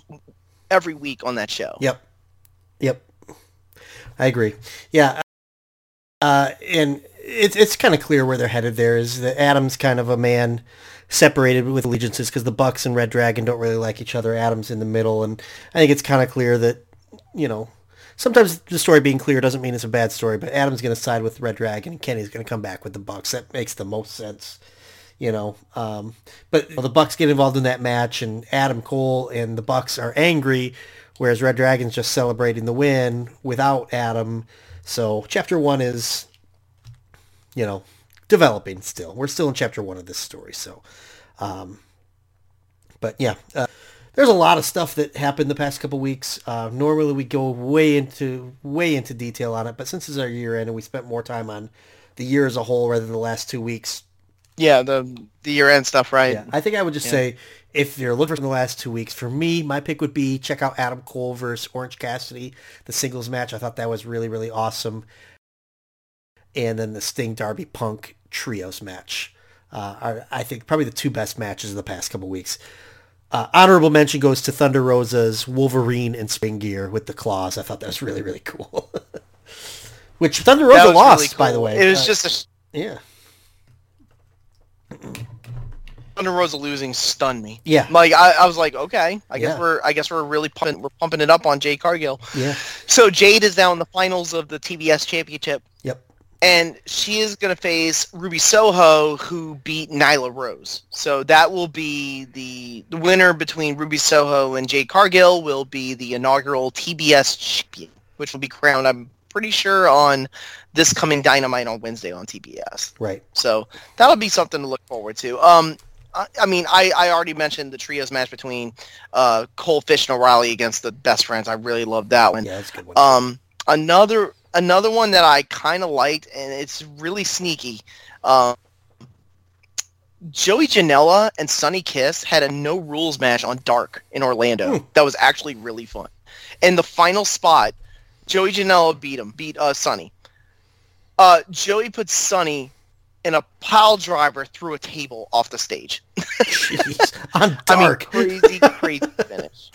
every week on that show. Yep. Yep. I agree. Yeah. Uh, and. It's it's kind of clear where they're headed. There is that Adam's kind of a man separated with allegiances, because the Bucks and Red Dragon don't really like each other. Adam's in the middle, and I think it's kind of clear that, you know, sometimes the story being clear doesn't mean it's a bad story. But Adam's going to side with Red Dragon, and Kenny's going to come back with the Bucks. That makes the most sense, you know. Um, but well, the Bucks get involved in that match, and Adam Cole and the Bucks are angry, whereas Red Dragon's just celebrating the win without Adam. So chapter one is, you know, developing still. We're still in chapter one of this story. So, um, but yeah, uh, there's a lot of stuff that happened the past couple weeks. Uh, normally we go way into, way into detail on it, but since it's our year end and we spent more time on the year as a whole rather than the last two weeks. Yeah, the the year-end stuff, right? Yeah, I think I would just yeah. say, if you're looking for the last two weeks, for me, my pick would be check out Adam Cole versus Orange Cassidy, the singles match. I thought that was really, really awesome. And then the Sting, Darby, Punk trios match uh, are, I think, probably the two best matches of the past couple weeks. Uh, honorable mention goes to Thunder Rosa's Wolverine in spring gear with the claws. I thought that was really, really cool. Which Thunder Rosa lost, really cool. by the way. It was uh, just a... Yeah. Thunder Rosa losing stunned me. Yeah, like I, I was like, okay, I guess yeah. we're, I guess we're really pumping, we're pumping it up on Jade Cargill. Yeah. So Jade is now in the finals of the T B S Championship. Yep. And she is going to face Ruby Soho, who beat Nyla Rose. So that will be the the winner between Ruby Soho and Jade Cargill will be the inaugural T B S champion, which will be crowned. I'm pretty sure on this coming Dynamite on Wednesday on T B S. Right. So that'll be something to look forward to. Um, I, I mean, I, I already mentioned the trios match between uh, Cole, Fish, and O'Reilly against the Best Friends. I really loved that one. Yeah, that's a good one. Um, another another one that I kind of liked, and it's really sneaky. Um, Joey Janela and Sonny Kiss had a no rules match on Dark in Orlando. Mm. That was actually really fun. And the final spot. Joey Janela beat him, beat uh, Sonny. Uh, Joey put Sonny in a pile driver through a table off the stage. Jeez, on Dark. I mean, crazy, crazy finish.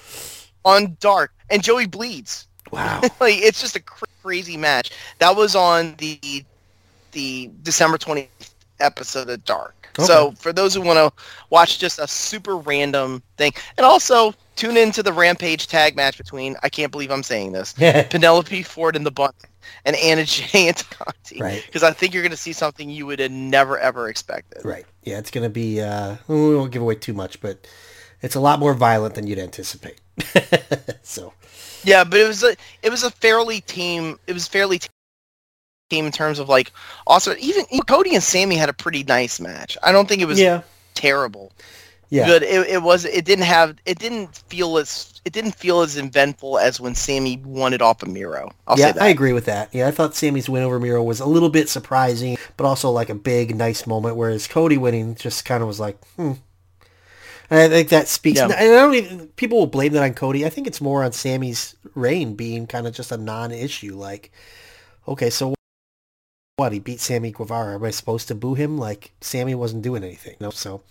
On Dark. And Joey bleeds. Wow. Like, it's just a cr- crazy match. That was on the the December twentieth episode of Dark. Okay. So for those who want to watch just a super random thing, and also tune into the Rampage tag match between, I can't believe I'm saying this, Penelope Ford and the Bunny and Anna Jay and Tati, because right. I think you're going to see something you would have never, ever expected. Right. Yeah, it's going to be, uh, we won't give away too much, but it's a lot more violent than you'd anticipate. So. Yeah, but it was a, it was a fairly team, it was fairly team. in terms of like also even, even Cody and Sammy had a pretty nice match. I don't think it was yeah. terrible. Yeah. Good. It, it was it didn't have it didn't feel as it didn't feel as eventful as when Sammy won it off of Miro. I'll yeah, say that. I agree with that. Yeah, I thought Sammy's win over Miro was a little bit surprising, but also like a big nice moment, whereas Cody winning just kind of was like, hmm. And I think that speaks yeah. and I don't even people will blame that on Cody. I think it's more on Sammy's reign being kind of just a non-issue, like okay, so what, he beat Sammy Guevara. Am I supposed to boo him? Like, Sammy wasn't doing anything. No, so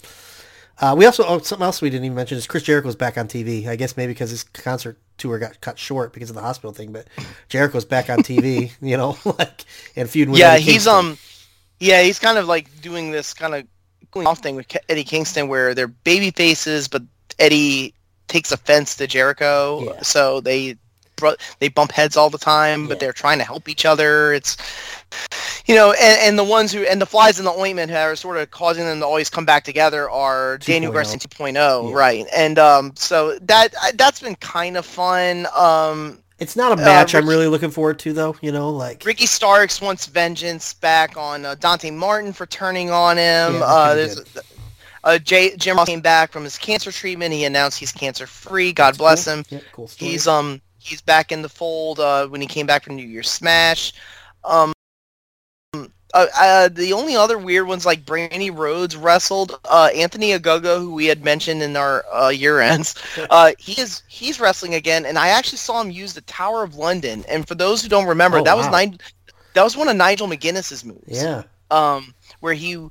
uh, we also, oh, something else we didn't even mention is Chris Jericho's back on T V. I guess maybe because his concert tour got cut short because of the hospital thing, but Jericho's back on T V, you know, like, and feud with yeah, Eddie he's, Kingston. um, yeah, he's kind of like doing this kind of cooling off thing with Eddie Kingston where they're baby faces, but Eddie takes offense to Jericho, yeah. so they they bump heads all the time, but yeah. they're trying to help each other. It's, you know, and, and the ones who, and the flies in the ointment who are sort of causing them to always come back together are two. Daniel Garcia two point oh, yeah. right. And um, so that, that's been kind of fun. Um, it's not a match uh, Ricky, I'm really looking forward to, though, you know, like. Ricky Starks wants vengeance back on uh, Dante Martin for turning on him. Yeah, uh, there's uh, Jay, Jim Ross came back from his cancer treatment. He announced he's cancer-free. God that's bless cool. him. Yeah, cool story. He's, um, He's back in the fold uh, when he came back from New Year's Smash. Um, uh, uh, the only other weird ones, like Brandy Rhodes wrestled. Uh, Anthony Ogogo, who we had mentioned in our uh, year ends, uh, he is he's wrestling again. And I actually saw him use the Tower of London. And for those who don't remember, oh, that wow. was Ni- that was one of Nigel McGuinness's moves. Yeah. Um, where he,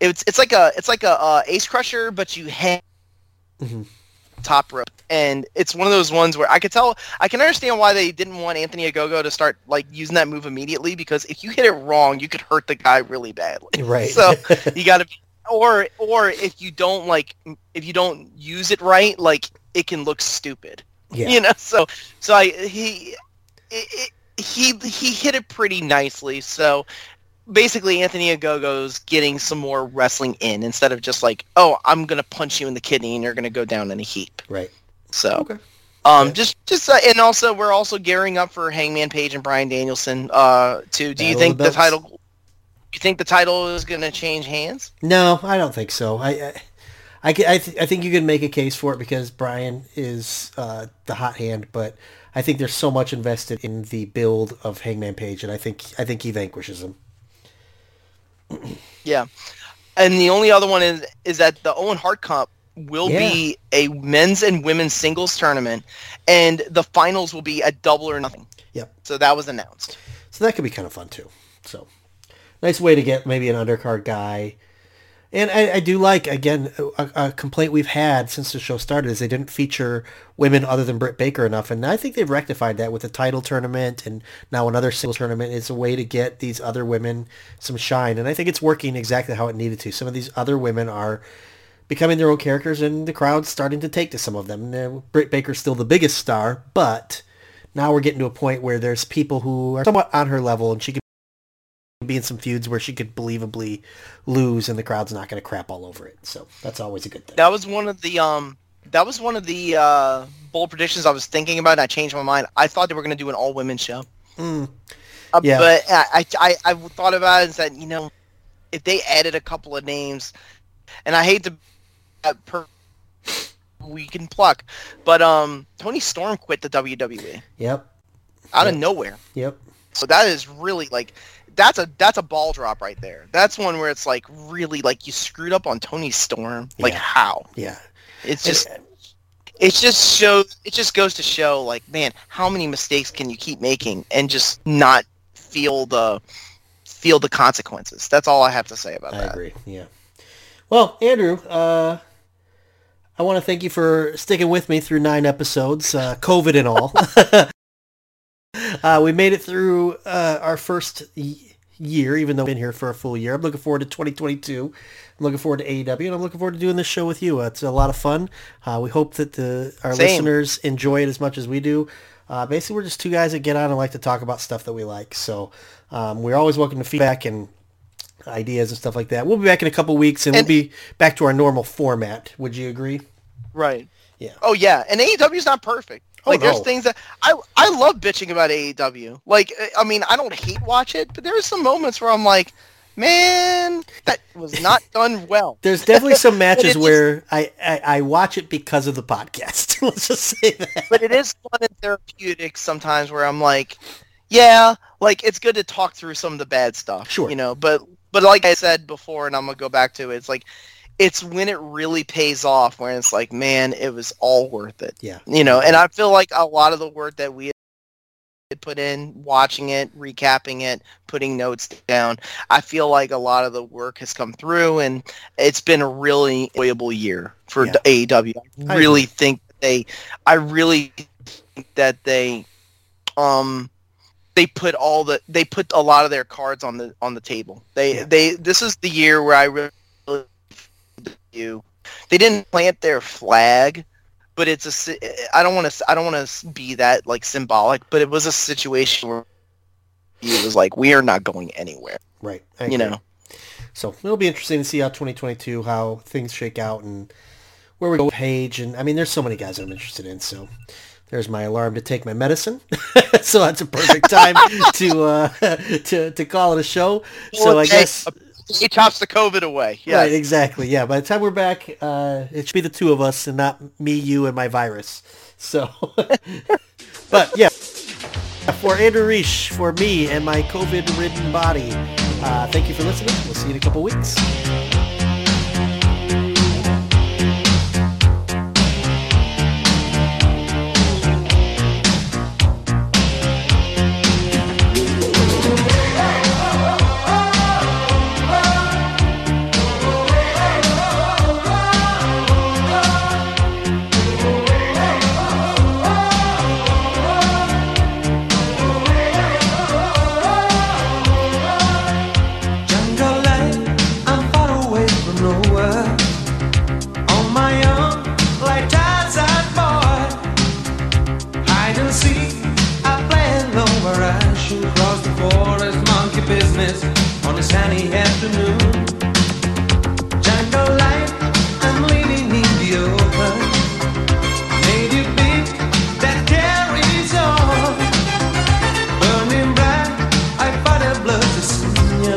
it's it's like a it's like a uh, Ace Crusher, but you hang. Mm-hmm. Top rope, and it's one of those ones where I could tell I can understand why they didn't want Anthony Ogogo to start like using that move immediately, because if you hit it wrong you could hurt the guy really badly, right? So you gotta be, or or if you don't like if you don't use it right, like it can look stupid, yeah. you know, so so I he it, it, he he hit it pretty nicely. So basically, Anthony Ogogo's getting some more wrestling in instead of just like, oh, I'm going to punch you in the kidney and you're going to go down in a heap. Right. So, okay. Um, just, just, uh, and also we're also gearing up for Hangman Page and Bryan Danielson. Uh, to do you think the title? Do you think the title is going to change hands? No, I don't think so. I, I, I, I, th- I think you can make a case for it because Bryan is uh, the hot hand, but I think there's so much invested in the build of Hangman Page, and I think I think he vanquishes him. Yeah, and the only other one is is that the Owen Hart Cup will yeah. be a men's and women's singles tournament, and the finals will be a double or nothing. Yep. So that was announced. So that could be kind of fun too. So nice way to get maybe an undercard guy. And I, I do like, again, a, a complaint we've had since the show started is they didn't feature women other than Britt Baker enough, and I think they've rectified that with the title tournament and now another singles tournament. It's a way to get these other women some shine, and I think it's working exactly how it needed to. Some of these other women are becoming their own characters, and the crowd's starting to take to some of them. Now, Britt Baker's still the biggest star, but now we're getting to a point where there's people who are somewhat on her level, and she can be in some feuds where she could believably lose, and the crowd's not going to crap all over it. So that's always a good thing. That was one of the um, that was one of the uh, bold predictions I was thinking about, and I changed my mind. I thought they were going to do an all women show. Mm. Uh, yeah. But I, I I thought about it and said, you know, if they added a couple of names, and I hate to. Per- we can pluck, but um, Tony Storm quit the W W E. Yep. Out yep. of nowhere. Yep. So that is really like, that's a that's a ball drop right there. That's one where it's like really like you screwed up on Tony Storm. Like yeah. how? Yeah. It's just and, it just shows it just goes to show like, man, how many mistakes can you keep making and just not feel the feel the consequences? That's all I have to say about I that. I agree. Yeah. Well, Andrew, uh. I want to thank you for sticking with me through nine episodes, uh, COVID and all. uh, we made it through uh, our first y- year, even though we've been here for a full year. I'm looking forward to twenty twenty-two. I'm looking forward to A E W, and I'm looking forward to doing this show with you. Uh, it's a lot of fun. Uh, we hope that the our Same. listeners enjoy it as much as we do. Uh, basically, we're just two guys that get on and like to talk about stuff that we like. So um, we're always welcome to feedback and ideas and stuff like that. We'll be back in a couple weeks, and, and we'll be back to our normal format. Would you agree? Right. Yeah. Oh yeah. And A E W's not perfect. Oh, like no. There's things that I I love bitching about A E W. Like I mean I don't hate watch it, but there are some moments where I'm like, man, that was not done well. There's definitely some matches just, where I, I I watch it because of the podcast. Let's just say that. But it is fun and therapeutic sometimes where I'm like, yeah, like it's good to talk through some of the bad stuff. Sure. You know, but. But like I said before, and I'm going to go back to it, it's like, it's when it really pays off, where it's like, man, it was all worth it. Yeah. You know, and I feel like a lot of the work that we had put in, watching it, recapping it, putting notes down, I feel like a lot of the work has come through, and it's been a really enjoyable year for yeah. A E W. I really I think they, I really think that they, um, They put all the they put a lot of their cards on the on the table. They yeah. they this is the year where I really do. They didn't plant their flag, but it's a I don't want to I don't want to be that like symbolic, but it was a situation where it was like we are not going anywhere. Right. I you agree. know. So it'll be interesting to see how twenty twenty-two how things shake out and where we go with Page, and I mean there's so many guys I'm interested in, so there's my alarm to take my medicine. So that's a perfect time to uh, to to call it a show. Well, so I guess it chops the COVID away. Yes. Right, exactly. Yeah, by the time we're back, uh, it should be the two of us and not me, you, and my virus. So, but yeah, for Andrew Reich, for me, and my COVID-ridden body, uh, thank you for listening. We'll see you in a couple weeks.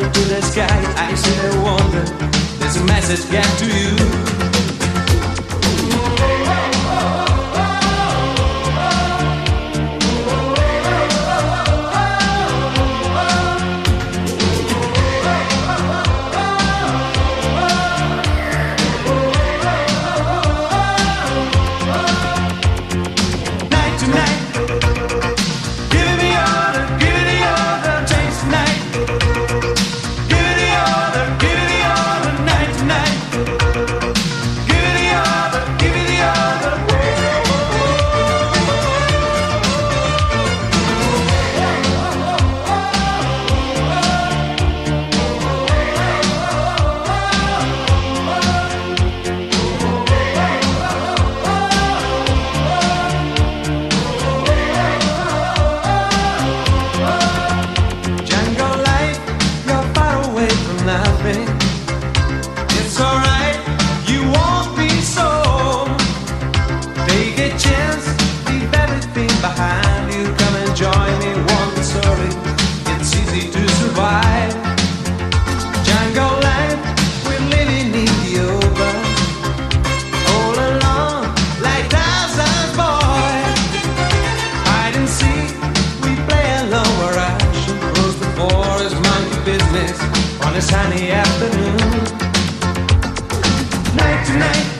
up to the sky, I still wonder, there's a message got to you. Sunny afternoon, night to night.